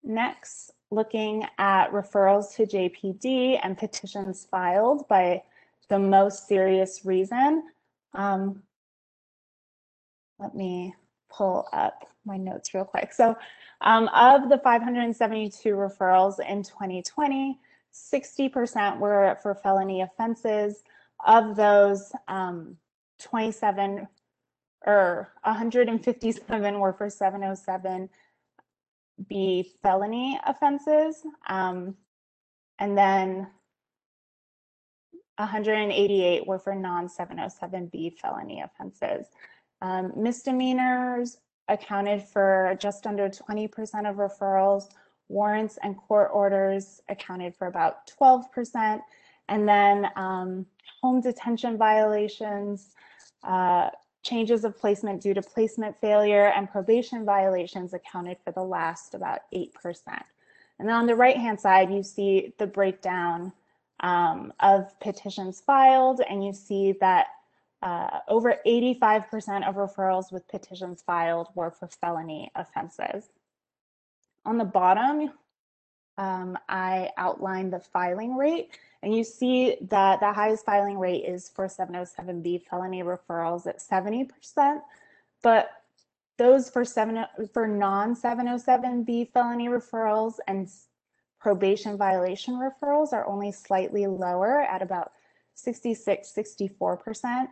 Next, looking at referrals to J P D and petitions filed by the most serious reason. Um, let me pull up my notes real quick. So um, of the five hundred seventy-two referrals in twenty twenty, sixty percent were for felony offenses. Of those, um, twenty-seven or one hundred fifty-seven were for seven oh seven B felony offenses. Um, and then one hundred eighty-eight were for non seven oh seven B felony offenses. Um, misdemeanors accounted for just under twenty percent of referrals, warrants and court orders accounted for about twelve percent, and then um, home detention violations, uh, changes of placement due to placement failure, and probation violations accounted for the last about eight percent. And then on the right-hand side, you see the breakdown um, of petitions filed, and you see that Uh, over eighty-five percent of referrals with petitions filed were for felony offenses. On the bottom, um, I outlined the filing rate, and you see that the highest filing rate is for seven oh seven B felony referrals at seventy percent, but those for, for non seven oh seven B felony referrals and probation violation referrals are only slightly lower at about sixty-six, sixty-four percent.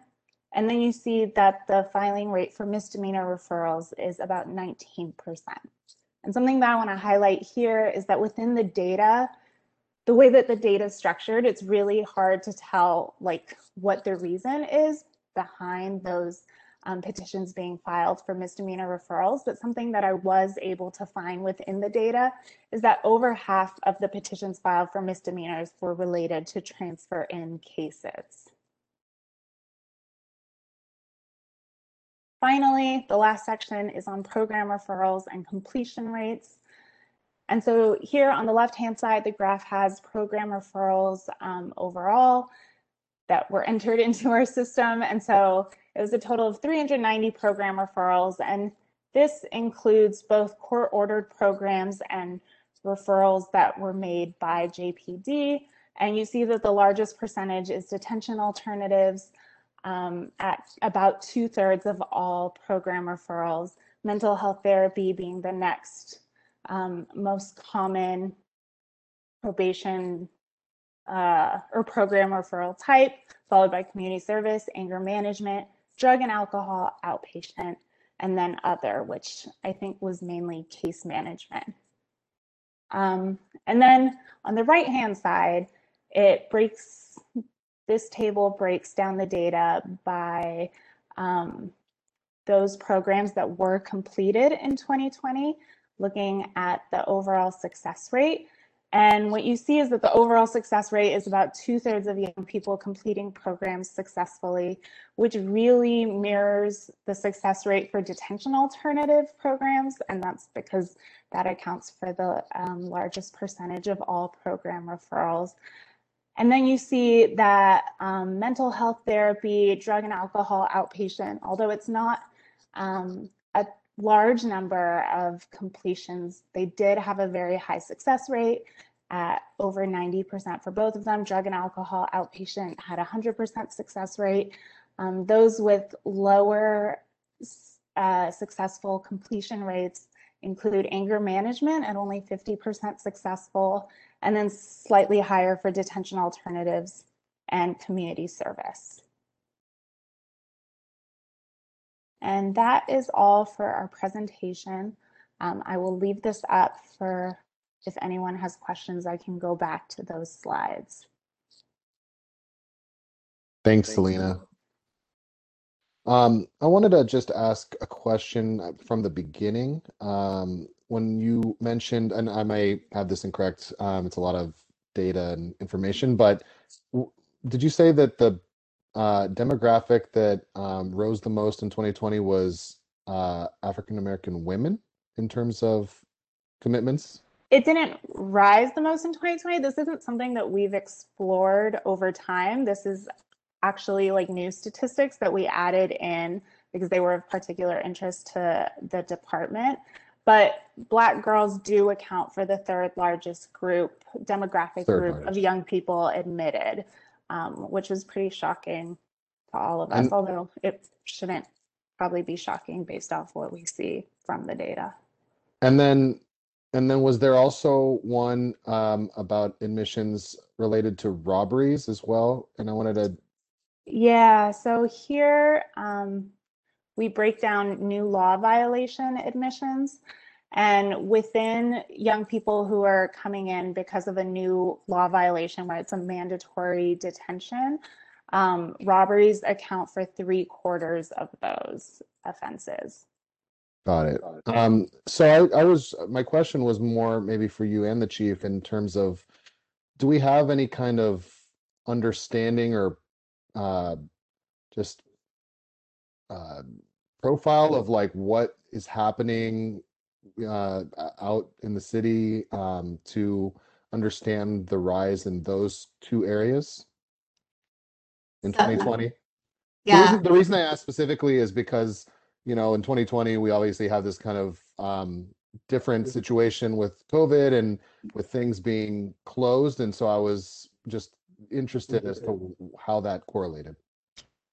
And then you see that the filing rate for misdemeanor referrals is about nineteen percent. And something that I want to highlight here is that within the data, the way that the data is structured, it's really hard to tell like what the reason is behind those um, petitions being filed for misdemeanor referrals. But something that I was able to find within the data is that over half of the petitions filed for misdemeanors were related to transfer in cases. Finally, the last section is on program referrals and completion rates. And so here on the left-hand side, the graph has program referrals um, overall that were entered into our system. And so it was a total of three hundred ninety program referrals. And this includes both court-ordered programs and referrals that were made by J P D. And you see that the largest percentage is detention alternatives, um, at about two thirds of all program referrals, mental health therapy being the next um, most common probation uh, or program referral type, followed by community service, anger management, drug and alcohol, outpatient, and then other, which I think was mainly case management. Um, and then on the right hand side, it breaks, this table breaks down the data by um, those programs that were completed in twenty twenty, looking at the overall success rate. And what you see is that the overall success rate is about two thirds of young people completing programs successfully, which really mirrors the success rate for detention alternative programs. And that's because that accounts for the um, largest percentage of all program referrals. And then you see that um, mental health therapy, drug and alcohol outpatient, although it's not um, a large number of completions, they did have a very high success rate at over ninety percent for both of them. Drug and alcohol outpatient had one hundred percent success rate. Um, those with lower uh, successful completion rates include anger management at only fifty percent successful, and then slightly higher for detention alternatives and community service. And that is all for our presentation. Um, I will leave this up for if anyone has questions, I can go back to those slides. Thanks, Selena. Um, I wanted to just ask a question from the beginning. Um, when you mentioned, and I may have this incorrect, um, it's a lot of data and information, but did you say that the Uh, demographic that um, rose the most in twenty twenty was uh, African-American women in terms of commitments? It didn't rise the most in twenty twenty. This isn't something that we've explored over time. This is actually like new statistics that we added in because they were of particular interest to the department. But Black girls do account for the third largest group, demographic third group largest. of young people admitted. Um, which was pretty shocking to all of us, and, although it shouldn't probably be shocking based off what we see from the data. And then, and then was there also one um, about admissions related to robberies as well? And I wanted to. Yeah, so here um, we break down new law violation admissions. And within young people who are coming in because of a new law violation where it's a mandatory detention, um, robberies account for three quarters of those offenses. Got it. Um, so I, I was, my question was more maybe for you and the chief in terms of, do we have any kind of understanding or uh, just uh, profile of like what is happening Uh, out in the city um, to understand the rise in those two areas in twenty twenty? Yeah. The reason, the reason I ask specifically is because, you know, in twenty twenty, we obviously have this kind of um, different situation with COVID and with things being closed. And so I was just interested as to how that correlated.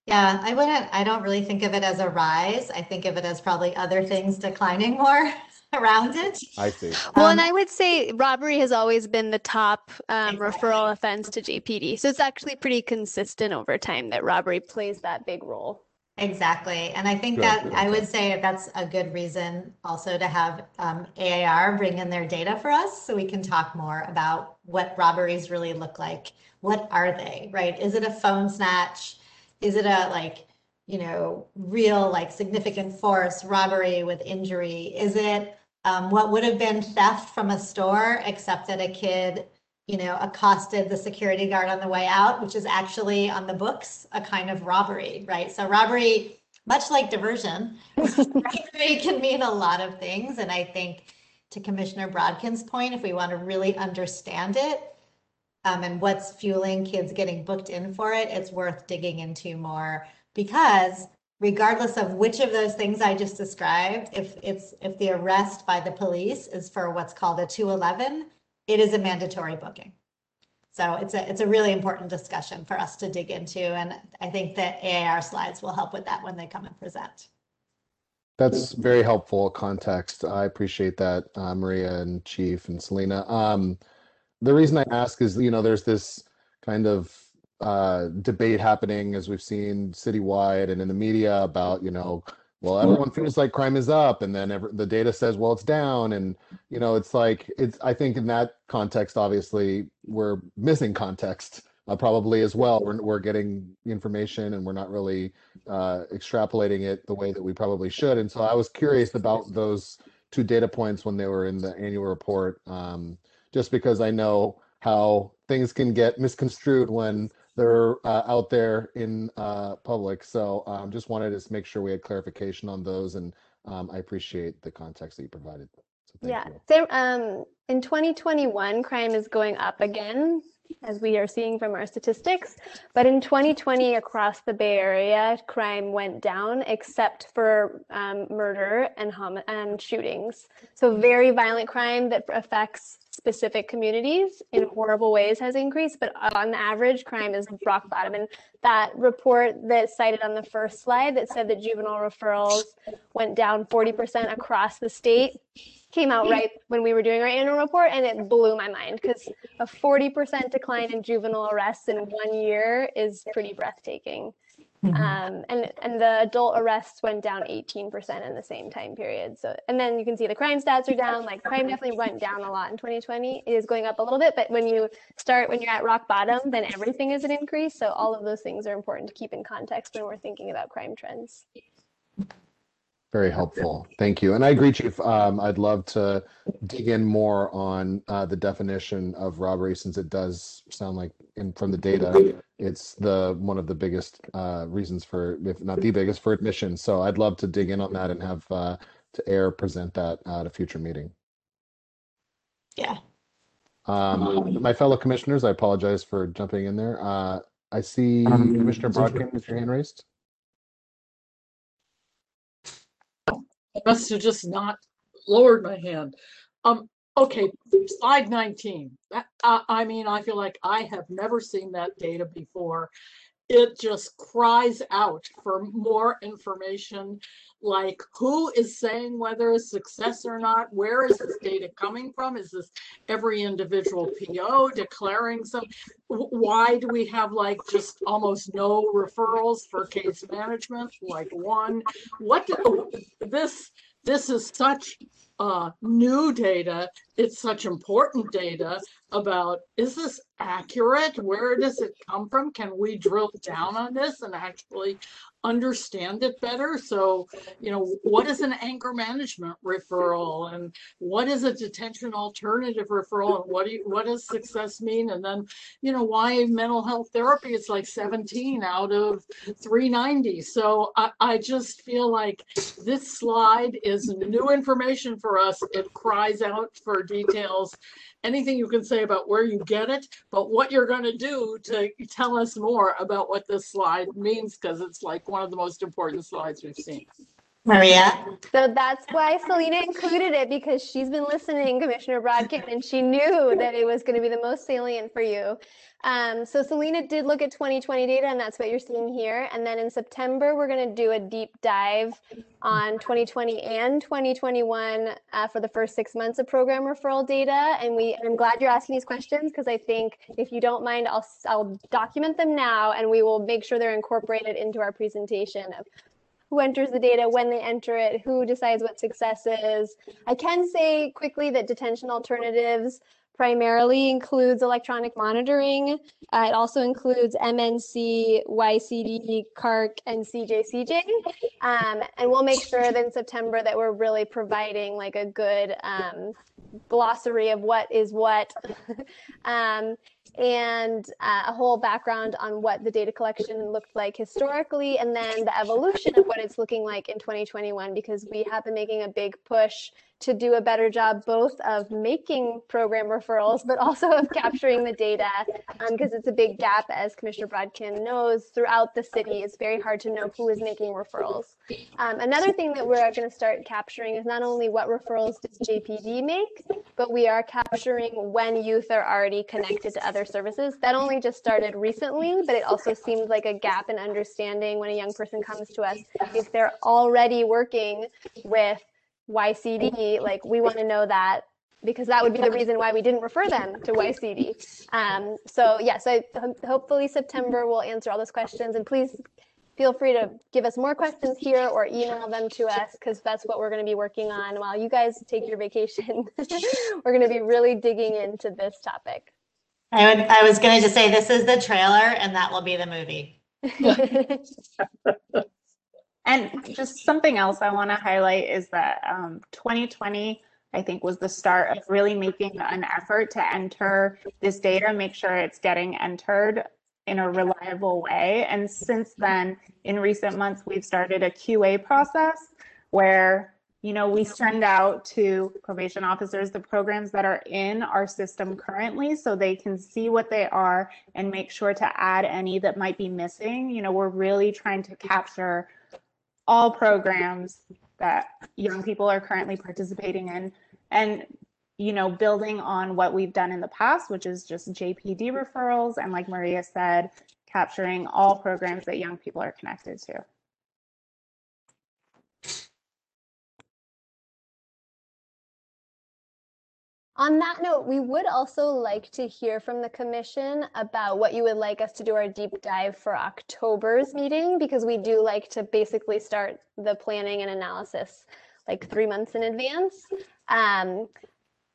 Yeah, I wouldn't, I don't really think of it as a rise. I think of it as probably other things declining more around it. I see. Well, um, and I would say robbery has always been the top um, exactly. referral offense to J P D. So it's actually pretty consistent over time that robbery plays that big role. Exactly. And I think good, that good, I good. would say that's a good reason also to have um, A A R bring in their data for us so we can talk more about what robberies really look like. What are they, right? Is it a phone snatch? Is it a like, you know, real like significant force robbery with injury? Is it um, what would have been theft from a store except that a kid, you know, accosted the security guard on the way out, which is actually on the books a kind of robbery, right? So robbery, much like diversion, robbery can mean a lot of things. And I think to Commissioner Brodkin's point, if we want to really understand it, Um, and what's fueling kids getting booked in for it, it's worth digging into more, because regardless of which of those things I just described, if it's if the arrest by the police is for what's called a two eleven, it is a mandatory booking. So it's a, it's a really important discussion for us to dig into. And I think that A A R slides will help with that when they come and present. That's very helpful context. I appreciate that, uh, Maria and Chief and Selena. Um, the reason I ask is, you know, there's this kind of uh, debate happening, as we've seen citywide and in the media, about, you know, well, everyone feels like crime is up, and then every, the data says, well, it's down. And, you know, it's like, it's, I think in that context, obviously, we're missing context uh, probably as well. We're, we're getting information and we're not really uh, extrapolating it the way that we probably should. And so I was curious about those two data points when they were in the annual report, um, just because I know how things can get misconstrued when they're uh, out there in uh, public. So I um, just wanted to make sure we had clarification on those, and um, I appreciate the context that you provided. So thank yeah, you. Same, um, in twenty twenty-one, crime is going up again, as we are seeing from our statistics. But in twenty twenty, across the Bay Area, crime went down, except for um, murder and, hom and shootings. So very violent crime that affects specific communities in horrible ways has increased, but on average, crime is rock bottom. And that report that cited on the first slide that said that juvenile referrals went down forty percent across the state came out right when we were doing our annual report, and it blew my mind, because a forty percent decline in juvenile arrests in one year is pretty breathtaking. Mm-hmm. um, and, and the adult arrests went down eighteen percent in the same time period. So, and then you can see the crime stats are down. Like, crime definitely went down a lot in twenty twenty. It is going up a little bit, but when you start, when you're at rock bottom, then everything is an increase. So all of those things are important to keep in context when we're thinking about crime trends. Very helpful. Thank you. And I agree, Chief. Um, I'd love to dig in more on uh, the definition of robbery, since it does sound like, in, from the data, it's the one of the biggest uh, reasons for, if not the biggest, for admission. So I'd love to dig in on that and have uh, to A A R present that uh, at a future meeting. Yeah. Um, my fellow commissioners, I apologize for jumping in there. Uh, I see um, Commissioner Brodkin with your hand raised. I must have just not lowered my hand. Um, okay, slide nineteen. That, uh, I mean, I feel like I have never seen that data before. It just cries out for more information, like who is saying whether it's success or not? Where is this data coming from? Is this every individual P O declaring some? Why do we have like just almost no referrals for case management, like one? What do, this, this is such uh, new data. It's such important data about, is this accurate? Where does it come from? Can we drill down on this and actually understand it better? So, you know, what is an anger management referral, and what is a detention alternative referral, and what do you, what does success mean? And then, you know, why mental health therapy? It's like seventeen out of three ninety. So I, I just feel like this slide is new information for us. It cries out for details. Anything you can say about where you get it, but what you're going to do to tell us more about what this slide means, because it's like one of the most important slides we've seen. Maria. So that's why Selena included it, because she's been listening, Commissioner Brodkin, and she knew that it was going to be the most salient for you. Um, so Selena did look at twenty twenty data, and that's what you're seeing here. And then in September, we're going to do a deep dive on twenty twenty and twenty twenty-one uh, for the first six months of program referral data. And we, and I'm glad you're asking these questions, because I think if you don't mind, I'll, I'll document them now, and we will make sure they're incorporated into our presentation of who enters the data, when they enter it, who decides what success is. I can say quickly that detention alternatives primarily includes electronic monitoring. Uh, it also includes M N C, Y C D, C A R C, and C J C J. Um, and we'll make sure that in September that we're really providing like a good um, glossary of what is what. um, and uh, a whole background on what the data collection looked like historically, and then the evolution of what it's looking like in twenty twenty-one, because we have been making a big push to do a better job both of making program referrals, but also of capturing the data, because um, it's a big gap, as Commissioner Brodkin knows, throughout the city. It's very hard to know who is making referrals. Um, another thing that we're going to start capturing is not only what referrals does J P D make, but we are capturing when youth are already connected to other services. That only just started recently, but it also seems like a gap in understanding when a young person comes to us. If they're already working with Y C D, like, we want to know that, because that would be the reason why we didn't refer them to Y C D. Um, so yeah, so ho hopefully September we'll answer all those questions, and please feel free to give us more questions here or email them to us, because that's what we're going to be working on while you guys take your vacation. We're going to be really digging into this topic. I, would, I was going to just say, this is the trailer and that will be the movie. And just something else I want to highlight is that um, twenty twenty, I think, was the start of really making an effort to enter this data, make sure it's getting entered in a reliable way. And since then, in recent months, we've started a Q A process where, you know, we send out to probation officers the programs that are in our system currently, so they can see what they are and make sure to add any that might be missing. You know, we're really trying to capture all programs that young people are currently participating in, and, you know, building on what we've done in the past, which is just J P D referrals, and, like Maria said, capturing all programs that young people are connected to. On that note, we would also like to hear from the commission about what you would like us to do our deep dive for October's meeting, because we do like to basically start the planning and analysis like three months in advance. Um,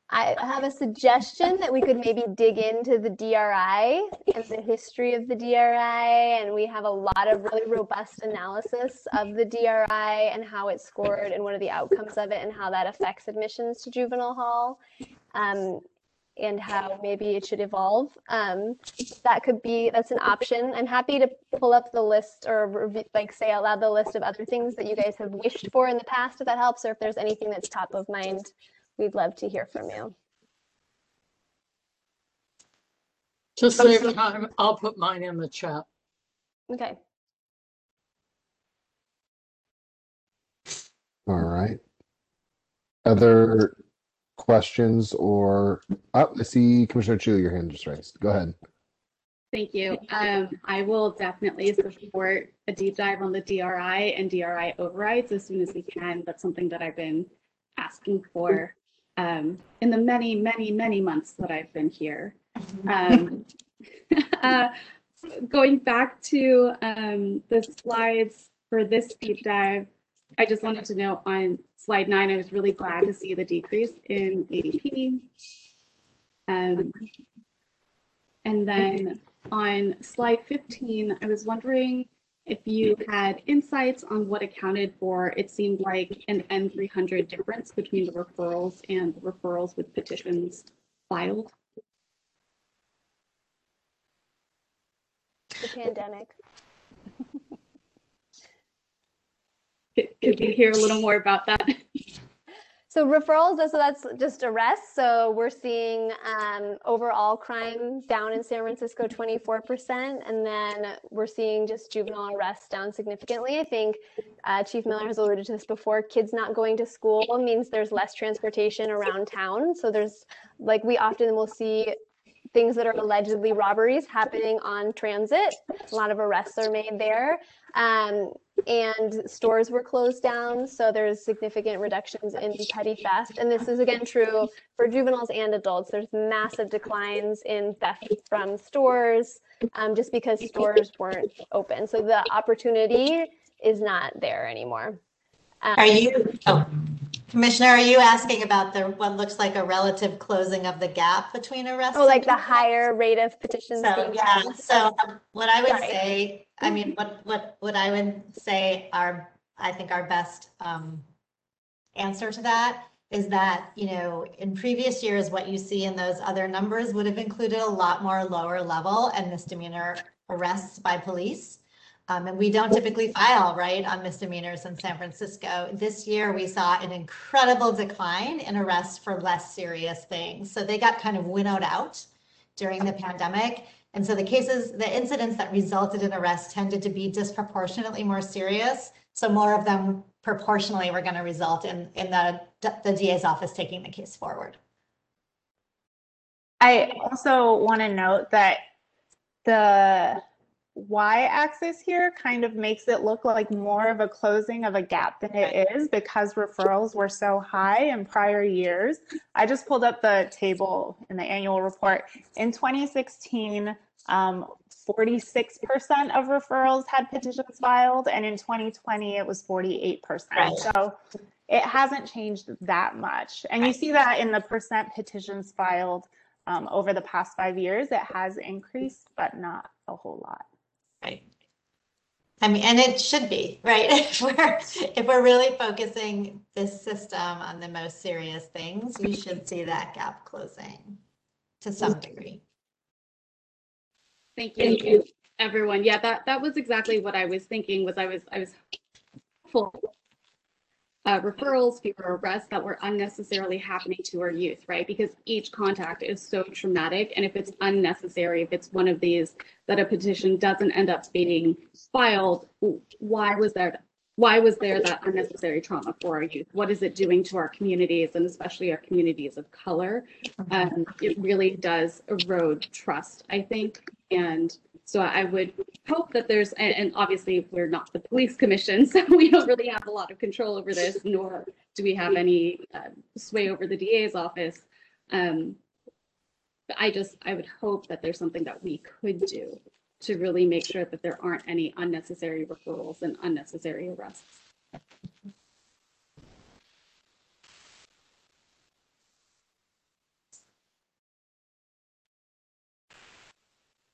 I have a suggestion that we could maybe dig into the D R I and the history of the D R I, and we have a lot of really robust analysis of the D R I and how it's scored and what are the outcomes of it and how that affects admissions to juvenile hall, um, and how maybe it should evolve. Um, that could be, that's an option. I'm happy to pull up the list, or like say out loud the list of other things that you guys have wished for in the past, if that helps, or if there's anything that's top of mind. We'd love to hear from you. Just save time, I'll put mine in the chat. Okay. All right. Other questions or, oh, I see Commissioner Chu, your hand just raised. Go ahead. Thank you. Um, I will definitely support a deep dive on the D R I and D R I overrides as soon as we can. That's something that I've been asking for Um, in the many, many, many months that I've been here. Um, uh, going back to um, the slides for this deep dive, I just wanted to note on slide nine, I was really glad to see the decrease in A D P. Um, and then on slide fifteen, I was wondering if you had insights on what accounted for, it seemed like, an N three hundred difference between the referrals and the referrals with petitions filed. The pandemic. Could you hear a little more about that? So referrals, so that's just arrests. So we're seeing um, overall crime down in San Francisco twenty-four percent, and then we're seeing just juvenile arrests down significantly. I think uh, Chief Miller has alluded to this before. Kids not going to school means there's less transportation around town. So there's, like, we often will see things that are allegedly robberies happening on transit. A lot of arrests are made there. Um, and stores were closed down, so there's significant reductions in petty theft. And this is, again, true for juveniles and adults. There's massive declines in theft from stores, um, just because stores weren't open. So the opportunity is not there anymore. Um, are you, oh, Commissioner, are you asking about the what looks like a relative closing of the gap between arrests? Oh, like the higher rate of petitions. So, yeah, passed. So um, what I would Sorry. say, I mean, what, what, what I would say our, I think our best um, answer to that is that, you know, in previous years, what you see in those other numbers would have included a lot more lower level and misdemeanor arrests by police. Um, and we don't typically file, right, on misdemeanors in San Francisco. This year, we saw an incredible decline in arrests for less serious things. So they got kind of winnowed out during the pandemic. And so the cases, the incidents that resulted in arrests tended to be disproportionately more serious. So more of them proportionally were going to result in, in the, the D A's office taking the case forward. I also want to note that the y-axis here kind of makes it look like more of a closing of a gap than it is, because referrals were so high in prior years. I just pulled up the table in the annual report. In twenty sixteen, um, forty-six percent of referrals had petitions filed, and in twenty twenty, it was forty-eight percent. Right. So it hasn't changed that much. And you see that in the percent petitions filed um, over the past five years. It has increased, but not a whole lot. Right. I mean, and it should be, right? If we're, if we're really focusing this system on the most serious things, you should see that gap closing to some degree. Thank you, Thank you. everyone. Yeah, that, that was exactly what I was thinking, was I was, I was hopeful. Uh, referrals, fewer arrests that were unnecessarily happening to our youth, right? Because each contact is so traumatic, and if it's unnecessary, if it's one of these that a petition doesn't end up being filed, why was there, why was there that unnecessary trauma for our youth? What is it doing to our communities, and especially our communities of color? Um, it really does erode trust, I think, and so I would hope that there's, and obviously we're not the police commission, so we don't really have a lot of control over this, nor do we have any uh, sway over the D A's office. Um, but I just, I would hope that there's something that we could do to really make sure that there aren't any unnecessary referrals and unnecessary arrests.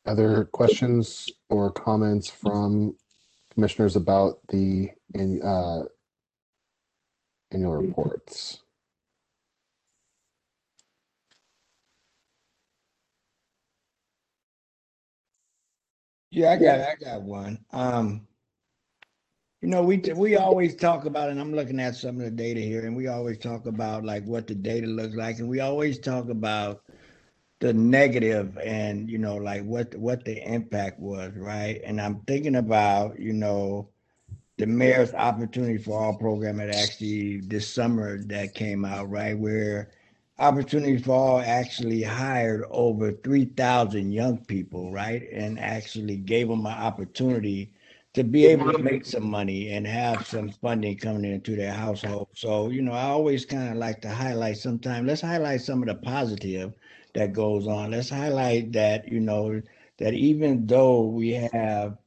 Other questions or comments from commissioners about the uh, annual reports? Yeah, I got, I got one. Um, you know, we we always talk about, and I'm looking at some of the data here, and we always talk about like what the data looks like, and we always talk about the negative and, you know, like what, what the impact was, right? And I'm thinking about, you know, the mayor's Opportunity for All program that actually this summer that came out, right? Where Opportunity for All actually hired over three thousand young people, right? And actually gave them an opportunity to be able to make some money and have some funding coming into their household. So, you know, I always kind of like to highlight sometimes, let's highlight some of the positive that goes on. Let's highlight that, you know, that even though we have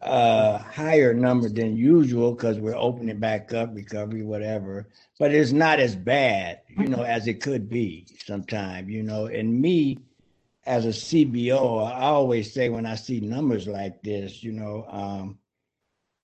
a higher number than usual because we're opening back up, recovery, whatever, but it's not as bad, you know, as it could be sometimes, you know. And me as a C B O, I always say when I see numbers like this, you know, um,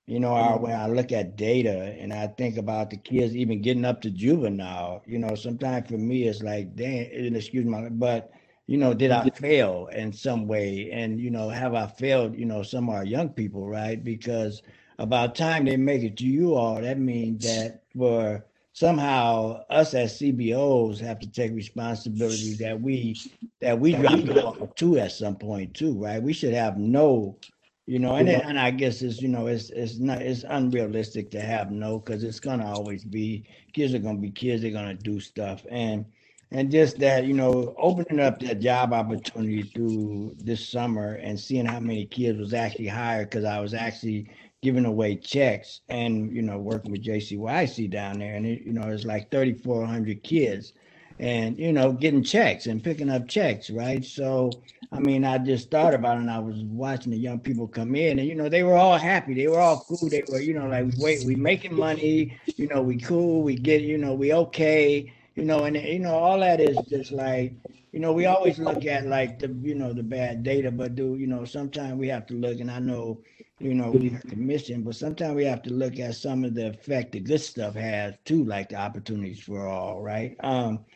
you know, I, when I look at data and I think about the kids even getting up to juvenile, you know, sometimes for me it's like, damn, excuse my, but, you know, did I fail in some way? And, you know, have I failed, you know, some of our young people, right? Because about time they make it to you all, that means that for somehow us as C B Os have to take responsibility that we, that we dropped off too at some point too, right? We should have no, you know, and and I guess it's, you know, it's it's not, it's unrealistic to have no, because it's gonna always be, kids are gonna be kids, they're gonna do stuff, and and just that, you know, opening up that job opportunity through this summer and seeing how many kids was actually hired, because I was actually giving away checks and, you know, working with J C Y C down there, and it, you know, it's like thirty-four hundred kids. And, you know, getting checks and picking up checks, right? So, I mean, I just thought about it, and I was watching the young people come in, and, you know, they were all happy. They were all cool. They were, you know, like, wait, we making money, you know, we cool, we get, you know, we okay, you know, and, you know, all that is just like, you know, we always look at like the, you know, the bad data, but do, you know, sometimes we have to look, and I know, you know, we have the mission, but sometimes we have to look at some of the effect the good stuff has too, like the opportunities for all, right? Um,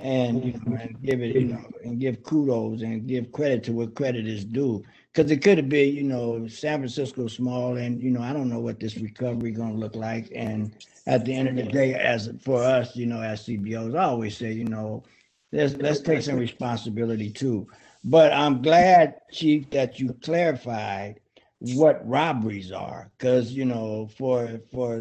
And, you know, and give it, you know, and give kudos and give credit to what credit is due. because it could have been, you know, San Francisco's small, and, you know, I don't know what this recovery going to look like. And at the end of the day, as for us, you know, as C B Os, I always say, you know, let's, let's take some responsibility too. But I'm glad, Chief, that you clarified what robberies are, because, you know, for for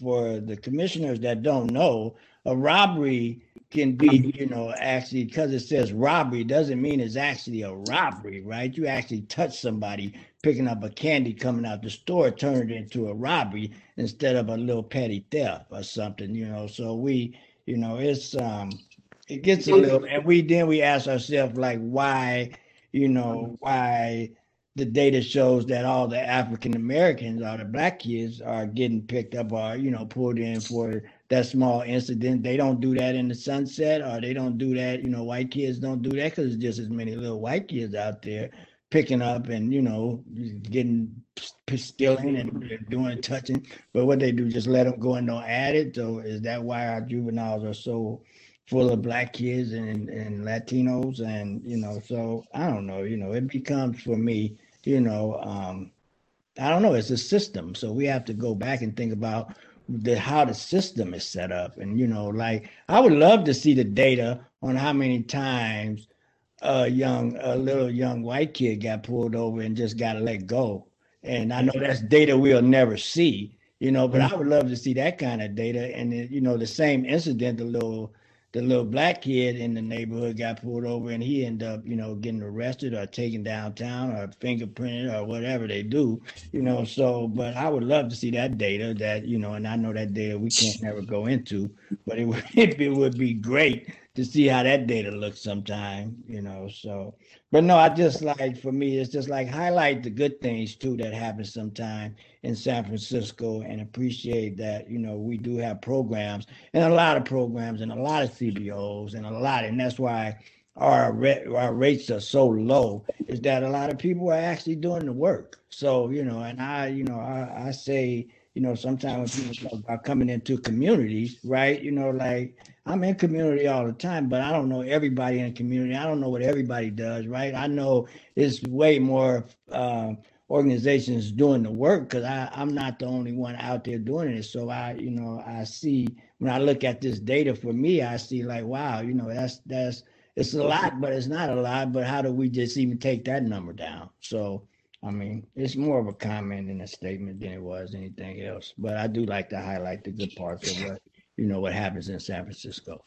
for the commissioners that don't know, a robbery can be, you know, actually, because it says robbery doesn't mean it's actually a robbery, right? You actually touch somebody picking up a candy coming out the store, turn it into a robbery instead of a little petty theft or something, you know. So we, you know, it's um it gets a little, and we then we ask ourselves, like, why, you know, why the data shows that all the African Americans, all the black kids are getting picked up or, you know, pulled in for that small incident. They don't do that in the Sunset, or they don't do that, you know, white kids don't do that, because there's just as many little white kids out there picking up and, you know, getting, stealing and doing touching. But what they do, just let them go and don't add it. So is that why our juveniles are so full of black kids and, and Latinos? And, you know, so I don't know, you know, it becomes for me, you know, um, I don't know, it's a system. So we have to go back and think about the, how the system is set up. And, you know, like, I would love to see the data on how many times a young, a little young white kid got pulled over and just got to let go. And I know that's data we'll never see, you know, but I would love to see that kind of data. And, you know, the same incident, the little, the little black kid in the neighborhood got pulled over and he ended up, you know, getting arrested or taken downtown or fingerprinted or whatever they do, you know. So, but I would love to see that data that, you know, and I know that data we can't never go into, but it would, it would be great to see how that data looks sometime, you know. So, but no, I just like, for me, it's just like highlight the good things too that happen sometime in San Francisco, and appreciate that, you know, we do have programs and a lot of programs and a lot of C B Os and a lot, and that's why our our rates are so low, is that a lot of people are actually doing the work. So, you know, and I, you know, I, I say, you know, sometimes when people talk about coming into communities, right, you know, like, I'm in community all the time, but I don't know everybody in community. I don't know what everybody does, right? I know it's way more uh, organizations doing the work, because I'm not the only one out there doing it. So I, you know, I see, when I look at this data for me, I see like, wow, you know, that's, that's, it's a lot, but it's not a lot, but how do we just even take that number down? So, I mean, it's more of a comment and a statement than it was anything else, but I do like to highlight the good parts of what, you know, what happens in San Francisco.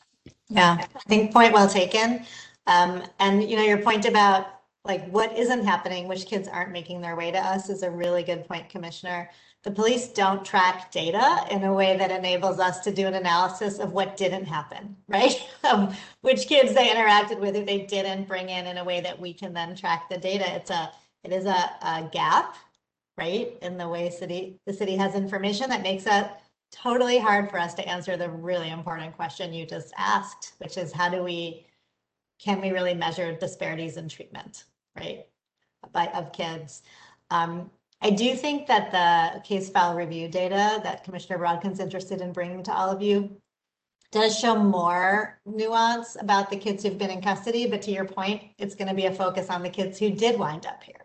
Yeah, I think point well taken. Um, and, you know, your point about like what isn't happening, which kids aren't making their way to us, is a really good point, Commissioner. The police don't track data in a way that enables us to do an analysis of what didn't happen, right? um, which kids they interacted with, who they didn't bring in, in a way that we can then track the data. It's a, it is a, a gap, right, in the way city the city has information that makes it totally hard for us to answer the really important question you just asked, which is how do we, can we really measure disparities in treatment, right, by, of kids? Um, I do think that the case file review data that Commissioner Brodkin's interested in bringing to all of you does show more nuance about the kids who've been in custody, but to your point, it's going to be a focus on the kids who did wind up here.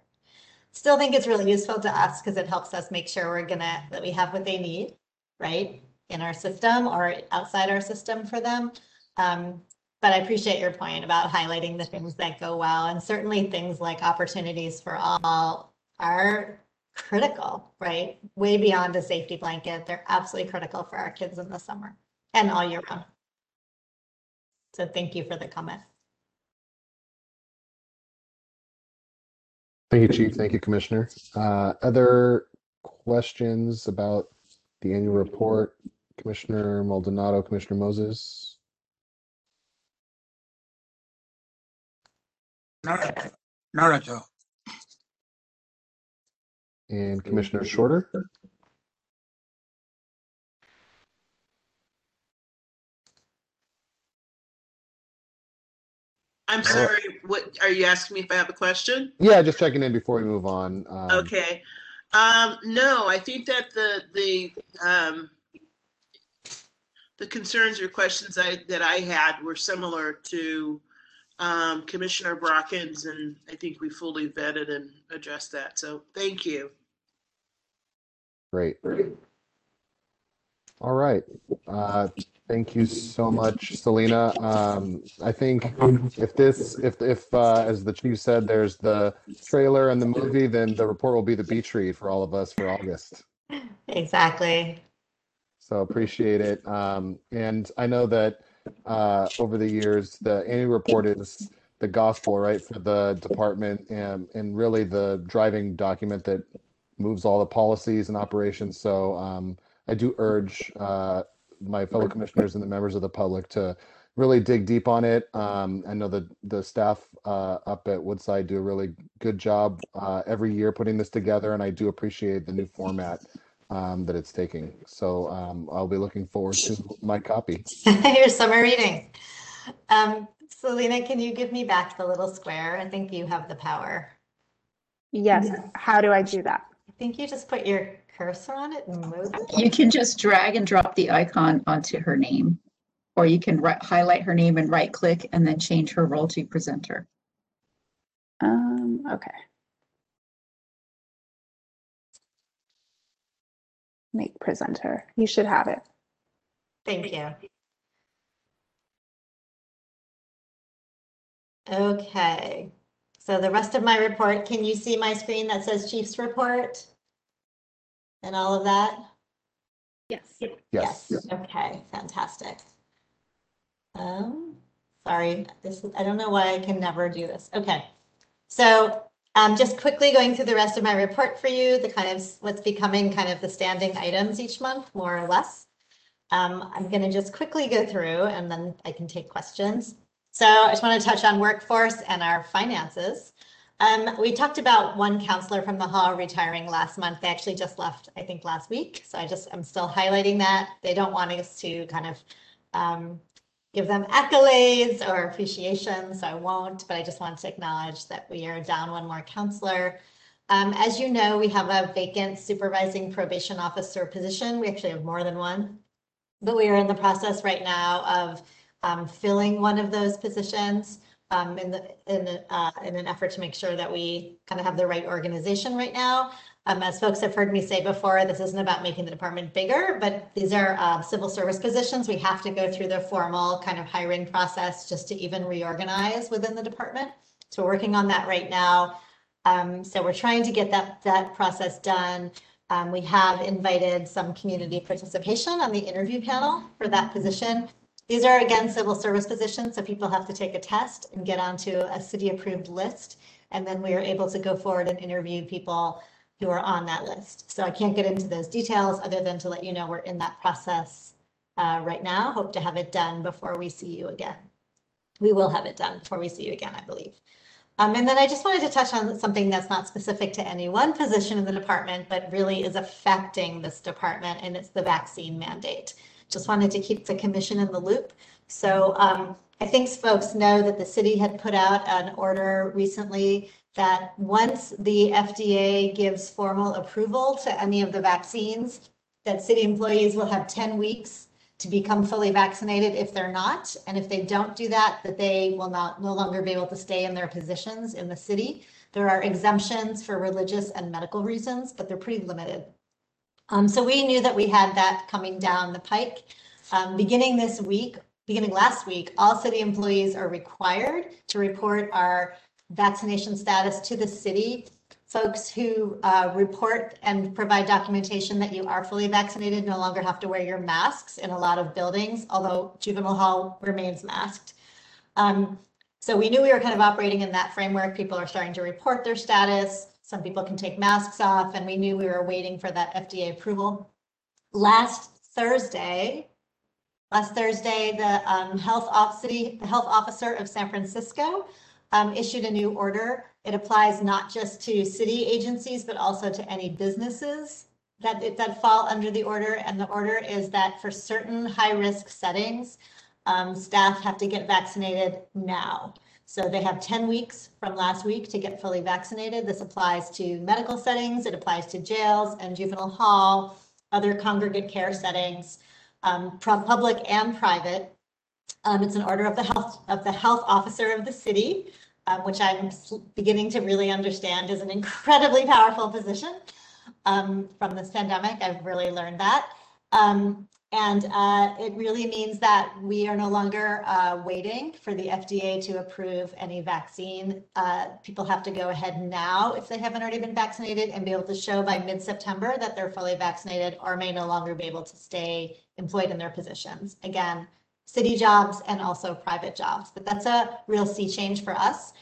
Still think it's really useful to us because it helps us make sure we're gonna, that we have what they need, right, in our system or outside our system for them. Um, but I appreciate your point about highlighting the things that go well, and certainly things like opportunities for all are critical, right? Way beyond a safety blanket. They're absolutely critical for our kids in the summer and all year round. So thank you for the comment. Thank you, Chief. Thank you, Commissioner. Uh, other questions about the annual report, Commissioner Maldonado, Commissioner Moses? Not, not at all. And Commissioner Shorter? I'm sorry, what are you asking me if I have a question? Yeah, just checking in before we move on. Um, okay. Um, no, I think that the the um, the concerns or questions I, that I had were similar to um, Commissioner Brockins, and I think we fully vetted and addressed that. So thank you. Great. All right. Uh, thank you so much, Selena. Um, I think if this, if, if uh, as the chief said, there's the trailer and the movie, then the report will be the beach read for all of us for August. Exactly. So appreciate it. Um, and I know that uh, over the years, the annual report is the gospel, right, for the department, and, and really the driving document that moves all the policies and operations. So um, I do urge uh, my fellow commissioners and the members of the public to really dig deep on it. Um, I know the, the staff uh, up at Woodside do a really good job uh, every year putting this together, and I do appreciate the new format um, that it's taking. So um, I'll be looking forward to my copy. Your summer reading. Um, Selena, can you give me back the little square? I think you have the power. Yes. How do I do that? I think you just put your cursor on it and move it. You can just drag and drop the icon onto her name, or you can right, highlight her name and right click and then change her role to presenter. Um, okay. Make presenter. You should have it. Thank you. Okay. So the rest of my report, can you see my screen that says Chief's Report and all of that? Yes. Yes. Yes. Yes. Okay, fantastic. Um, sorry, this is, I don't know why I can never do this. Okay, so um, just quickly going through the rest of my report for you, the kind of what's becoming kind of the standing items each month, more or less. Um, I'm going to just quickly go through and then I can take questions. So I just want to touch on workforce and our finances. Um, we talked about one counselor from the hall retiring last month. They actually just left, I think, last week. So I just, I'm still highlighting that. They don't want us to kind of um, give them accolades or appreciation, so I won't, but I just want to acknowledge that we are down one more counselor. Um, as you know, we have a vacant supervising probation officer position. We actually have more than one, but we are in the process right now of Um, filling one of those positions um, in, the, in, the, uh, in an effort to make sure that we kind of have the right organization right now. Um, as folks have heard me say before, this isn't about making the department bigger, but these are uh, civil service positions. We have to go through the formal kind of hiring process just to even reorganize within the department. So we're working on that right now. Um, so we're trying to get that, that process done. Um, we have invited some community participation on the interview panel for that position. These are, again, civil service positions, so people have to take a test and get onto a city-approved list, and then we are able to go forward and interview people who are on that list. So I can't get into those details other than to let you know we're in that process uh, right now. Hope to have it done before we see you again. We will have it done before we see you again, I believe. Um, and then I just wanted to touch on something that's not specific to any one position in the department, but really is affecting this department, and it's the vaccine mandate. Just wanted to keep the commission in the loop. So um, I think folks know that the city had put out an order recently that once the F D A gives formal approval to any of the vaccines, that city employees will have ten weeks to become fully vaccinated if they're not. And if they don't do that, that they will not no longer be able to stay in their positions in the city. There are exemptions for religious and medical reasons, but they're pretty limited. Um, so we knew that we had that coming down the pike. Um, beginning this week, beginning last week, all city employees are required to report our vaccination status to the city. Folks who uh, report and provide documentation that you are fully vaccinated no longer have to wear your masks in a lot of buildings, although Juvenile Hall remains masked. Um, so we knew we were kind of operating in that framework. People are starting to report their status. Some people can take masks off, and we knew we were waiting for that F D A approval. Last Thursday, last Thursday, the um, health, off city, the health officer of San Francisco um, issued a new order. It applies not just to city agencies, but also to any businesses that, that fall under the order. And the order is that for certain high-risk settings, um, staff have to get vaccinated now. So they have ten weeks from last week to get fully vaccinated. This applies to medical settings, it applies to jails and juvenile hall, other congregate care settings, um, public and private. Um, it's an order of the health of the health officer of the city, um, which I'm beginning to really understand is an incredibly powerful position. Um, from this pandemic, I've really learned that. Um, and uh, it really means that we are no longer uh, waiting for the F D A to approve any vaccine. Uh, people have to go ahead now if they haven't already been vaccinated and be able to show by mid-September that they're fully vaccinated or may no longer be able to stay employed in their positions. Again, city jobs and also private jobs, but that's a real sea change for us.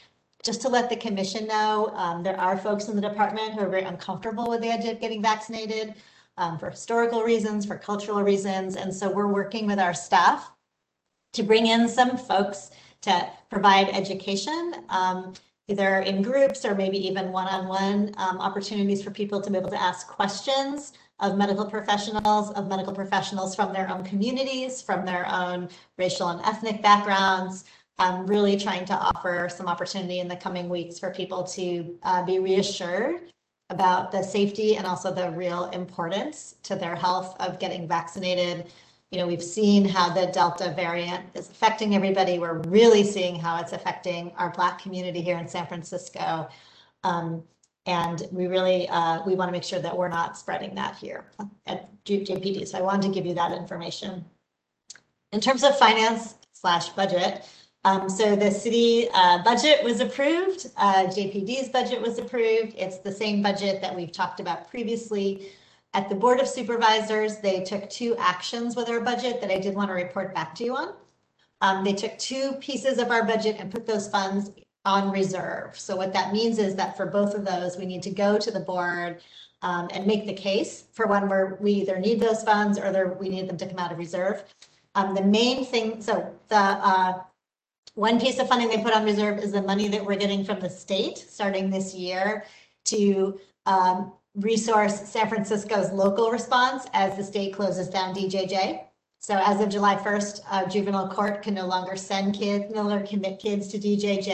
Just to let the commission know, um, there are folks in the department who are very uncomfortable with the idea of getting vaccinated. Um, for historical reasons, for cultural reasons. And so we're working with our staff to bring in some folks to provide education, um, either in groups or maybe even one-on-one um, opportunities for people to be able to ask questions of medical professionals, of medical professionals from their own communities, from their own racial and ethnic backgrounds. Um, really trying to offer some opportunity in the coming weeks for people to uh, be reassured about the safety and also the real importance to their health of getting vaccinated. You know, we've seen how the Delta variant is affecting everybody. We're really seeing how it's affecting our Black community here in San Francisco. Um, and we really, uh, we want to make sure that we're not spreading that here at J P D. So I wanted to give you that information. In terms of finance slash budget, Um, so the city uh, budget was approved, uh, J P D's budget was approved. It's the same budget that we've talked about previously. At the Board of Supervisors, they took two actions with our budget that I did want to report back to you on. Um, they took two pieces of our budget and put those funds on reserve. So what that means is that for both of those, we need to go to the board um, and make the case for when we're, we either need those funds or we need them to come out of reserve. Um, the main thing, so the uh, one piece of funding they put on reserve is the money that we're getting from the state starting this year to um, resource San Francisco's local response as the state closes down D J J. So as of July first, uh, juvenile court can no longer send kids, no longer commit kids to D J J.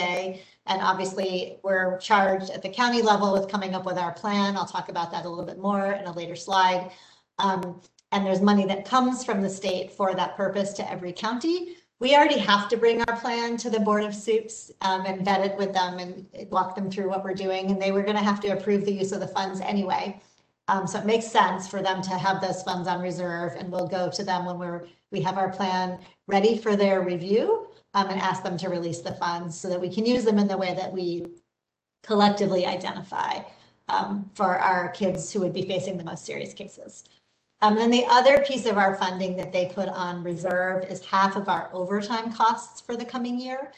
And obviously we're charged at the county level with coming up with our plan. I'll talk about that a little bit more in a later slide. Um, and there's money that comes from the state for that purpose to every county. We already have to bring our plan to the Board of Supes um, and vet it with them and walk them through what we're doing. And they were going to have to approve the use of the funds anyway. Um, so it makes sense for them to have those funds on reserve, and we'll go to them when we're, we have our plan ready for their review um, and ask them to release the funds so that we can use them in the way that we collectively identify um, for our kids who would be facing the most serious cases. Um, and then the other piece of our funding that they put on reserve is half of our overtime costs for the coming year.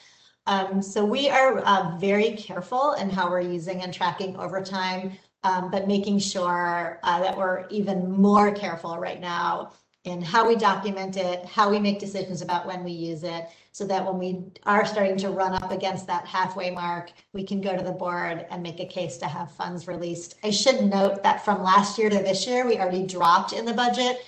Um, so we are uh, very careful in how we're using and tracking overtime, um, but making sure uh, that we're even more careful right now in how we document it, how we make decisions about when we use it, so that when we are starting to run up against that halfway mark, we can go to the board and make a case to have funds released. I should note that from last year to this year, we already dropped in the budget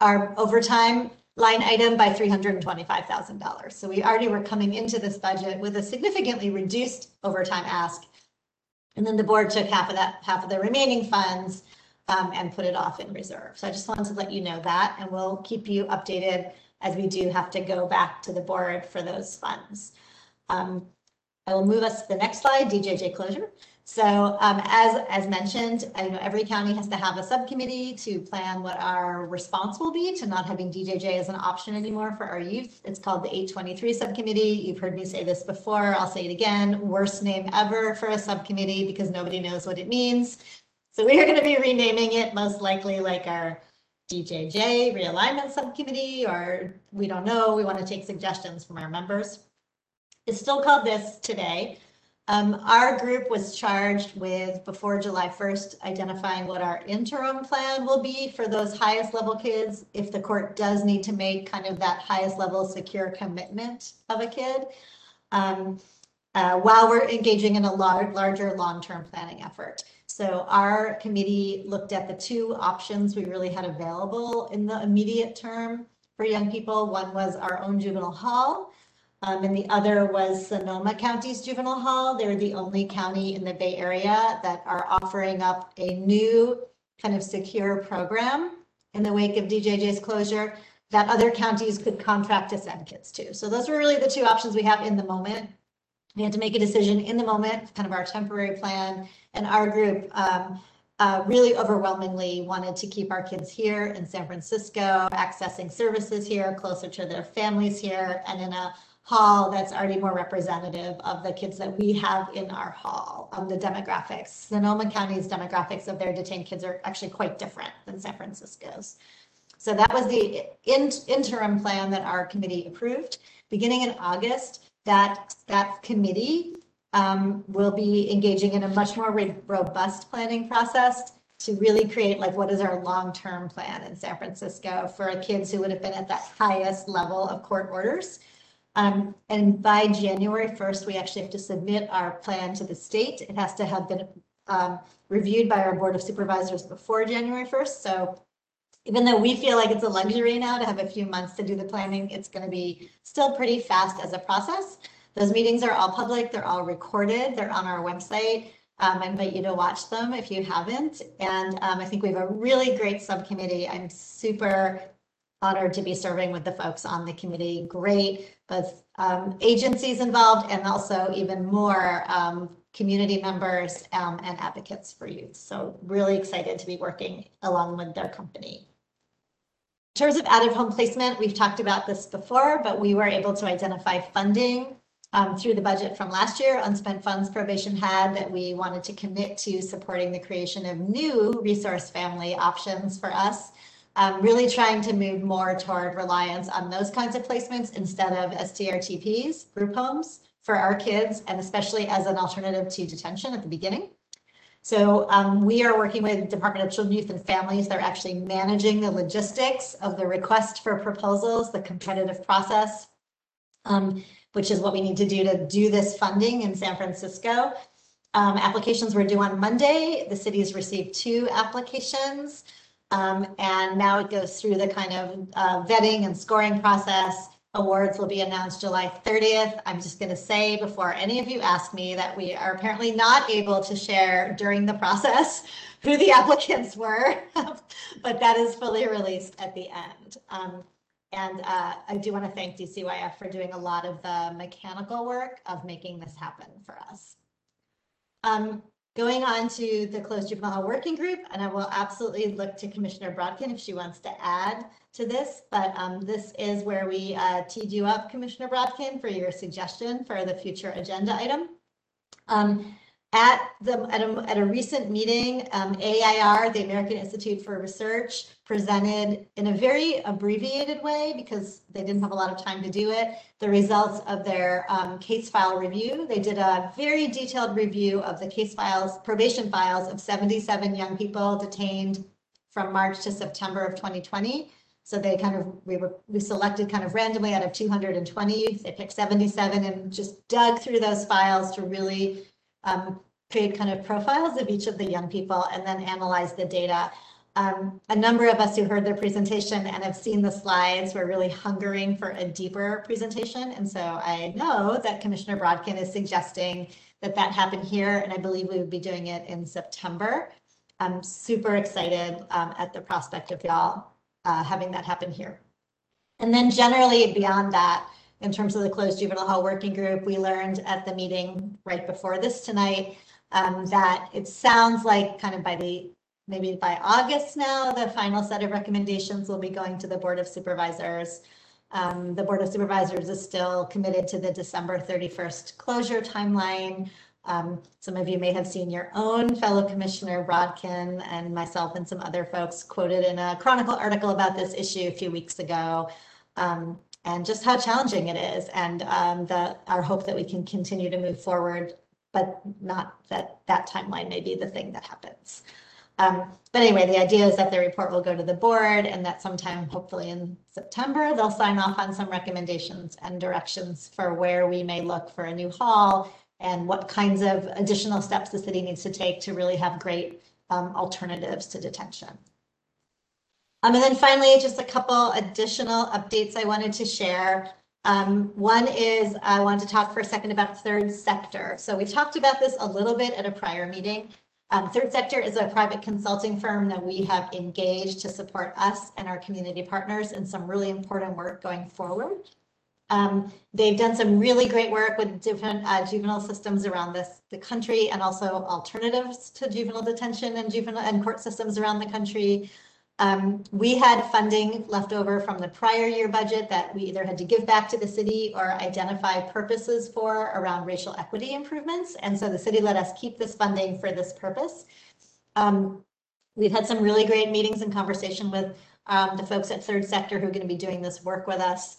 our overtime line item by three hundred twenty-five thousand dollars. So we already were coming into this budget with a significantly reduced overtime ask. And then the board took half of that, half of the remaining funds Um, and put it off in reserve. So I just wanted to let you know that, and we'll keep you updated as we do have to go back to the board for those funds. Um, I will move us to the next slide, D J J closure. So um, as, as mentioned, I know every county has to have a subcommittee to plan what our response will be to not having D J J as an option anymore for our youth. It's called the eight twenty-three subcommittee. You've heard me say this before, I'll say it again, worst name ever for a subcommittee because nobody knows what it means. So we are going to be renaming it most likely like our D J J realignment subcommittee, or we don't know, we want to take suggestions from our members. It's still called this today. Um, our group was charged with, before July first, identifying what our interim plan will be for those highest level kids if the court does need to make kind of that highest level secure commitment of a kid. Um, uh, while we're engaging in a large, larger long-term planning effort. So our committee looked at the two options we really had available in the immediate term for young people. One was our own juvenile hall, um, and the other was Sonoma County's juvenile hall. They're the only county in the Bay Area that are offering up a new kind of secure program in the wake of D J J's closure that other counties could contract to send kids to. So those were really the two options we have in the moment. We had to make a decision in the moment, kind of our temporary plan, and our group um, uh, really overwhelmingly wanted to keep our kids here in San Francisco, accessing services here, closer to their families here, and in a hall that's already more representative of the kids that we have in our hall. Um, the demographics, Sonoma County's demographics of their detained kids are actually quite different than San Francisco's. So that was the in, interim plan that our committee approved. Beginning in August, that, that committee um, will be engaging in a much more robust planning process to really create, like, what is our long-term plan in San Francisco for kids who would have been at that highest level of court orders. Um, and by January first, we actually have to submit our plan to the state. It has to have been um, reviewed by our Board of Supervisors before January first. So even though we feel like it's a luxury now to have a few months to do the planning, it's going to be still pretty fast as a process. Those meetings are all public. They're all recorded. They're on our website. Um, I invite you to watch them if you haven't. And um, I think we have a really great subcommittee. I'm super honored to be serving with the folks on the committee. Great, both um, agencies involved and also even more um, community members um, and advocates for youth. So really excited to be working along with their company. In terms of out-of-home placement, we've talked about this before, but we were able to identify funding um, through the budget from last year. Unspent funds probation had that we wanted to commit to supporting the creation of new resource family options for us. Um, really trying to move more toward reliance on those kinds of placements instead of S T R T Ps, group homes for our kids, and especially as an alternative to detention at the beginning. So um, we are working with the Department of Children, Youth, and Families. They're actually managing the logistics of the request for proposals, the competitive process, um, which is what we need to do to do this funding in San Francisco. Um, applications were due on Monday. The city's received two applications, um, and now it goes through the kind of uh, vetting and scoring process. Awards will be announced July thirtieth. I'm just going to say before any of you ask me that we are apparently not able to share during the process who the applicants were, but that is fully released at the end. Um, and uh, I do want to thank D C Y F for doing a lot of the mechanical work of making this happen for us. Um, going on to the closed juvenile working group, and I will absolutely look to Commissioner Brodkin if she wants to add to this, but um, this is where we uh, teed you up, Commissioner Brodkin, for your suggestion for the future agenda item. Um, at, the, at, a, at a recent meeting, um, A I R, the American Institute for Research, presented in a very abbreviated way because they didn't have a lot of time to do it, the results of their um, case file review. They did a very detailed review of the case files, probation files of seventy-seven young people detained from March to September of twenty twenty. So they kind of, we were, we selected kind of randomly out of two hundred twenty youth, they picked seventy-seven and just dug through those files to really um, create kind of profiles of each of the young people and then analyze the data. Um, a number of us who heard their presentation and have seen the slides were really hungering for a deeper presentation. And so I know that Commissioner Brodkin is suggesting that that happen here, and I believe we would be doing it in September. I'm super excited um, at the prospect of y'all Uh, having that happen here. And then generally beyond that, in terms of the closed juvenile hall working group, we learned at the meeting right before this tonight um, that it sounds like kind of by the, maybe by August now, the final set of recommendations will be going to the Board of Supervisors. Um, the Board of Supervisors is still committed to the December thirty-first closure timeline. Um, some of you may have seen your own fellow Commissioner Brodkin and myself and some other folks quoted in a Chronicle article about this issue a few weeks ago, um, and just how challenging it is, and um, the, our hope that we can continue to move forward, but not that that timeline may be the thing that happens. Um, but anyway, the idea is that the report will go to the board and that sometime, hopefully in September, they'll sign off on some recommendations and directions for where we may look for a new hall and what kinds of additional steps the city needs to take to really have great um, alternatives to detention. Um, and then finally, just a couple additional updates I wanted to share. Um, one is I wanted to talk for a second about third sector. So we talked about this a little bit at a prior meeting. Um, Third Sector is a private consulting firm that we have engaged to support us and our community partners in some really important work going forward. Um, they've done some really great work with different uh, juvenile systems around this, the country, and also alternatives to juvenile detention and juvenile and court systems around the country. Um, we had funding left over from the prior year budget that we either had to give back to the city or identify purposes for around racial equity improvements. And so the city let us keep this funding for this purpose. Um, we've had some really great meetings and conversation with um, the folks at Third Sector who are going to be doing this work with us.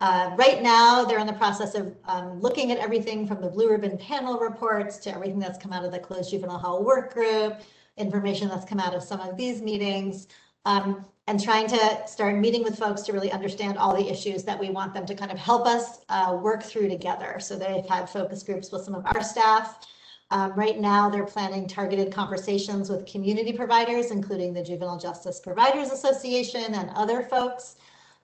Uh, right now, they're in the process of um, looking at everything from the Blue Ribbon panel reports to everything that's come out of the Closed Juvenile Hall Work Group, information that's come out of some of these meetings, um, and trying to start meeting with folks to really understand all the issues that we want them to kind of help us uh, work through together. So they've had focus groups with some of our staff. Um, right now, they're planning targeted conversations with community providers, including the Juvenile Justice Providers Association and other folks.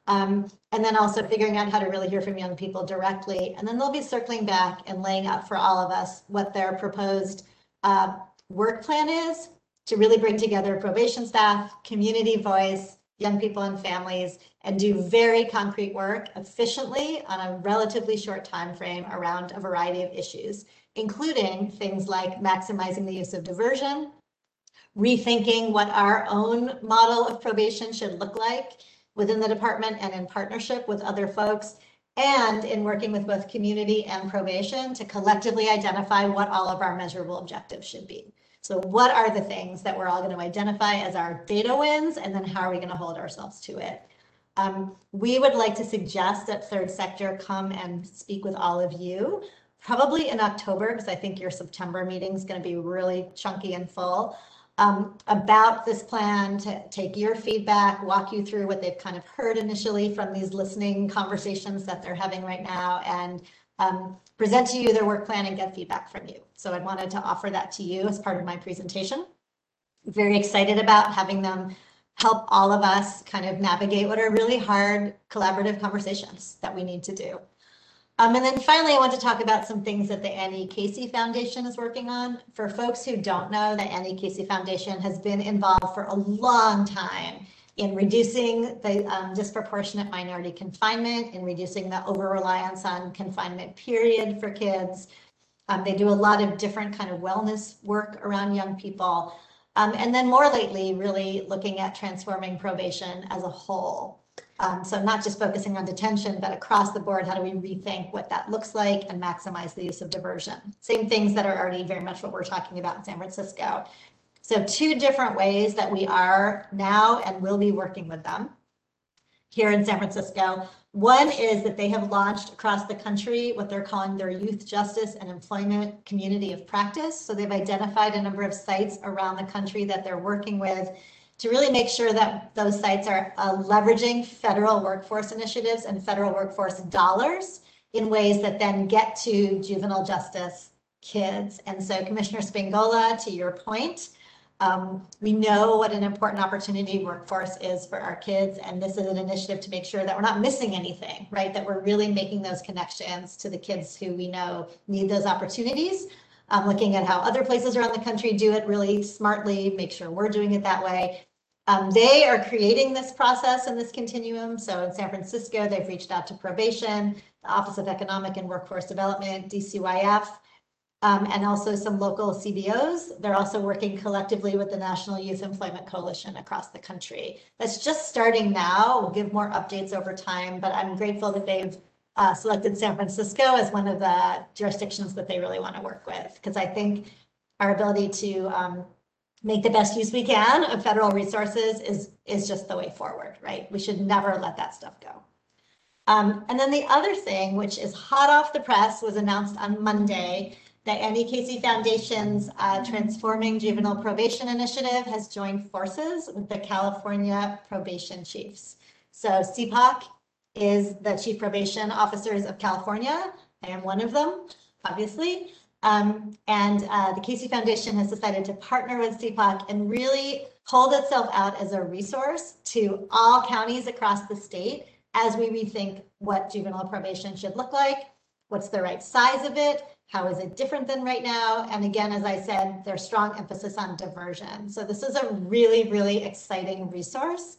Um, and then also figuring out how to really hear from young people directly. And then they'll be circling back and laying out for all of us what their proposed uh, work plan is to really bring together probation staff, community voice, young people and families, and do very concrete work efficiently on a relatively short time frame around a variety of issues, including things like maximizing the use of diversion, rethinking what our own model of probation should look like within the department and in partnership with other folks, and in working with both community and probation to collectively identify what all of our measurable objectives should be. So what are the things that we're all going to identify as our data wins, and then how are we going to hold ourselves to it? Um, we would like to suggest that Third Sector come and speak with all of you, probably in October, because I think your September meeting is going to be really chunky and full. Um, about this plan, to take your feedback, walk you through what they've kind of heard initially from these listening conversations that they're having right now, and um, present to you their work plan and get feedback from you. So I wanted to offer that to you as part of my presentation. Very excited about having them help all of us kind of navigate what are really hard collaborative conversations that we need to do. Um, and then finally, I want to talk about some things that the Annie Casey Foundation is working on. For folks who don't know, the Annie Casey Foundation has been involved for a long time in reducing the um, disproportionate minority confinement, in reducing the over-reliance on confinement period for kids. Um, they do a lot of different kind of wellness work around young people. Um, and then more lately, really looking at transforming probation as a whole. Um, so not just focusing on detention, but across the board, how do we rethink what that looks like and maximize the use of diversion? Same things that are already very much what we're talking about in San Francisco. So two different ways that we are now and will be working with them here in San Francisco. One is that they have launched across the country what they're calling their Youth Justice and Employment Community of Practice. So they've identified a number of sites around the country that they're working with to really make sure that those sites are uh, leveraging federal workforce initiatives and federal workforce dollars in ways that then get to juvenile justice kids. And so, Commissioner Spingola, to your point, um, we know what an important opportunity workforce is for our kids, and this is an initiative to make sure that we're not missing anything, right? That we're really making those connections to the kids who we know need those opportunities. Um, looking at how other places around the country do it really smartly, make sure we're doing it that way. Um, they are creating this process and this continuum. So in San Francisco, they've reached out to probation, the Office of Economic and Workforce Development, D C Y F, um, and also some local C B Os. They're also working collectively with the National Youth Employment Coalition across the country. That's just starting now. We'll give more updates over time, but I'm grateful that they've Uh, selected San Francisco as one of the jurisdictions that they really want to work with, because I think our ability to um, make the best use we can of federal resources is is just the way forward, right? We should never let that stuff go. Um, and then the other thing, which is hot off the press, was announced on Monday. The Annie Casey Foundation's uh, Transforming Juvenile Probation Initiative has joined forces with the California Probation Chiefs. So C POC is the Chief Probation Officers of California. I am one of them, obviously. Um, and uh, the Casey Foundation has decided to partner with C POC and really hold itself out as a resource to all counties across the state as we rethink what juvenile probation should look like, What's the right size of it? How is it different than right now? And again, as I said, there's strong emphasis on diversion. So this is a really, really exciting resource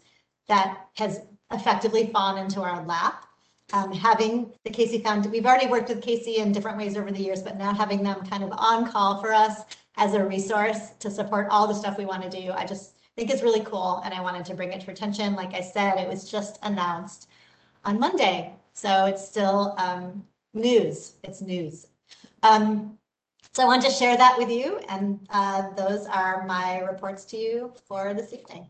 that has effectively fallen into our lap. Um, having the K C Foundation, we've already worked with K C in different ways over the years, but now having them kind of on call for us as a resource to support all the stuff we want to do, I just think it's really cool. And I wanted to bring it to attention. Like I said, it was just announced on Monday. So it's still um, news, it's news. Um, so I wanted to share that with you, and uh, those are my reports to you for this evening.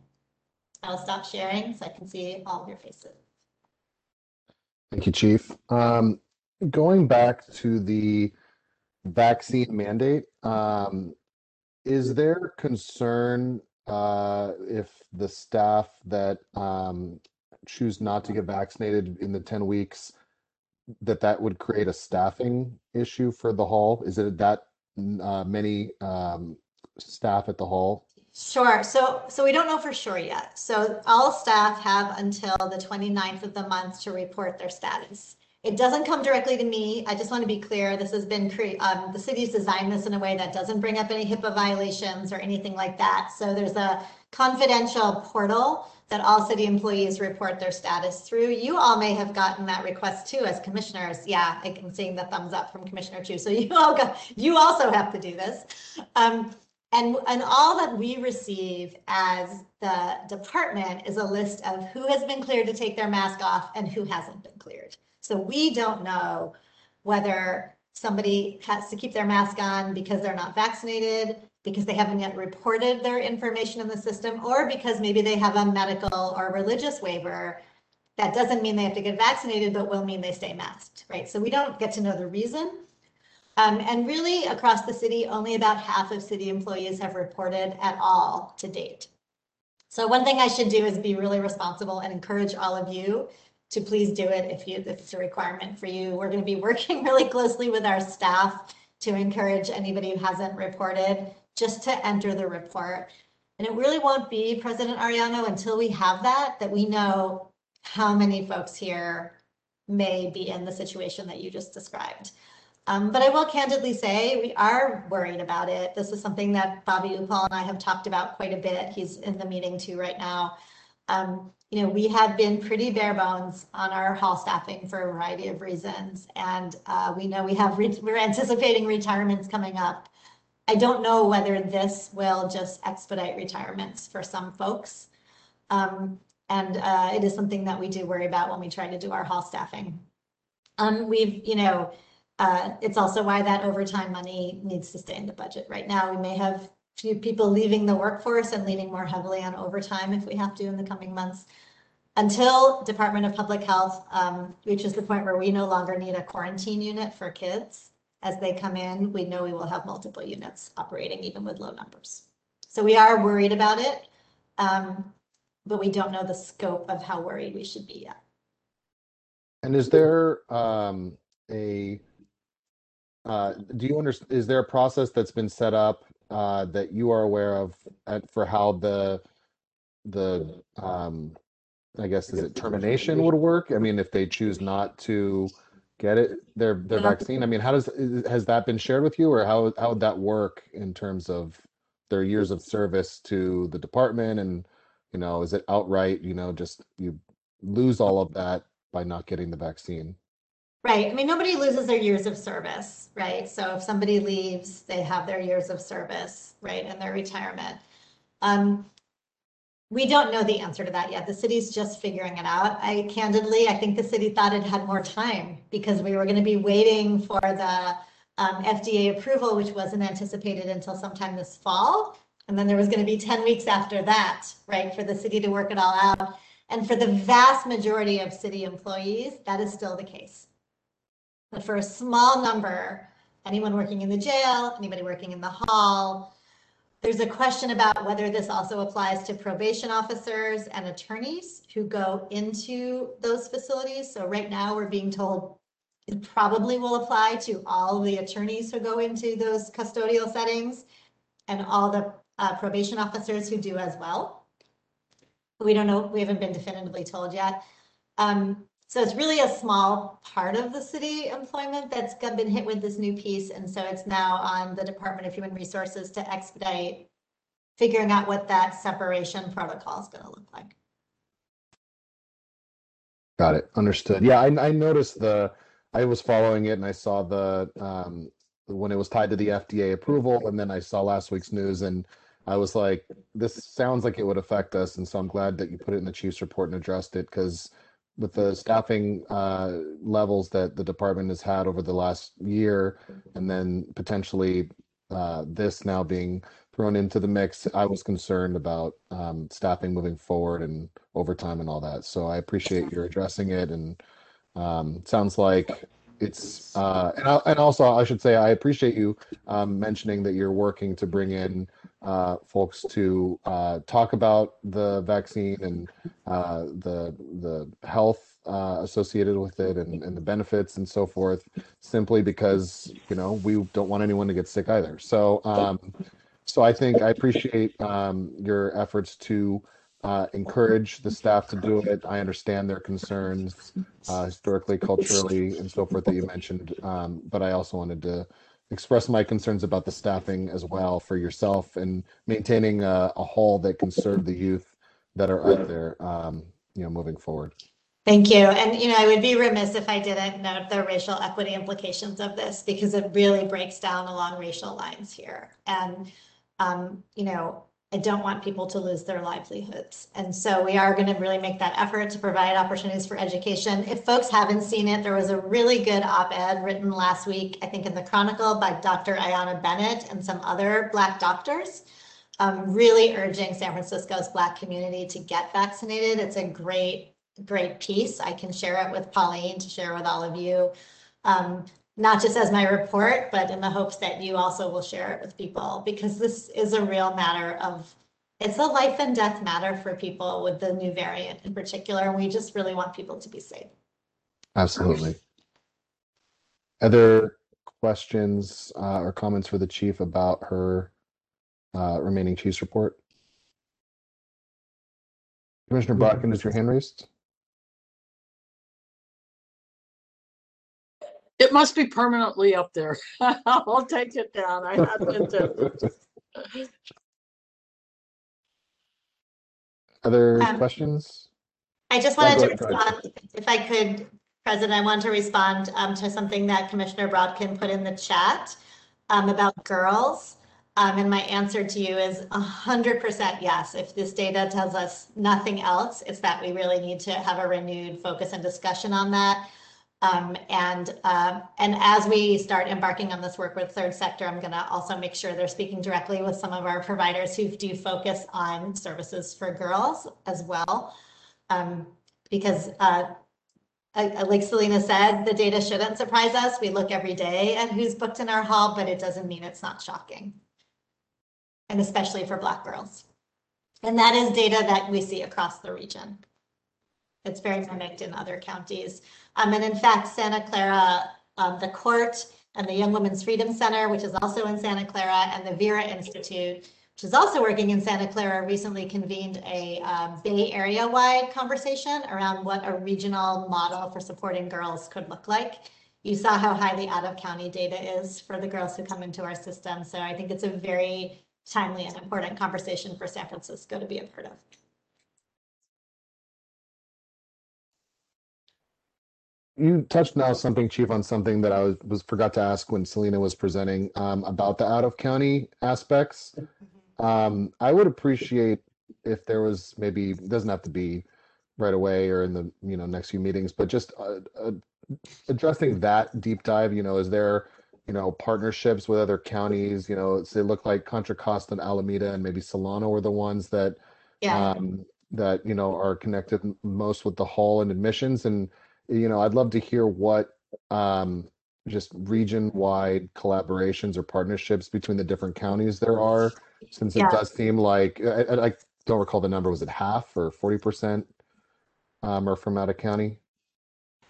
I'll stop sharing so I can see all of your faces. Thank you, Chief. Um, going back to the vaccine mandate, um, is there concern uh, if the staff that um, choose not to get vaccinated in the ten weeks that that would create a staffing issue for the hall? Is it that uh, many um, staff at the hall? Sure. So so we don't know for sure yet. So all staff have until the twenty-ninth of the month to report their status. It doesn't come directly to me. I just want to be clear. This has been cre um, the city's designed this in a way that doesn't bring up any HIPAA violations or anything like that. So there's a confidential portal that all city employees report their status through. You all may have gotten that request too as commissioners. Yeah, I'm seeing the thumbs up from Commissioner Chu. So you all got, you also have to do this. Um, And, and all that we receive as the department is a list of who has been cleared to take their mask off and who hasn't been cleared. So we don't know whether somebody has to keep their mask on because they're not vaccinated, because they haven't yet reported their information in the system, or because maybe they have a medical or religious waiver. That doesn't mean they have to get vaccinated, but will mean they stay masked, right? So we don't get to know the reason. Um, and really, across the city, only about half of city employees have reported at all to date. So one thing I should do is be really responsible and encourage all of you to please do it if, you, if it's a requirement for you. We're going to be working really closely with our staff to encourage anybody who hasn't reported just to enter the report. And it really won't be, President Arellano, until we have that, that we know how many folks here may be in the situation that you just described. Um, but I will candidly say we are worried about it. This is something that Bobby Upal and I have talked about quite a bit. He's in the meeting too right now. Um, you know, we have been pretty bare bones on our hall staffing for a variety of reasons. And uh, we know we have, re we're anticipating retirements coming up. I don't know whether this will just expedite retirements for some folks. Um, and uh, it is something that we do worry about when we try to do our hall staffing. Um, we've, you know, Uh, it's also why that overtime money needs to stay in the budget. Right now, we may have few people leaving the workforce and leaning more heavily on overtime if we have to in the coming months, until Department of Public Health um, reaches the point where we no longer need a quarantine unit for kids. As they come in, we know we will have multiple units operating even with low numbers. So we are worried about it, um, but we don't know the scope of how worried we should be yet. And is there um, a Uh, do you understand, is there a process that's been set up uh, that you are aware of at, for how the, the um, I guess, is it termination would work? I mean, if they choose not to get it, their their vaccine, I mean, how does, is, has that been shared with you, or how, how would that work in terms of their years of service to the department? And, you know, is it outright, you know, just you lose all of that by not getting the vaccine? Right. I mean, nobody loses their years of service, right? So if somebody leaves, they have their years of service, right, and their retirement. Um, we don't know the answer to that yet. The city's just figuring it out. I candidly, I think the city thought it had more time because we were going to be waiting for the um, F D A approval, which wasn't anticipated until sometime this fall. And then there was going to be ten weeks after that, right, for the city to work it all out. And for the vast majority of city employees, that is still the case. But for a small number, anyone working in the jail, anybody working in the hall, there's a question about whether this also applies to probation officers and attorneys who go into those facilities. So right now we're being told it probably will apply to all the attorneys who go into those custodial settings and all the uh, probation officers who do as well. We don't know, we haven't been definitively told yet. Um, So it's really a small part of the city employment that's been hit with this new piece. And so it's now on the Department of Human Resources to expedite figuring out what that separation protocol is going to look like. Got it. Understood. Yeah, I, I noticed the, I was following it and I saw the, um, when it was tied to the F D A approval, and then I saw last week's news and I was like, this sounds like it would affect us. And so I'm glad that you put it in the chief's report and addressed it, because with the staffing uh, levels that the department has had over the last year, and then potentially uh, this now being thrown into the mix, I was concerned about um, staffing moving forward and overtime and all that. So I appreciate your addressing it. And um, sounds like it's, uh, and, I, and also I should say, I appreciate you um, mentioning that you're working to bring in Uh, folks to uh, talk about the vaccine and uh, the the health uh, associated with it, and, and the benefits and so forth, simply because, you know, we don't want anyone to get sick either. So um, so I think I appreciate um, your efforts to uh, encourage the staff to do it. I understand their concerns uh, historically, culturally, and so forth that you mentioned, um, but I also wanted to express my concerns about the staffing as well for yourself, and maintaining a, a hall that can serve the youth that are out there, um, you know, moving forward. Thank you. And, you know, I would be remiss if I didn't note the racial equity implications of this, because it really breaks down along racial lines here. And, um, you know, I don't want people to lose their livelihoods. And so we are going to really make that effort to provide opportunities for education. If folks haven't seen it, there was a really good op-ed written last week, I think in the Chronicle, by Doctor Ayanna Bennett and some other Black doctors, um, really urging San Francisco's Black community to get vaccinated. It's a great, great piece. I can share it with Pauline to share with all of you, um, not just as my report, but in the hopes that you also will share it with people, because this is a real matter of, it's a life and death matter for people with the new variant in particular, and we just really want people to be safe. Absolutely. Other questions uh, or comments for the chief about her uh, remaining chief's report? Commissioner Brodkin, is your hand raised? It must be permanently up there. I'll take it down. I had to. Other um, questions? I just wanted oh, to respond, if I could, President, I want to respond um, to something that Commissioner Brodkin put in the chat um, about girls. Um, and my answer to you is one hundred percent yes. If this data tells us nothing else, it's that we really need to have a renewed focus and discussion on that. Um, and uh, and as we start embarking on this work with third sector, I'm going to also make sure they're speaking directly with some of our providers who do focus on services for girls as well, um, because uh, like Selena said, the data shouldn't surprise us. We look every day at who's booked in our hall, but it doesn't mean it's not shocking, and especially for Black girls. And that is data that we see across the region. It's very mimicked in other counties. Um, and in fact, Santa Clara, um, the court and the Young Women's Freedom Center, which is also in Santa Clara, and the Vera Institute, which is also working in Santa Clara, recently convened a uh, Bay Area wide conversation around what a regional model for supporting girls could look like. You saw how high the out of county data is for the girls who come into our system. So I think it's a very timely and important conversation for San Francisco to be a part of. You touched now something, Chief, on something that I was, was forgot to ask when Selena was presenting um, about the out of county aspects. Um, I would appreciate if there was maybe, it doesn't have to be right away or in the you know next few meetings, but just uh, uh, addressing that deep dive. You know, is there you know partnerships with other counties? You know, they look like Contra Costa and Alameda and maybe Solano are the ones that yeah. um, that you know are connected most with the hall and admissions and. You know, I'd love to hear what um, just region-wide collaborations or partnerships between the different counties there are, since yeah. it does seem like, I, I don't recall the number, was it half or forty percent um, are from out of county?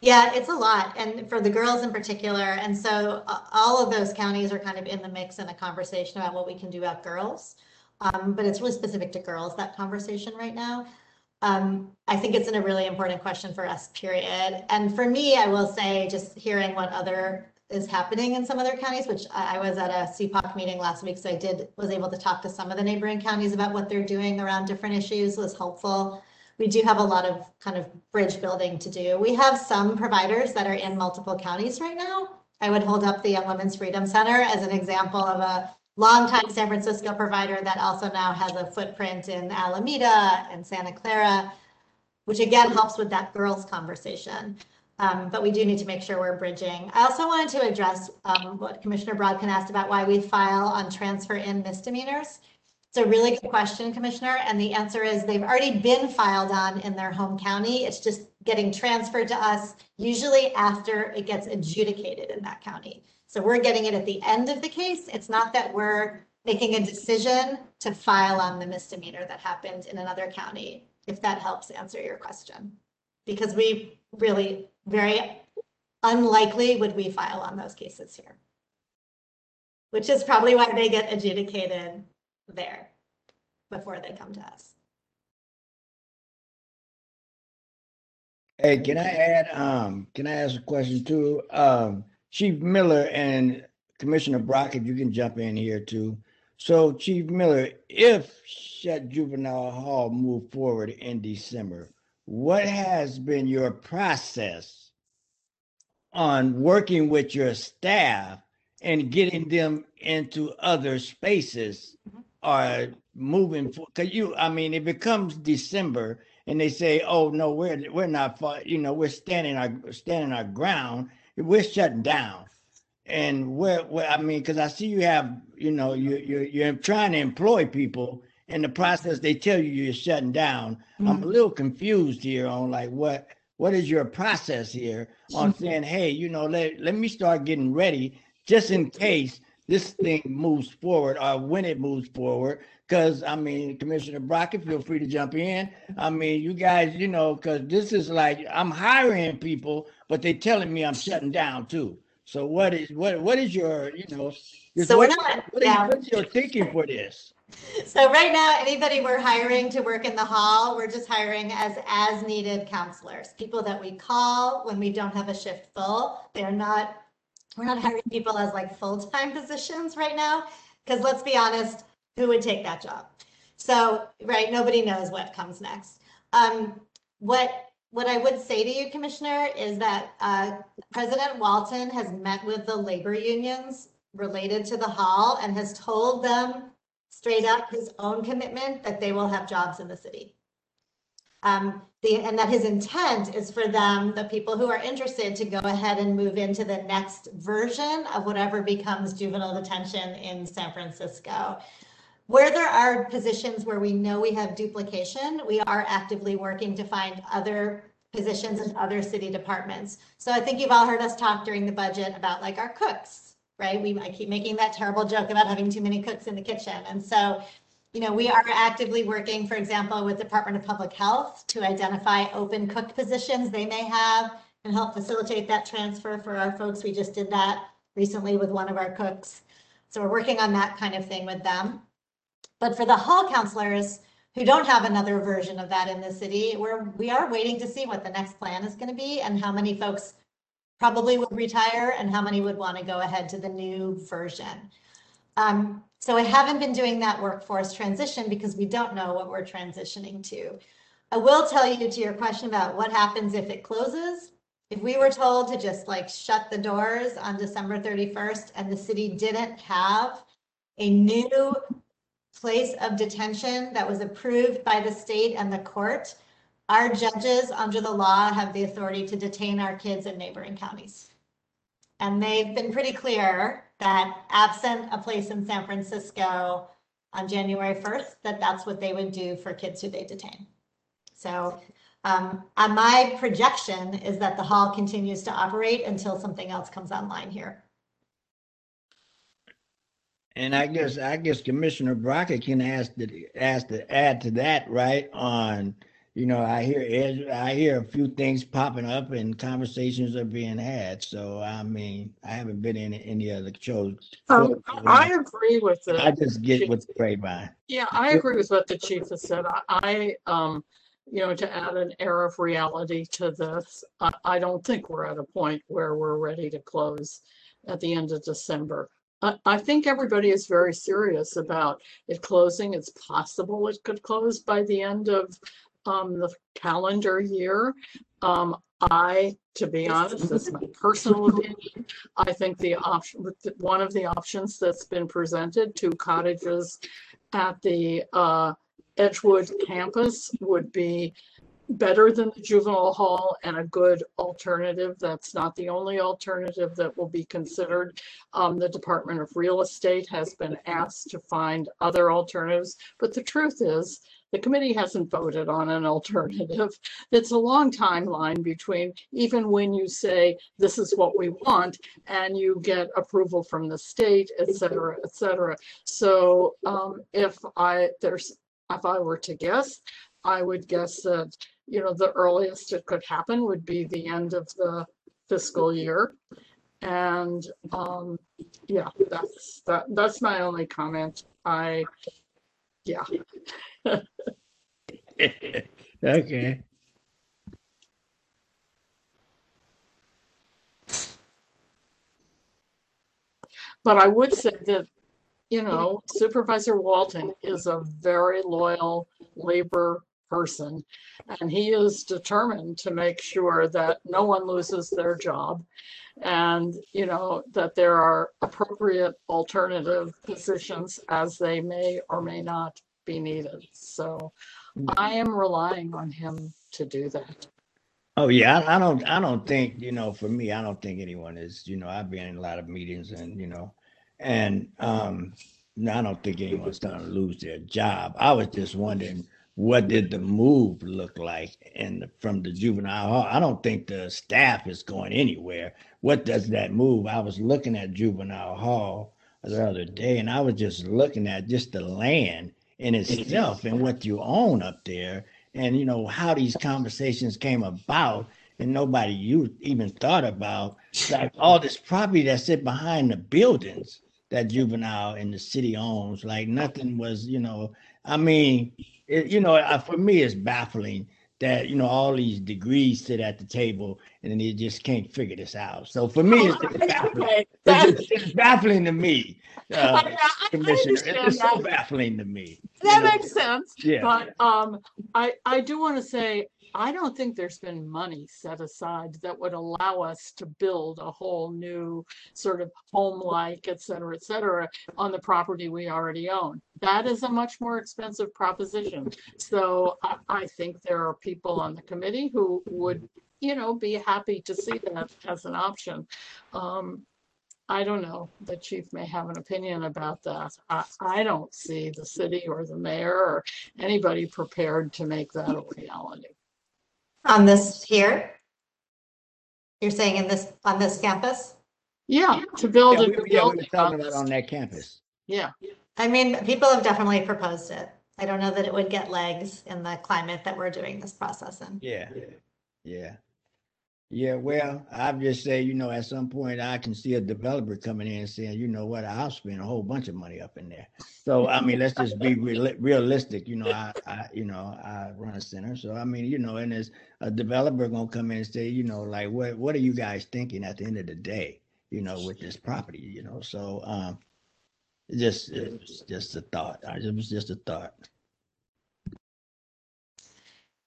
Yeah, it's a lot, and for the girls in particular. And so uh, all of those counties are kind of in the mix in a conversation about what we can do about girls, um, but it's really specific to girls, that conversation right now. Um, I think it's a really important question for us, period. And for me, I will say, just hearing what other is happening in some other counties, which I was at a C P O C meeting last week, so I did was able to talk to some of the neighboring counties about what they're doing around different issues, was helpful. We do have a lot of kind of bridge building to do. We have some providers that are in multiple counties right now. I would hold up the Young Women's Freedom Center as an example of a longtime San Francisco provider that also now has a footprint in Alameda and Santa Clara, which again helps with that girls conversation. Um, but we do need to make sure we're bridging. I also wanted to address um, what Commissioner Brodkin asked about why we file on transfer in misdemeanors. It's a really good question, Commissioner. And the answer is they've already been filed on in their home county. It's just getting transferred to us, usually after it gets adjudicated in that county. So we're getting it at the end of the case. It's not that we're making a decision to file on the misdemeanor that happened in another county, if that helps answer your question. Because we really, very unlikely would we file on those cases here, which is probably why they get adjudicated there before they come to us. Hey, can I add, um, can I ask a question too? Um, Chief Miller and Commissioner Brock, if you can jump in here too. So Chief Miller, if Shut Juvenile Hall moved forward in December, what has been your process on working with your staff and getting them into other spaces or moving forward? Because you, I mean, it becomes December and they say, oh, no, we're we're not, you know, we're standing our, standing our ground. We're shutting down. And where, where I mean, because I see you have, you know, you, you're, you're trying to employ people. In the process, they tell you you're shutting down. Mm-hmm. I'm a little confused here on like what what is your process here on saying, hey, you know, let, let me start getting ready just in case this thing moves forward or when it moves forward. Because, I mean, Commissioner Brockett, feel free to jump in. I mean, you guys, you know, because this is like I'm hiring people, but they're telling me I'm shutting down, too. So what is what what is your, you know, so what, we're not, what yeah. is, what is your thinking for this? So right now, anybody we're hiring to work in the hall, we're just hiring as as needed counselors, people that we call when we don't have a shift full. They're not, we're not hiring people as like full-time positions right now, because let's be honest, who would take that job? So, right, nobody knows what comes next. Um, what What I would say to you, Commissioner, is that uh, President Walton has met with the labor unions related to the hall and has told them straight up his own commitment that they will have jobs in the city. Um, the, and that his intent is for them, the people who are interested, to go ahead and move into the next version of whatever becomes juvenile detention in San Francisco. Where there are positions where we know we have duplication, we are actively working to find other positions in other city departments. So I think you've all heard us talk during the budget about like our cooks, right? We I keep making that terrible joke about having too many cooks in the kitchen. And so, you know, we are actively working, for example, with Department of Public Health to identify open cook positions they may have and help facilitate that transfer for our folks. We just did that recently with one of our cooks. So we're working on that kind of thing with them. But for the hall counselors who don't have another version of that in the city, we're, we are waiting to see what the next plan is going to be and how many folks probably would retire and how many would want to go ahead to the new version. Um, so I haven't been doing that workforce transition because we don't know what we're transitioning to. I will tell you, to your question about what happens if it closes, if we were told to just like shut the doors on December thirty-first and the city didn't have a new place of detention that was approved by the state and the court, our judges under the law have the authority to detain our kids in neighboring counties. And they've been pretty clear that absent a place in San Francisco on January first, that that's what they would do for kids who they detain. So um, my projection is that the hall continues to operate until something else comes online here. And I guess I guess Commissioner Brockett can ask to ask to add to that, right? On, you know, I hear I hear a few things popping up and conversations are being had. So I mean, I haven't been in any other shows. Um, I agree with it. I just get what's prayed by. Yeah, I agree with what the chief has said. I, I um, you know, to add an air of reality to this, I, I don't think we're at a point where we're ready to close at the end of December. I, I think everybody is very serious about it closing. It's possible it could close by the end of um, the calendar year. Um, I, to be honest, that's my personal opinion. I think the option, one of the options that's been presented, two cottages at the uh, Edgewood campus, would be better than the juvenile hall and a good alternative. That's not the only alternative that will be considered. Um, the Department of Real Estate has been asked to find other alternatives, but the truth is the committee hasn't voted on an alternative. It's a long timeline between even when you say this is what we want and you get approval from the state, et cetera, et cetera. So um, if I there's if I were to guess, I would guess that, you know, the earliest it could happen would be the end of the fiscal year. And um, yeah, that's that, that's my only comment. I, yeah. Okay. But I would say that, you know, Supervisor Walton is a very loyal labor person, and he is determined to make sure that no one loses their job, and you know that there are appropriate alternative positions as they may or may not be needed. So I am relying on him to do that. Oh yeah, I, I don't I don't think, you know, for me, I don't think anyone is, you know, I've been in a lot of meetings, and you know, and um I don't think anyone's gonna lose their job. I was just wondering, what did the move look like and from the juvenile hall? I don't think the staff is going anywhere. What does that move? I was looking at juvenile hall the other day, and I was just looking at just the land in itself and what you own up there, and you know how these conversations came about, and nobody you even thought about like all this property that sit behind the buildings that juvenile and the city owns. Like nothing was, you know, I mean, it, you know, I, for me, it's baffling that, you know, all these degrees sit at the table and then they just can't figure this out. So for me, it's, it's, baffling. Okay. it's, just, it's baffling to me, uh, I, I, Commissioner. I it's that. so baffling to me. That you know? makes sense. Yeah. But um, I, I do want to say, I don't think there's been money set aside that would allow us to build a whole new sort of home-like, et cetera, et cetera, on the property we already own. That is a much more expensive proposition. So I, I think there are people on the committee who would, you know, be happy to see that as an option. Um, I don't know, the chief may have an opinion about that. I, I don't see the city or the mayor or anybody prepared to make that a reality. On this here, you're saying in this on this campus? Yeah, to build yeah, a we, building yeah, talking about on that campus. Yeah, I mean, people have definitely proposed it. I don't know that it would get legs in the climate that we're doing this process in. Yeah, yeah, yeah. Well, I just say, you know, at some point I can see a developer coming in and saying, you know what, I'll spend a whole bunch of money up in there. So I mean, let's just be real, realistic. You know, I, I, you know, I run a center, so I mean, you know, and as a developer gonna come in and say, you know, like, what, what are you guys thinking at the end of the day, you know, with this property, you know? So um, just, it was just a thought. It was just a thought.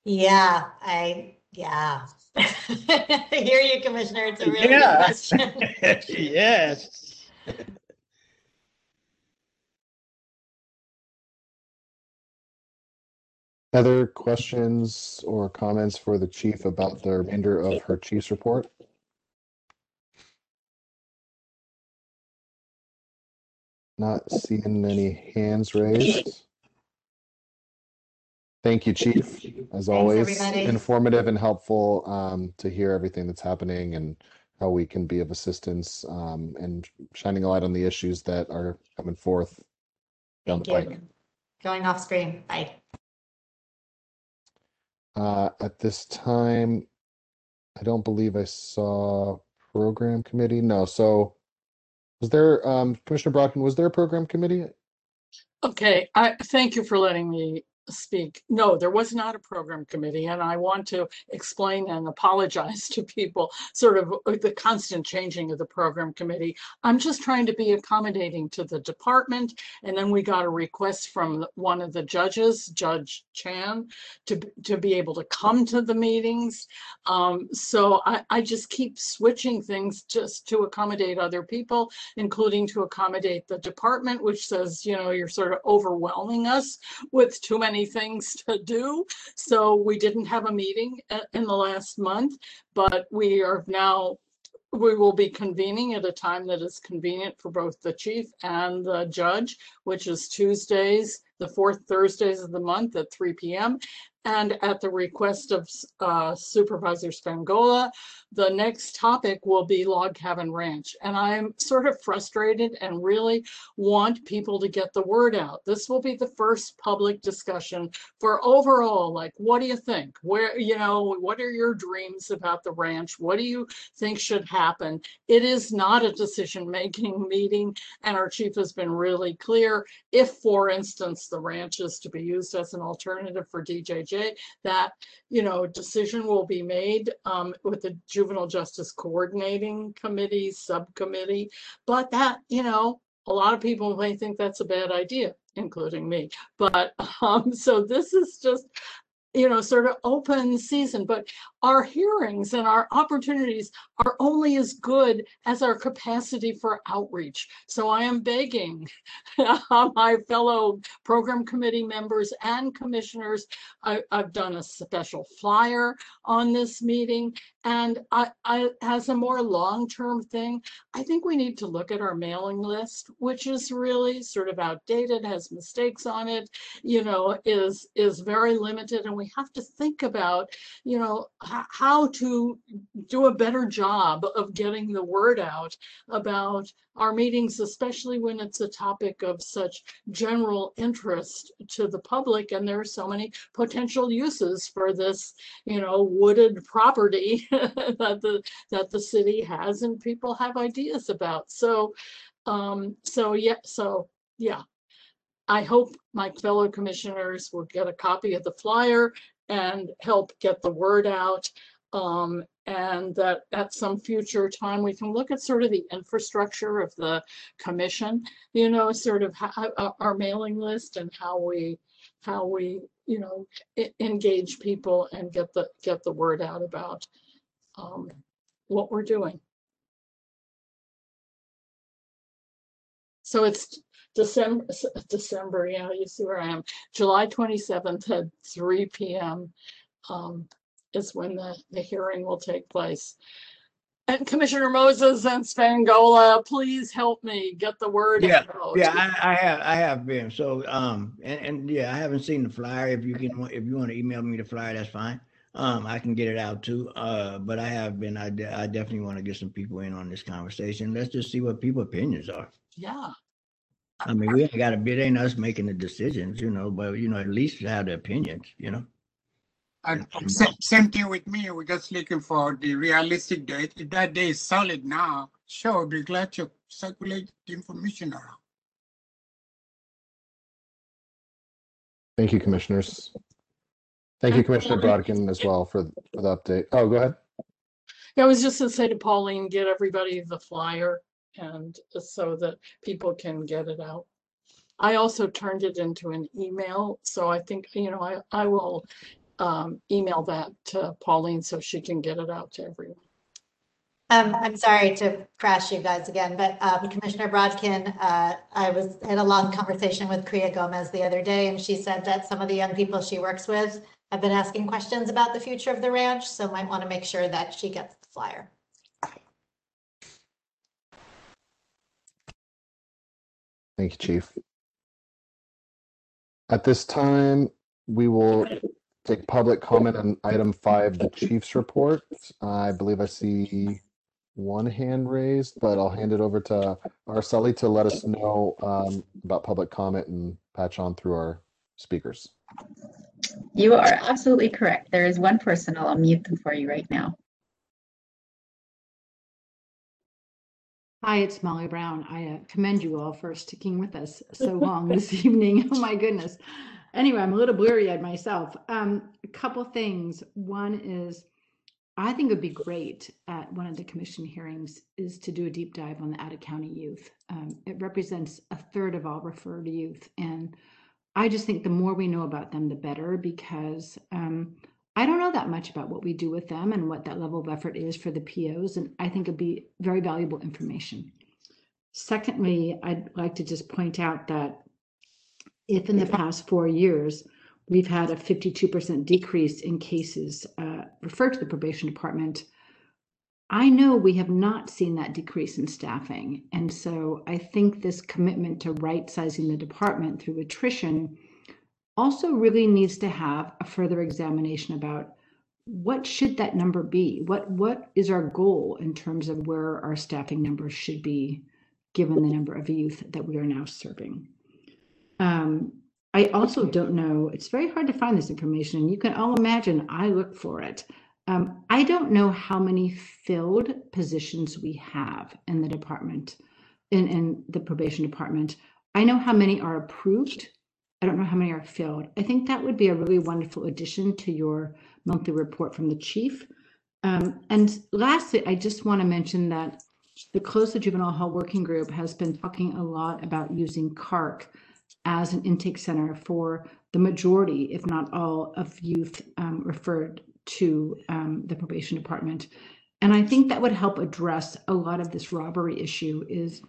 Yeah, I, yeah. I hear you, Commissioner. It's a really yeah. good question. Yes. Other questions or comments for the chief about the remainder of her chief's report? Not seeing any hands raised. Thank you, chief, as always. Thanks, informative and helpful um, to hear everything that's happening and how we can be of assistance um, and shining a light on the issues that are coming forth down Thank the you. pike. Going off screen. Bye. Uh, at this time, I don't believe I saw program committee. No. So was there, um, Commissioner Brodkin, was there a program committee? Okay. I thank you for letting me speak. No, there was not a program committee, and I want to explain and apologize to people sort of the constant changing of the program committee. I'm just trying to be accommodating to the department, and then we got a request from one of the judges, Judge Chan, to, to be able to come to the meetings. Um, so I, I just keep switching things just to accommodate other people, including to accommodate the department, which says, you know, you're sort of overwhelming us with too many things to do. So we didn't have a meeting in the last month, but we are now, we will be convening at a time that is convenient for both the chief and the judge, which is Tuesdays, the fourth Thursdays of the month at three p m And at the request of uh, Supervisor Spingola, the next topic will be Log Cabin Ranch. And I'm sort of frustrated and really want people to get the word out. This will be the first public discussion for overall, like, what do you think? Where, you know, what are your dreams about the ranch? What do you think should happen? It is not a decision-making meeting, and our chief has been really clear. If, for instance, the ranch is to be used as an alternative for D J J, that, you know, decision will be made um, with the Juvenile Justice Coordinating Committee, subcommittee, but that, you know, a lot of people may think that's a bad idea, including me. But um, so this is just, you know, sort of open season, but our hearings and our opportunities are only as good as our capacity for outreach. So I am begging my fellow program committee members and commissioners, I, I've done a special flyer on this meeting, and I, I, as a more long-term thing, I think we need to look at our mailing list, which is really sort of outdated, has mistakes on it, you know, is, is very limited, and we have to think about, you know, how to do a better job of getting the word out about our meetings, especially when it's a topic of such general interest to the public. And there are so many potential uses for this, you know, wooded property that the that the city has and people have ideas about. So, um, so yeah, so yeah, I hope my fellow commissioners will get a copy of the flyer and help get the word out, um, and that at some future time we can look at sort of the infrastructure of the commission, you know, sort of how, uh, our mailing list and how we how we you know engage people and get the get the word out about um, what we're doing. So it's December, December, yeah, you see where I am. July twenty-seventh at three p m Um, is when the, the hearing will take place. And Commissioner Moses and Spingola, please help me get the word yeah, out. Yeah, I, I have, I have been. So, um, and, and yeah, I haven't seen the flyer. If you can, if you want to email me the flyer, that's fine. Um, I can get it out too. Uh, but I have been. I, de I definitely want to get some people in on this conversation. Let's just see what people's opinions are. Yeah. I mean, we ain't got a bit, ain't us making the decisions, you know, but, you know, at least have the opinions, you know. And same, same thing with me. We're just looking for the realistic date. If that day is solid now, sure, we'd be glad to circulate the information around. Thank you, commissioners. Thank you, Commissioner Brodkin, as well for, for the update. Oh, go ahead. Yeah, I was just going to say to Pauline, get everybody the flyer, and so that people can get it out. I also turned it into an email, so I think, you know, I, I will um, email that to Pauline so she can get it out to everyone. Um, I'm sorry to crash you guys again, but um, Commissioner Brodkin, uh, I was had a long conversation with Priya Gomez the other day, and she said that some of the young people she works with have been asking questions about the future of the ranch, so might want to make sure that she gets the flyer. Thank you, Chief. At this time, we will take public comment on item five, the Chief's report. I believe I see one hand raised, but I'll hand it over to Arceli to let us know um, about public comment and patch on through our speakers. You are absolutely correct. There is one person. I'll unmute them for you right now. Hi, it's Molly Brown. I uh, commend you all for sticking with us so long this evening. Oh my goodness. Anyway, I'm a little bleary-eyed myself. Um, a couple things. One is, I think it would be great at one of the commission hearings is to do a deep dive on the out-of-county youth. Um, it represents a third of all referred youth. And I just think the more we know about them, the better, because um, I don't know that much about what we do with them and what that level of effort is for the P Os. And I think it'd be very valuable information. Secondly, I'd like to just point out that if in the past four years, we've had a fifty-two percent decrease in cases uh, referred to the probation department, I know we have not seen that decrease in staffing. And so I think this commitment to right-sizing the department through attrition also really needs to have a further examination about what should that number be? What, what is our goal in terms of where our staffing numbers should be given the number of youth that we are now serving? Um, I also don't know, it's very hard to find this information, and you can all imagine I look for it. Um, I don't know how many filled positions we have in the department, in, in the probation department. I know how many are approved. I don't know how many are filled. I think that would be a really wonderful addition to your monthly report from the chief. Um, and lastly, I just want to mention that the Close the Juvenile Hall Working Group has been talking a lot about using C A R C as an intake center for the majority, if not all, of youth um, referred to um, the probation department. And I think that would help address a lot of this robbery issue. Is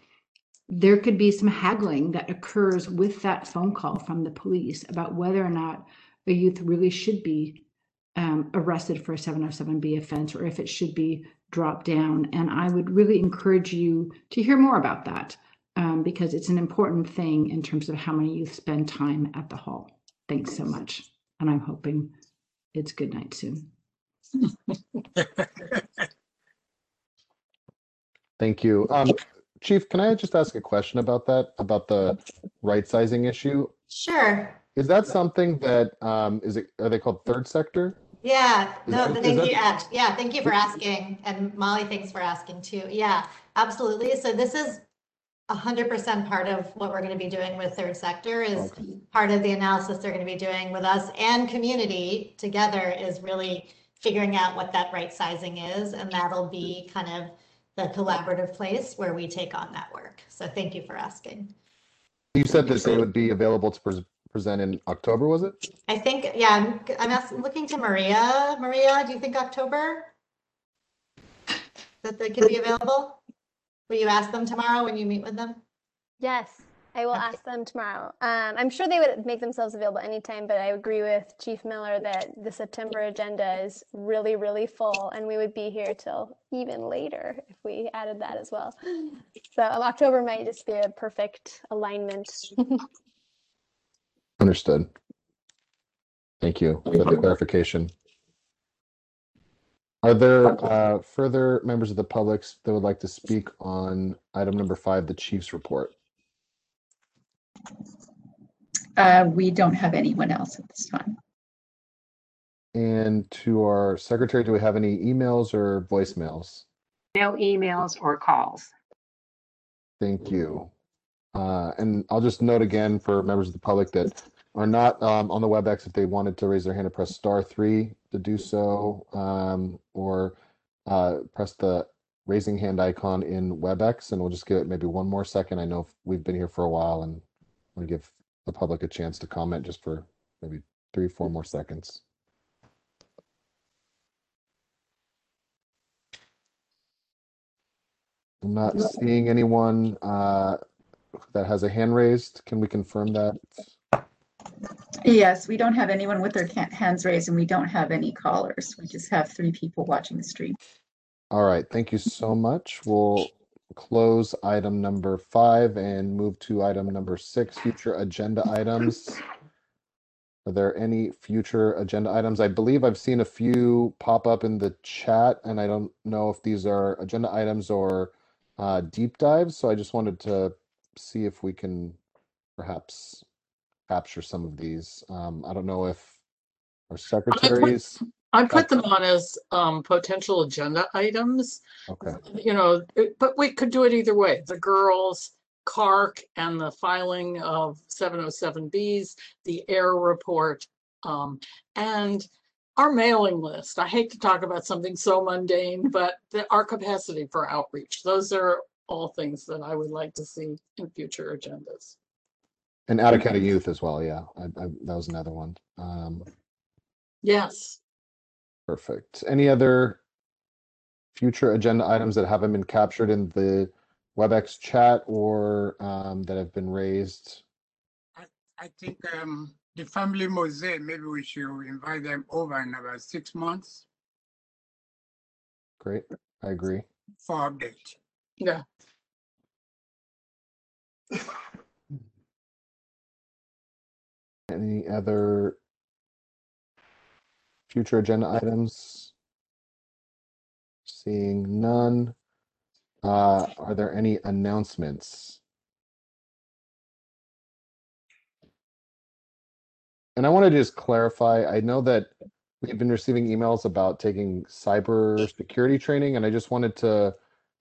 there could be some haggling that occurs with that phone call from the police about whether or not a youth really should be um, arrested for a seven oh seven B offense, or if it should be dropped down. And I would really encourage you to hear more about that. Um, because it's an important thing in terms of how many youth spend time at the hall. Thanks so much. And I'm hoping it's good night soon. Thank you. Um, Chief, can I just ask a question about that, about the right sizing issue? Sure. Is that something that, um, is it, are they called third sector? Yeah, no, is, thank is you. That... Yeah, thank you for asking. And Molly, thanks for asking too. Yeah, absolutely. So this is one hundred percent part of what we're going to be doing with third sector is okay. Part of the analysis they're going to be doing with us and community together is really figuring out what that right sizing is, and that'll be kind of the collaborative place where we take on that work. So thank you for asking. You said that they would be available to pre present in October, was it? I think, yeah, I'm, I'm asking, looking to Maria. Maria, do you think October that they can be available? Will you ask them tomorrow when you meet with them? Yes, I will ask them tomorrow. Um, I'm sure they would make themselves available anytime, but I agree with Chief Miller that the September agenda is really, really full, and we would be here till even later if we added that as well. So October might just be a perfect alignment. Understood. Thank you for the clarification. Are there uh, further members of the public that would like to speak on item number five, the Chief's report? Uh, we don't have anyone else at this time. And to our secretary, do we have any emails or voicemails? No emails or calls. Thank you. Uh, and I'll just note again for members of the public that are not um, on the WebEx, if they wanted to raise their hand and press star three to do so, um, or uh, press the raising hand icon in WebEx, and we'll just give it maybe one more second. I know we've been here for a while, and we'll give the public a chance to comment just for maybe three, four more seconds. I'm not seeing anyone uh, that has a hand raised. Can we confirm that? Yes, we don't have anyone with their hands raised, and we don't have any callers. We just have three people watching the stream. All right, thank you so much. We'll close item number five and move to item number six, future agenda items. Are there any future agenda items? I believe I've seen a few pop up in the chat, and I don't know if these are agenda items or uh, deep dives, so I just wanted to see if we can perhaps capture some of these. Um, I don't know if our secretaries. I put, I put them on as um, potential agenda items. Okay. You know, it, but we could do it either way. The girls C A R C and the filing of seven oh seven Bs, the A I R report, um, and our mailing list. I hate to talk about something so mundane, but the, our capacity for outreach. Those are all things that I would like to see in future agendas. And out-of-county youth as well, yeah. I, I, that was another one. Um, yes. Perfect. Any other future agenda items that haven't been captured in the WebEx chat or um, that have been raised? I, I think um, the family mosaic, maybe we should invite them over in about six months. Great, I agree. For update. Yeah. Any other future agenda items? Seeing none. Uh, are there any announcements? And I want to just clarify, I know that we've been receiving emails about taking cyber security training, and I just wanted to,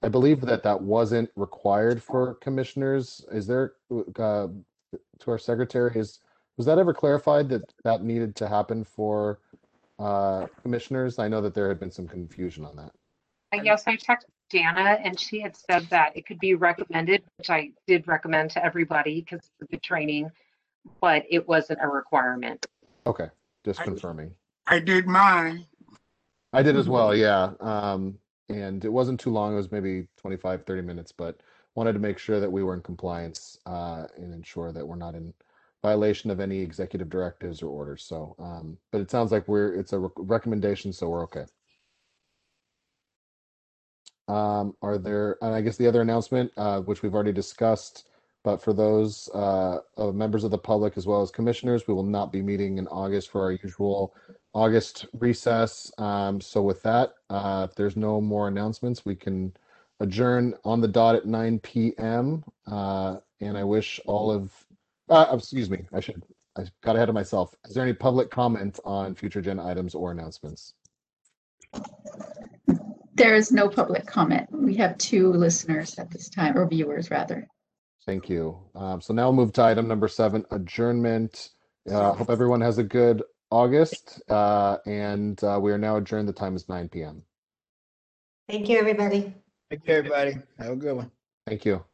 I believe that that wasn't required for commissioners. Is there, uh, to our secretary, is was that ever clarified that that needed to happen for uh, commissioners? I know that there had been some confusion on that. Yes, I checked Dana and she had said that it could be recommended, which I did recommend to everybody because it's a good training, but it wasn't a requirement. Okay, just I, confirming. I did mine. I did as well, yeah. Um, and it wasn't too long, it was maybe twenty-five, thirty minutes, but wanted to make sure that we were in compliance uh, and ensure that we're not in violation of any executive directives or orders. So, um, but it sounds like we're, it's a re recommendation, so we're okay. Um, are there, and I guess the other announcement, uh, which we've already discussed, but for those uh, of members of the public as well as commissioners, we will not be meeting in August for our usual August recess. Um, so with that, uh, if there's no more announcements, we can adjourn on the dot at nine P M Uh, and I wish all of, uh, excuse me, I should, I got ahead of myself. Is there any public comment on future agenda items or announcements? There is no public comment. We have two listeners at this time, or viewers rather. Thank you. Um, so now we'll move to item number seven, adjournment. I uh, hope everyone has a good August, uh, and uh, we are now adjourned. The time is nine P M Thank you, everybody. Thank you, everybody. Have a good one. Thank you.